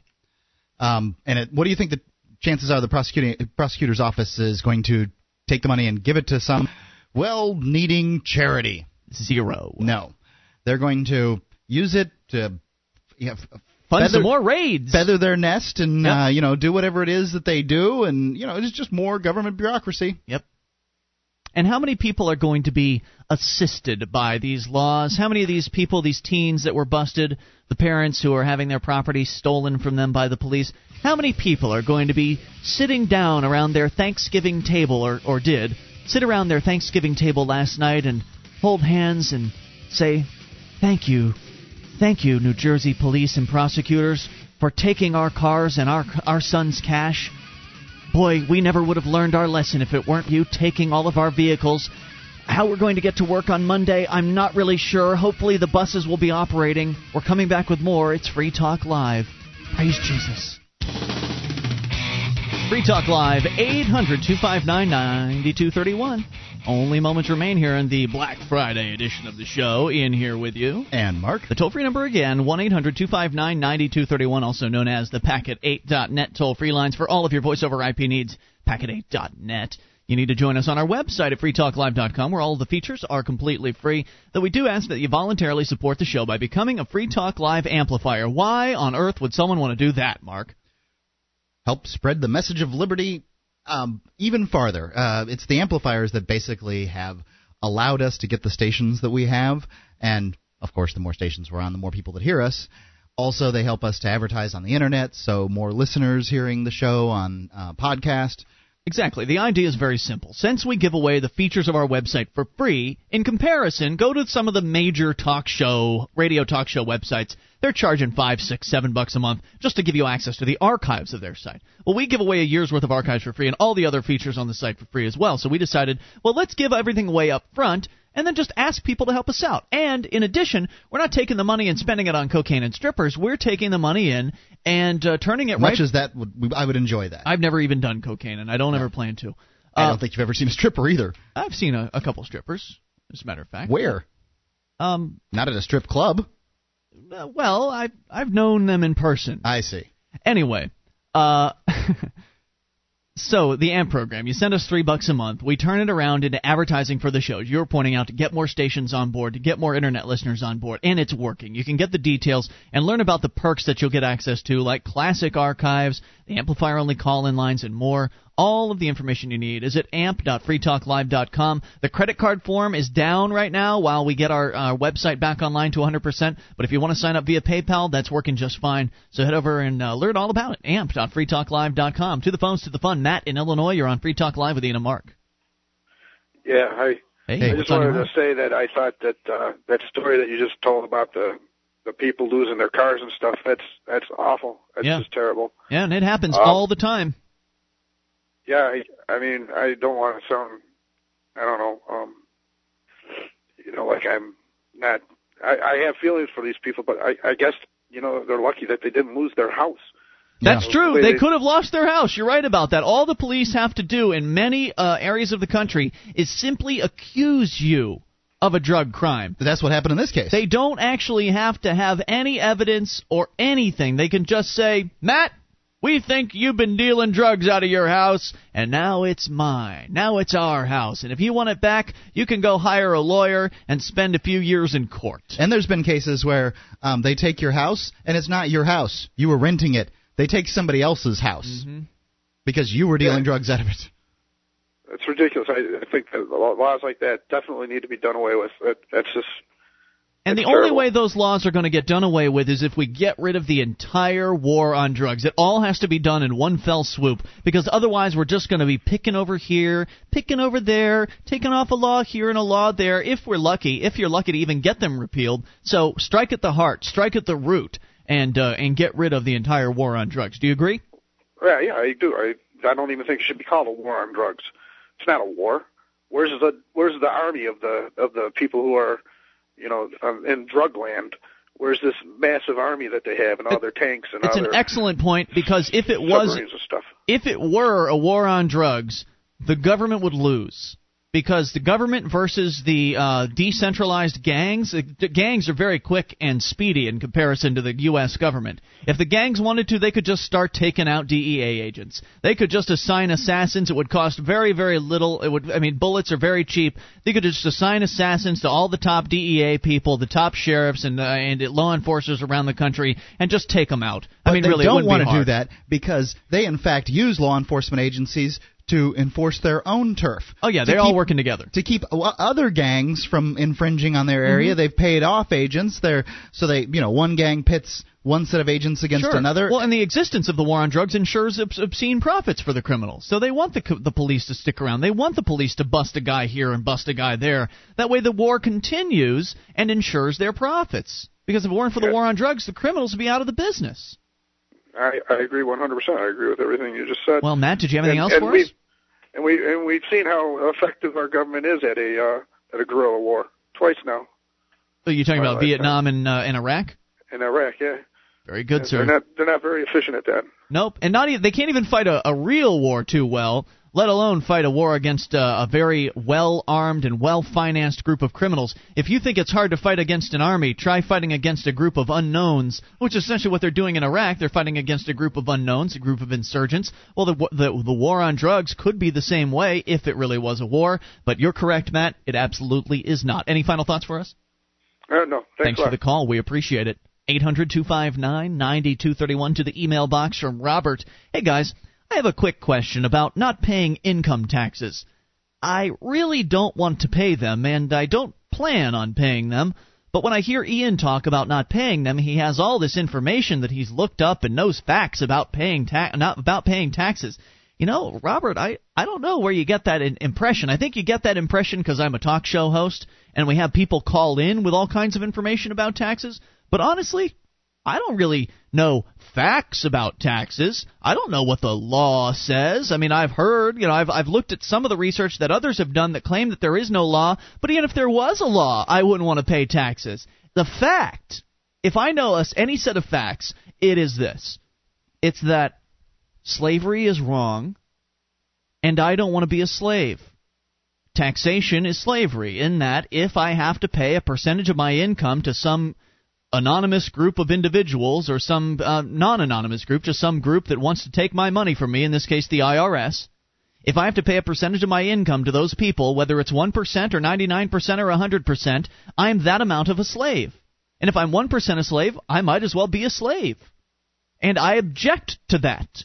What do you think the chances are the prosecutor's office is going to take the money and give it to some well-needing charity? Zero. No. They're going to use it to fund some more raids. Feather their nest and, yep. Do whatever it is that they do. And, it's just more government bureaucracy. Yep. And how many people are going to be assisted by these laws? How many of these people, these teens that were busted, the parents who are having their property stolen from them by the police, how many people are going to be sitting down around their Thanksgiving table or did sit around their Thanksgiving table last night and hold hands and say, thank you, New Jersey police and prosecutors, for taking our cars and our son's cash. Boy, we never would have learned our lesson if it weren't you taking all of our vehicles. How we're going to get to work on Monday, I'm not really sure. Hopefully the buses will be operating. We're coming back with more. It's Free Talk Live. Praise Jesus. Free Talk Live, 800-259-9231. Only moments remain here in the Black Friday edition of the show. Ian here with you. And Mark. The toll-free number again, 1-800-259-9231, also known as the Packet8.net toll-free lines for all of your voiceover IP needs, Packet8.net. You need to join us on our website at freetalklive.com, where all of the features are completely free. Though we do ask that you voluntarily support the show by becoming a Free Talk Live amplifier. Why on earth would someone want to do that, Mark? Help spread the message of liberty Even farther, it's the amplifiers that basically have allowed us to get the stations that we have. And, of course, the more stations we're on, the more people that hear us. Also, they help us to advertise on the Internet, so more listeners hearing the show on podcast. Exactly. The idea is very simple. Since we give away the features of our website for free, in comparison, go to some of the major talk show, radio talk show websites. They're charging $5, $6, $7 a month just to give you access to the archives of their site. Well, we give away a year's worth of archives for free and all the other features on the site for free as well. So we decided, well, let's give everything away up front and then just ask people to help us out. And in addition, we're not taking the money and spending it on cocaine and strippers. We're taking the money in and turning it right. Much as that, I would enjoy that. I've never even done cocaine, and I don't ever plan to. I don't think you've ever seen a stripper either. I've seen a couple strippers, as a matter of fact. Where? Not at a strip club. Well, I've known them in person. I see. Anyway, so the AMP program, you send us $3 a month. We turn it around into advertising for the shows. You're pointing out to get more stations on board, to get more Internet listeners on board, and it's working. You can get the details and learn about the perks that you'll get access to, like classic archives, the amplifier-only call-in lines, and more. All of the information you need is at amp.freetalklive.com. The credit card form is down right now while we get our website back online to 100%. But if you want to sign up via PayPal, that's working just fine. So head over and learn all about it. amp.freetalklive.com. To the phones, to the fun. Matt in Illinois, you're on Free Talk Live with Ian and Mark. Yeah, hi. Hey, I just wanted to say that I thought that that story that you just told about the people losing their cars and stuff, that's awful. That's just terrible. Yeah, and it happens all the time. Yeah, I mean, I don't want to sound, I don't know, you know, like I'm not, I have feelings for these people, but I guess, you know, they're lucky that they didn't lose their house. That's true. They could have lost their house. You're right about that. All the police have to do in many areas of the country is simply accuse you of a drug crime. That's what happened in this case. They don't actually have to have any evidence or anything. They can just say, Matt, we think you've been dealing drugs out of your house, and now it's mine. Now it's our house. And if you want it back, you can go hire a lawyer and spend a few years in court. And there's been cases where they take your house, and it's not your house. You were renting it. They take somebody else's house because you were dealing drugs out of it. It's ridiculous. I think that laws like that definitely need to be done away with. That's just... And the only way those laws are going to get done away with is if we get rid of the entire war on drugs. It all has to be done in one fell swoop, because otherwise we're just going to be picking over here, picking over there, taking off a law here and a law there, if we're lucky, if you're lucky to even get them repealed. So strike at the heart, strike at the root, and get rid of the entire war on drugs. Do you agree? Yeah, I do. I don't even think it should be called a war on drugs. It's not a war. Where's the army of the people who are... you know, in drug land, where's this massive army that they have and all their tanks and all their... It's an excellent point, because if it was... stuff. If it were a war on drugs, the government would lose, because the government versus the decentralized gangs, the gangs are very quick and speedy in comparison to the U.S. government. If the gangs wanted to, they could just start taking out DEA agents. They could just assign assassins. It would cost very, very little. Bullets are very cheap. They could just assign assassins to all the top DEA people, the top sheriffs and law enforcers around the country, and just take them out. But I mean, really, it wouldn't be hard. They don't want to do that, because they, in fact, use law enforcement agencies to enforce their own turf. Oh, yeah, they're all working together. To keep other gangs from infringing on their area. They've paid off agents. One gang pits one set of agents against another. Well, and the existence of the war on drugs ensures obscene profits for the criminals. So they want the police to stick around. They want the police to bust a guy here and bust a guy there. That way the war continues and ensures their profits. Because if it weren't for the war on drugs, the criminals would be out of the business. I agree 100%. I agree with everything you just said. Well, Matt, did you have anything else for us? We've seen how effective our government is at a guerrilla war twice now. So you're talking about Vietnam and Iraq? In Iraq, yeah. Very good, sir. They're not very efficient at that. Nope, and they can't even fight a real war too well, let alone fight a war against a very well-armed and well-financed group of criminals. If you think it's hard to fight against an army, try fighting against a group of unknowns, which is essentially what they're doing in Iraq. They're fighting against a group of unknowns, a group of insurgents. Well, the war on drugs could be the same way if it really was a war, but you're correct, Matt. It absolutely is not. Any final thoughts for us? No. Thanks for the call. We appreciate it. 800-259-9231 to the email box from Robert. Hey, guys. I have a quick question about not paying income taxes. I really don't want to pay them, and I don't plan on paying them. But when I hear Ian talk about not paying them, he has all this information that he's looked up and knows facts about paying taxes. You know, Robert, I don't know where you get that impression. I think you get that impression because I'm a talk show host, and we have people call in with all kinds of information about taxes. But honestly, I don't really know facts about taxes. I don't know what the law says. I mean, I've heard, you know, I've looked at some of the research that others have done that claim that there is no law. But even if there was a law, I wouldn't want to pay taxes. The fact, if I know any set of facts, it is this. It's that slavery is wrong, and I don't want to be a slave. Taxation is slavery in that if I have to pay a percentage of my income to some anonymous group of individuals or some non-anonymous group, just some group that wants to take my money from me, in this case the IRS, if I have to pay a percentage of my income to those people, whether it's 1% or 99% or 100%, I'm that amount of a slave. And if I'm 1% a slave, I might as well be a slave. And I object to that.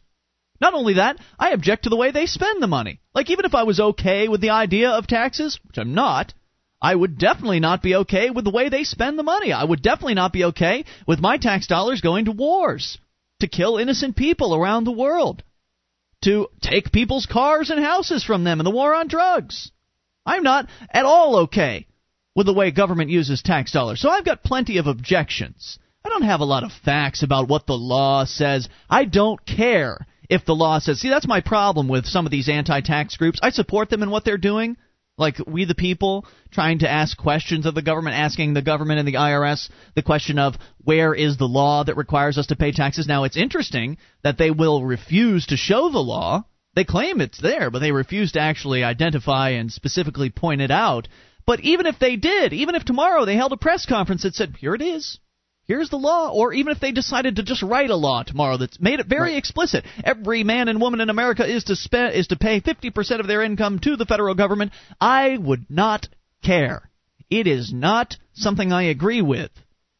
Not only that, I object to the way they spend the money. Like, even if I was okay with the idea of taxes, which I'm not, I would definitely not be okay with the way they spend the money. I would definitely not be okay with my tax dollars going to wars, to kill innocent people around the world, to take people's cars and houses from them in the war on drugs. I'm not at all okay with the way government uses tax dollars. So I've got plenty of objections. I don't have a lot of facts about what the law says. I don't care if the law says. See, that's my problem with some of these anti-tax groups. I support them in what they're doing. Like We the People, trying to ask questions of the government, asking the government and the IRS the question of where is the law that requires us to pay taxes. Now, it's interesting that they will refuse to show the law. They claim it's there, but they refuse to actually identify and specifically point it out. But even if they did, even if tomorrow they held a press conference that said, here it is, here's the law, or even if they decided to just write a law tomorrow that's made it very explicit, every man and woman in America is to pay 50% of their income to the federal government, I would not care. It is not something I agree with.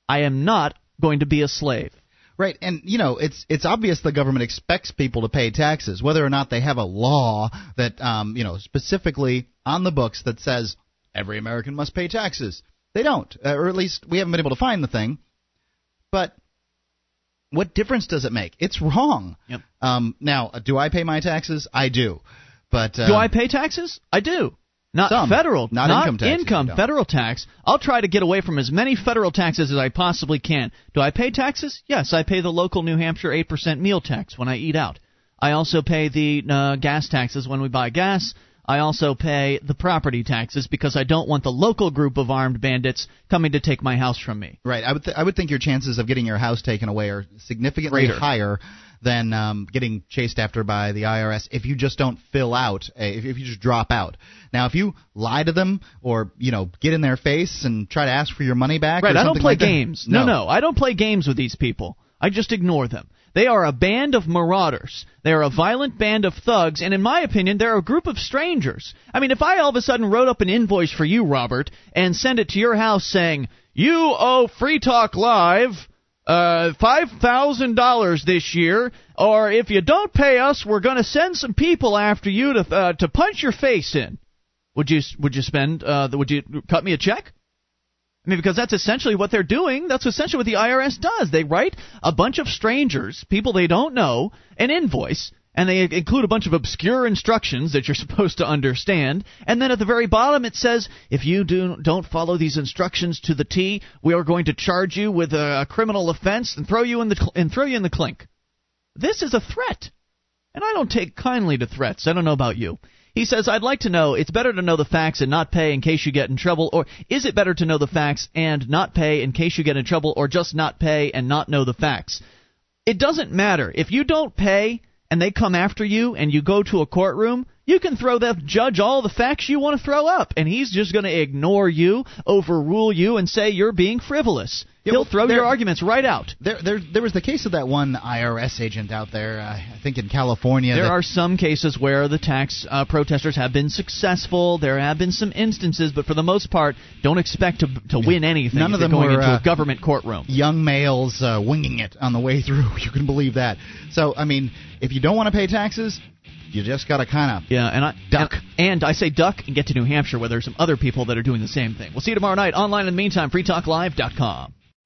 I am not going to be a slave. Right, and, you know, it's obvious the government expects people to pay taxes, whether or not they have a law that, you know, specifically on the books that says every American must pay taxes. They don't, or at least we haven't been able to find the thing. But what difference does it make? It's wrong. Yep. Now, do I pay my taxes? I do. But do I pay taxes? I do. Not some, federal. Not income tax. Income, federal tax. I'll try to get away from as many federal taxes as I possibly can. Do I pay taxes? Yes, I pay the local New Hampshire 8% meal tax when I eat out. I also pay the gas taxes when we buy gas. I also pay the property taxes because I don't want the local group of armed bandits coming to take my house from me. Right. I would think your chances of getting your house taken away are significantly higher than getting chased after by the IRS if you just don't fill out, if you just drop out. Now, if you lie to them or, you know, get in their face and try to ask for your money back. Right. Or I don't play games. No, I don't play games with these people. I just ignore them. They are a band of marauders. They are a violent band of thugs, and in my opinion, they're a group of strangers. I mean, if I all of a sudden wrote up an invoice for you, Robert, and sent it to your house saying, you owe Free Talk Live $5,000 this year, or if you don't pay us, we're going to send some people after you to punch your face in. Would you cut me a check? I mean, because that's essentially what they're doing. That's essentially what the IRS does. They write a bunch of strangers, people they don't know, an invoice, and they include a bunch of obscure instructions that you're supposed to understand. And then at the very bottom it says, if you don't follow these instructions to the T, we are going to charge you with a criminal offense and throw you in the clink. This is a threat, and I don't take kindly to threats. I don't know about you. He says, I'd like to know, it's better to know the facts and not pay in case you get in trouble, or is it better to know the facts and not pay in case you get in trouble, or just not pay and not know the facts? It doesn't matter. If you don't pay and they come after you and you go to a courtroom, You can throw that judge all the facts you want to throw up, and he's just going to ignore you, overrule you, and say you're being frivolous. He'll throw your arguments right out. There was the case of that one IRS agent out there, I think in California. There are some cases where the tax protesters have been successful. There have been some instances, but for the most part, don't expect to win anything. None of them going into a government courtroom. Young males winging it on the way through. You can believe that. So, I mean, if you don't want to pay taxes, you just got to kind of duck. And I say duck and get to New Hampshire where there's some other people that are doing the same thing. We'll see you tomorrow night. Online in the meantime, freetalklive.com.